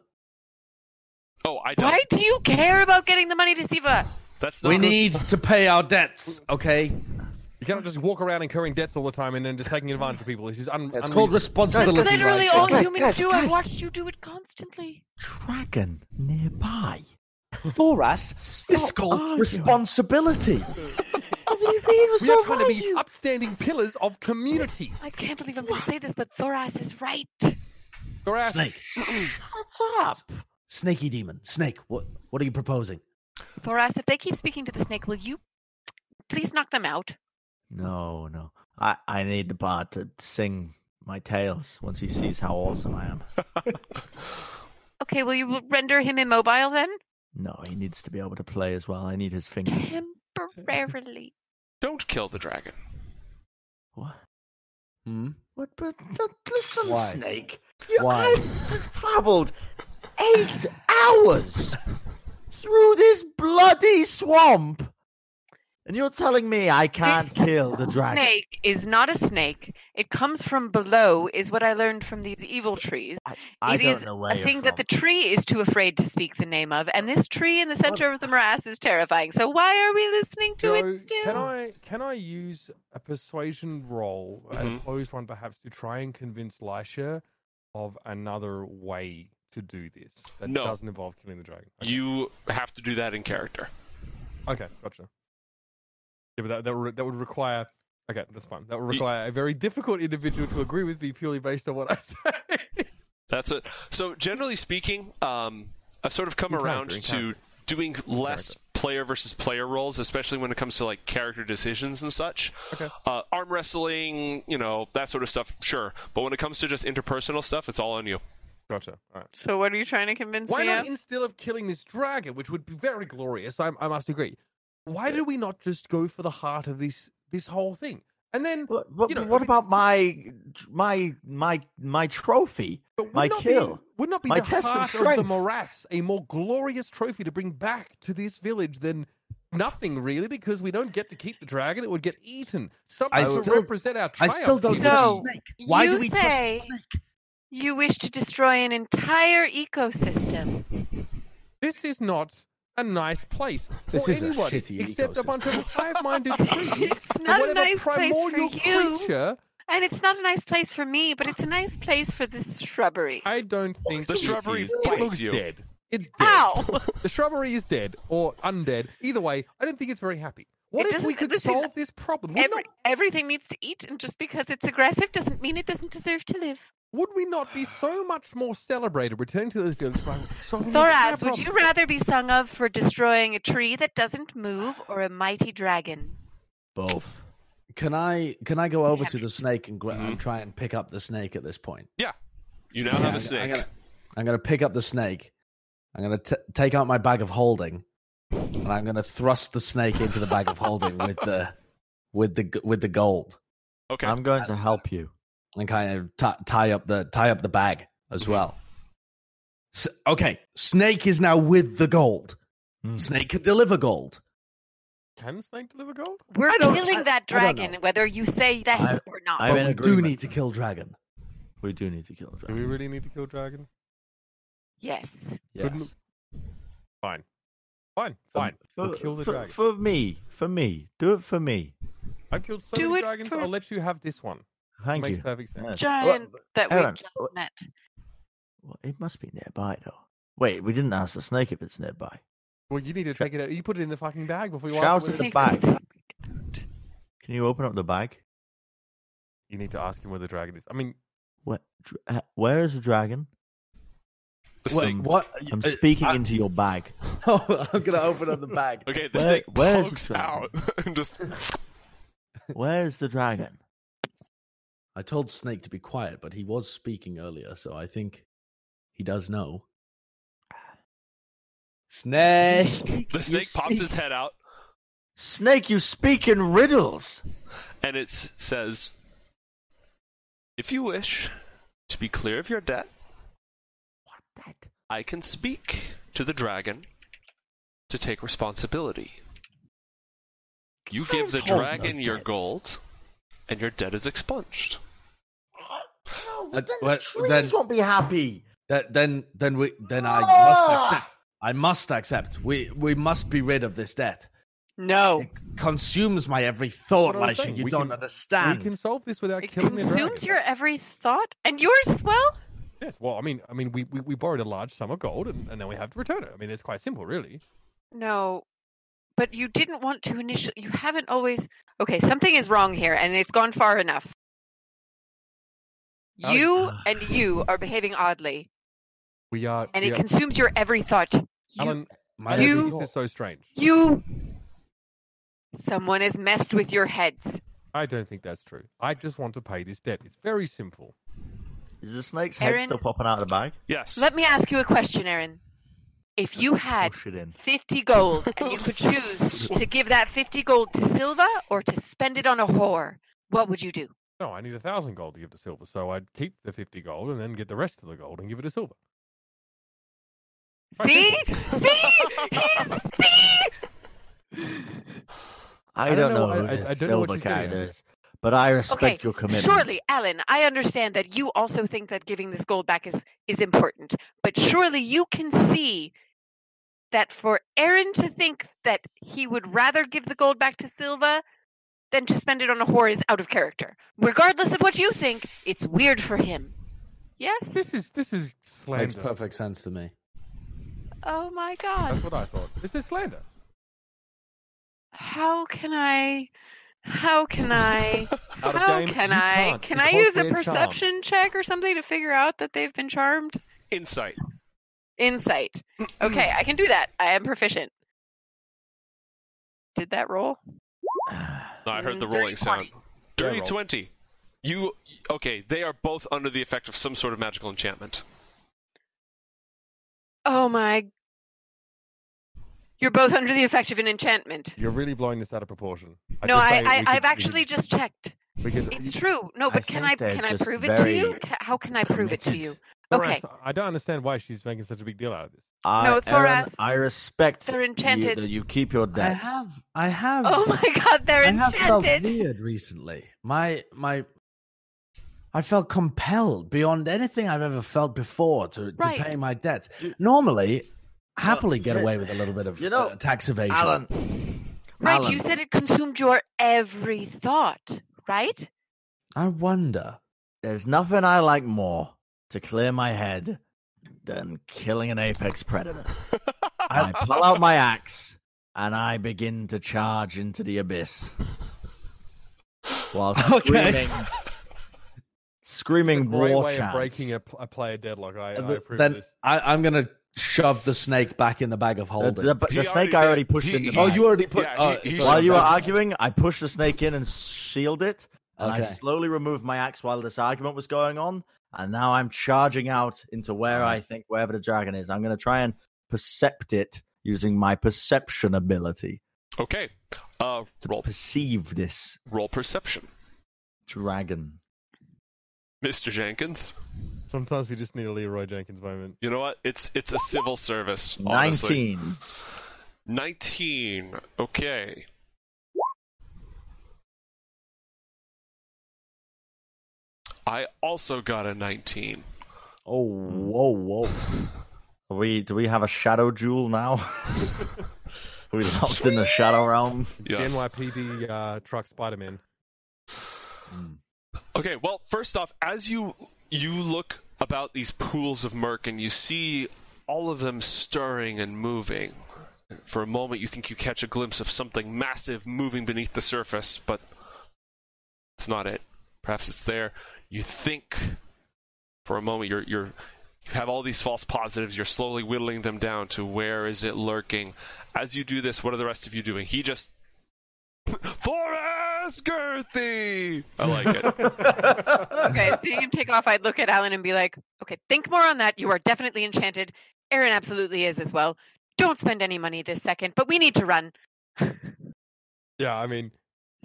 Oh, I don't. Why do you care about getting the money to Silva? That's not. We need to pay our debts, okay? You cannot just walk around incurring debts all the time and then just taking advantage of people. It's just it's called responsibility. That's literally all humans do. I've watched you do it constantly. Dragon nearby. Thoras, fiscal responsibility. What do you mean? We are trying to be upstanding pillars of community. I can't believe I'm going to say this, but Thoras is right. Thoras. Snake. What's up? Snaky demon. Snake, what are you proposing? Thoras, if they keep speaking to the snake, will you please knock them out? No. I need the bard to sing my tales once he sees how awesome I am. Okay, will you render him immobile then? No, he needs to be able to play as well. I need his fingers. Temporarily. Don't kill the dragon. What? Hmm? What? But listen, why? Snake. I've traveled 8 hours through this bloody swamp. And you're telling me I can't kill the dragon? Snake is not a snake. It comes from below, is what I learned from these evil trees. I don't know where you're from. That the tree is too afraid to speak the name of, and this tree in the center of the morass is terrifying. So why are we listening to it still? Can I use a persuasion roll, an opposed one perhaps, to try and convince Lycia of another way to do this that doesn't involve killing the dragon? Okay. You have to do that in character. Okay, gotcha. Yeah, but that would require... Okay, that's fine. That would require a very difficult individual to agree with me purely based on what I say. That's it. So, generally speaking, I've sort of come around to doing less player versus player roles, especially when it comes to, like, character decisions and such. Okay. Arm wrestling, that sort of stuff, sure. But when it comes to just interpersonal stuff, it's all on you. Gotcha. All right. So what are you trying to convince me of? Why not, instead of killing this dragon, which would be very glorious, I must agree, why do we not just go for the heart of this whole thing? And then, what about my trophy? My kill would not be the heart of the morass a more glorious trophy to bring back to this village than nothing, really, because we don't get to keep the dragon; it would get eaten. Something to represent our triumph. I still don't trust the snake. Why do we trust the snake? You wish to destroy an entire ecosystem. This is not a nice place for anyone, except a bunch of hive-minded trees. It's not a nice place for you, and it's not a nice place for me, but it's a nice place for this shrubbery. I don't think the shrubbery bites you. Dead. It's dead. Ow! The shrubbery is dead or undead. Either way, I don't think it's very happy. What if we could solve this problem? Everything needs to eat, and just because it's aggressive doesn't mean it doesn't deserve to live. Would we not be so much more celebrated returning to this village? Thoras, would you rather be sung of for destroying a tree that doesn't move or a mighty dragon? Both. Can I go over to the snake and try and pick up the snake at this point? Yeah. You now have a snake. I'm going to pick up the snake. I'm going to take out my bag of holding, and I'm going to thrust the snake into the bag of holding with the gold. Okay. I'm going to help you. And kind of tie up the bag as well. So, okay, snake is now with the gold. Mm. Snake can deliver gold. Can snake deliver gold? We're killing that dragon, whether you say yes or not. We do need to kill dragon. We do need to kill dragon. Do we really need to kill dragon? Yes. Fine. We'll kill the dragon. For me. Do it for me. I've killed so many dragons, I'll let you have this one. Thank you. Makes perfect sense. Giant that we just met. Well, it must be nearby, though. Wait, we didn't ask the snake if it's nearby. Well, you need to take it out. You put it in the fucking bag before you ask it. Shout at the bag. Can you open up the bag? You need to ask him where the dragon is. I mean... where is the dragon? The snake. What? I'm speaking into your bag. Oh, I'm going to open up the bag. Okay, the snake pokes out. Where's the dragon? I told Snake to be quiet, but he was speaking earlier, so I think he does know. Snake! The snake pops his head out. Snake, you speak in riddles! And it says, if you wish to be clear of your debt, I can speak to the dragon to take responsibility. You give the dragon your gold, and your debt is expunged. No, but then the trees won't be happy. Then I must accept. I must accept. We must be rid of this debt. No. It consumes my every thought, Lycia. You don't understand. We can solve this without killing the dragon. It consumes your every thought? And yours as well? Yes, well, I mean, we borrowed a large sum of gold, and then we have to return it. I mean, it's quite simple, really. No, but you didn't want to initially... You haven't always... Okay, something is wrong here, and it's gone far enough. You are behaving oddly. We are... And it consumes your every thought. Alan, this is so strange. Someone has messed with your heads. I don't think that's true. I just want to pay this debt. It's very simple. Is the snake's head still popping out of the bag? Yes. Let me ask you a question, Aaron. If you had 50 gold and you could choose to give that 50 gold to Silva or to spend it on a whore, what would you do? No, I need 1,000 gold to give to Silva, so I'd keep the 50 gold and then get the rest of the gold and give it to Silva. See? See? I don't know who this Silva is. But I respect your commitment. Surely, Alan, I understand that you also think that giving this gold back is important. But surely you can see that for Aaron to think that he would rather give the gold back to Silva than to spend it on a whore is out of character. Regardless of what you think, it's weird for him. Yes? This is slander. Makes perfect sense to me. Oh my God. That's what I thought. This is slander. How can I? Can I use a perception check or something to figure out that they've been charmed? Insight. Okay, I can do that. I am proficient. Did that roll? No, I heard the rolling sound. Dirty 20. They are both under the effect of some sort of magical enchantment. Oh my. You're both under the effect of an enchantment. You're really blowing this out of proportion. I've actually just checked. It's true. No, but can I prove it to you? How can I prove it to you? Okay. Thoras, I don't understand why she's making such a big deal out of this. Thoras, I respect they're enchanted. You keep your debt. I have. Oh my God, they're enchanted. I have felt weird recently. I felt compelled beyond anything I've ever felt before to pay my debts. Normally. Happily get away with a little bit of tax evasion. Alan. You said it consumed your every thought, right? I wonder. There's nothing I like more to clear my head than killing an apex predator. I pull out my axe and I begin to charge into the abyss while screaming... Screaming war way chants. Of breaking a player deadlock. I approve of this. I'm going to shove the snake back in the bag of holding. The snake I already pushed in the bag. Oh, you already put... Yeah, while you were arguing, I pushed the snake in and shield it, and I slowly removed my axe while this argument was going on, and now I'm charging out into wherever the dragon is. I'm going to try and percept it using my perception ability. Okay. Roll. Perceive this. Roll perception. Dragon. Mr. Jenkins. Sometimes we just need a Leroy Jenkins moment. You know what? It's a civil service, honestly. 19. Okay. I also got a 19. Oh, whoa. Do we have a shadow jewel now? We lost in the shadow realm. Yes. The NYPD truck Spider-Man. Okay, well, first off, as you look about these pools of murk and you see all of them stirring and moving. For a moment, you think you catch a glimpse of something massive moving beneath the surface, but it's not it. Perhaps it's there. You think for a moment you have all these false positives. You're slowly whittling them down to where is it lurking. As you do this, what are the rest of you doing? He just... Thoras Girthy! I like it. Okay, seeing him take off, I'd look at Alan and be like, okay, think more on that. You are definitely enchanted. Aaron absolutely is as well. Don't spend any money this second, but we need to run. Yeah, I mean,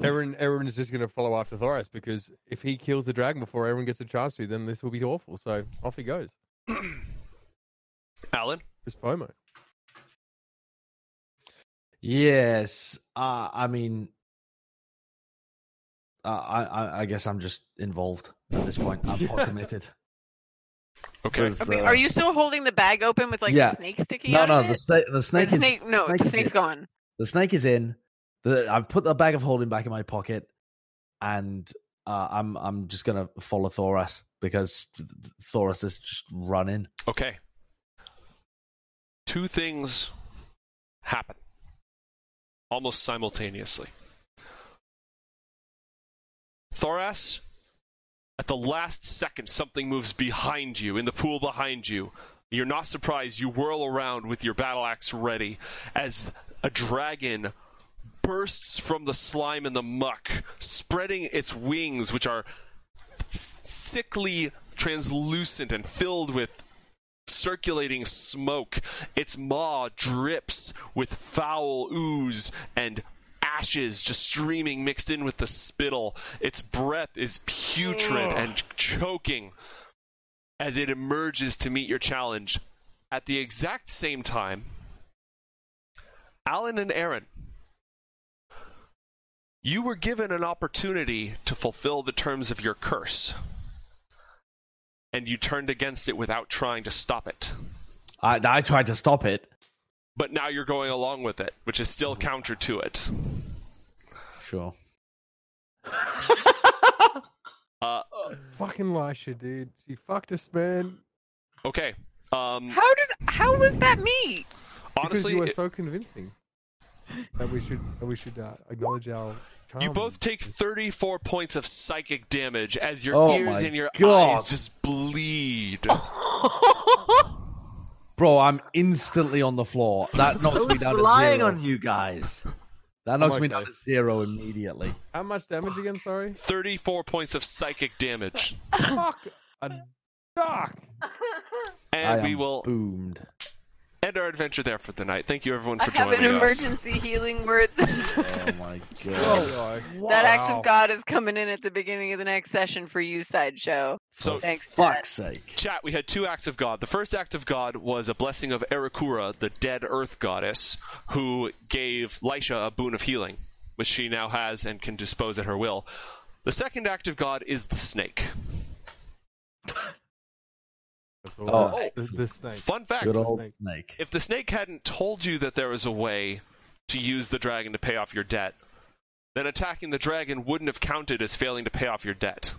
Aaron is just going to follow after Thoras, because if he kills the dragon before everyone gets a chance to, then this will be awful. So off he goes. Alan? It's FOMO. Yes, I guess I'm just involved at this point. I'm not committed. Okay. Was, are you still holding the bag open with like the snake sticking out? No, the snake's gone. The snake is in. I've put the bag of holding back in my pocket, and I'm just gonna follow Thoras because Thoras is just running. Okay. Two things happen almost simultaneously. Thoras, at the last second, something moves behind you, in the pool behind you. You're not surprised. You whirl around with your battle axe ready as a dragon bursts from the slime and the muck, spreading its wings, which are sickly translucent and filled with circulating smoke. Its maw drips with foul ooze and ashes just streaming mixed in with the spittle. Its breath is putrid and choking as it emerges to meet your challenge. At the exact same time, Alan and Aaron, you were given an opportunity to fulfill the terms of your curse, and you turned against it without trying to stop it. I tried to stop it. But now you're going along with it, which is still counter to it. Sure. Fucking Lycia, dude. She fucked us, man. Okay. How was that me? Honestly, because you were so convincing that we should acknowledge our charm. You both take 34 points of psychic damage as your ears and your eyes just bleed. Bro, I'm instantly on the floor. That knocks me down to 0. I was relying on you guys. That knocks me down to 0 immediately. How much damage again, sorry? 34 points of psychic damage. Fuck a duck. And we will end our adventure there for the night. Thank you, everyone, for joining us. I have an emergency healing words. Oh, my God. Wow. That act of God is coming in at the beginning of the next session for you, Sideshow. So, thanks, fuck's sake. Chat, we had two acts of God. The first act of God was a blessing of Erakura, the dead earth goddess, who gave Lycia a boon of healing, which she now has and can dispose at her will. The second act of God is the snake. The snake. Fun fact, good old snake. If the snake hadn't told you that there was a way to use the dragon to pay off your debt, then attacking the dragon wouldn't have counted as failing to pay off your debt.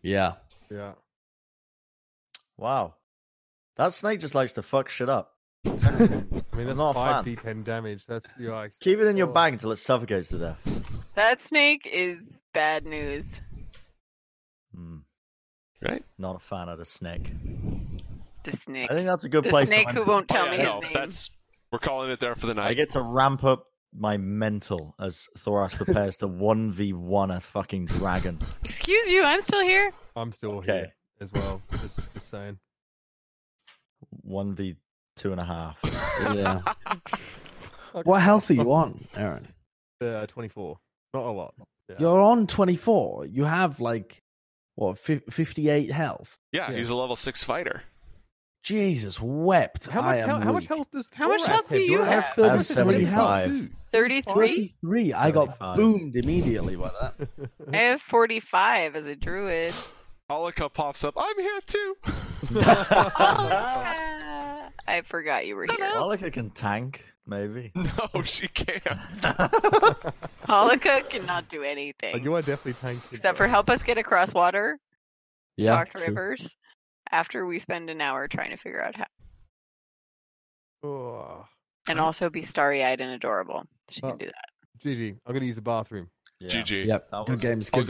Yeah. Yeah. Wow. That snake just likes to fuck shit up. I mean, that's not 5d10 damage. That's keep it in your bag until it suffocates to death. That snake is bad news. Right? Not a fan of the snake. The snake. I think that's a good place to end. The snake who won't tell me his name. We're calling it there for the night. I get to ramp up my mental as Thoras prepares to 1v1 a fucking dragon. Excuse you, I'm still here. I'm still here as well. Just saying. 1v2.5. Yeah. What health are you on, Aaron? 24. Not a lot. Yeah. You're on 24. You have 58 health. Yeah, he's a level 6 fighter. Jesus wept. How much health do you have? I have 75. 33? I got boomed immediately by that. I have 45 as a druid. Holika pops up. I'm here too. Holika. I forgot you were here. Holika can tank, maybe. No, she can't. Holika cannot do anything. You are definitely tanking. Except for help us get across water. Yeah. Dark rivers. After we spend an hour trying to figure out how. And also be starry-eyed and adorable. She can do that. GG. I'm going to use the bathroom. Yeah. GG. Yep. Good games. Thank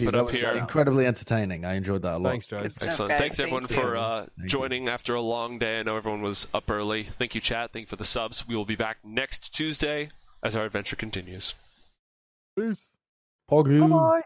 you. That was incredibly entertaining. I enjoyed that a lot. Thanks, Joe. Excellent. Guys. Thanks, everyone, for joining after a long day. I know everyone was up early. Thank you, chat. Thank you for the subs. We will be back next Tuesday as our adventure continues. Peace. Bye-bye.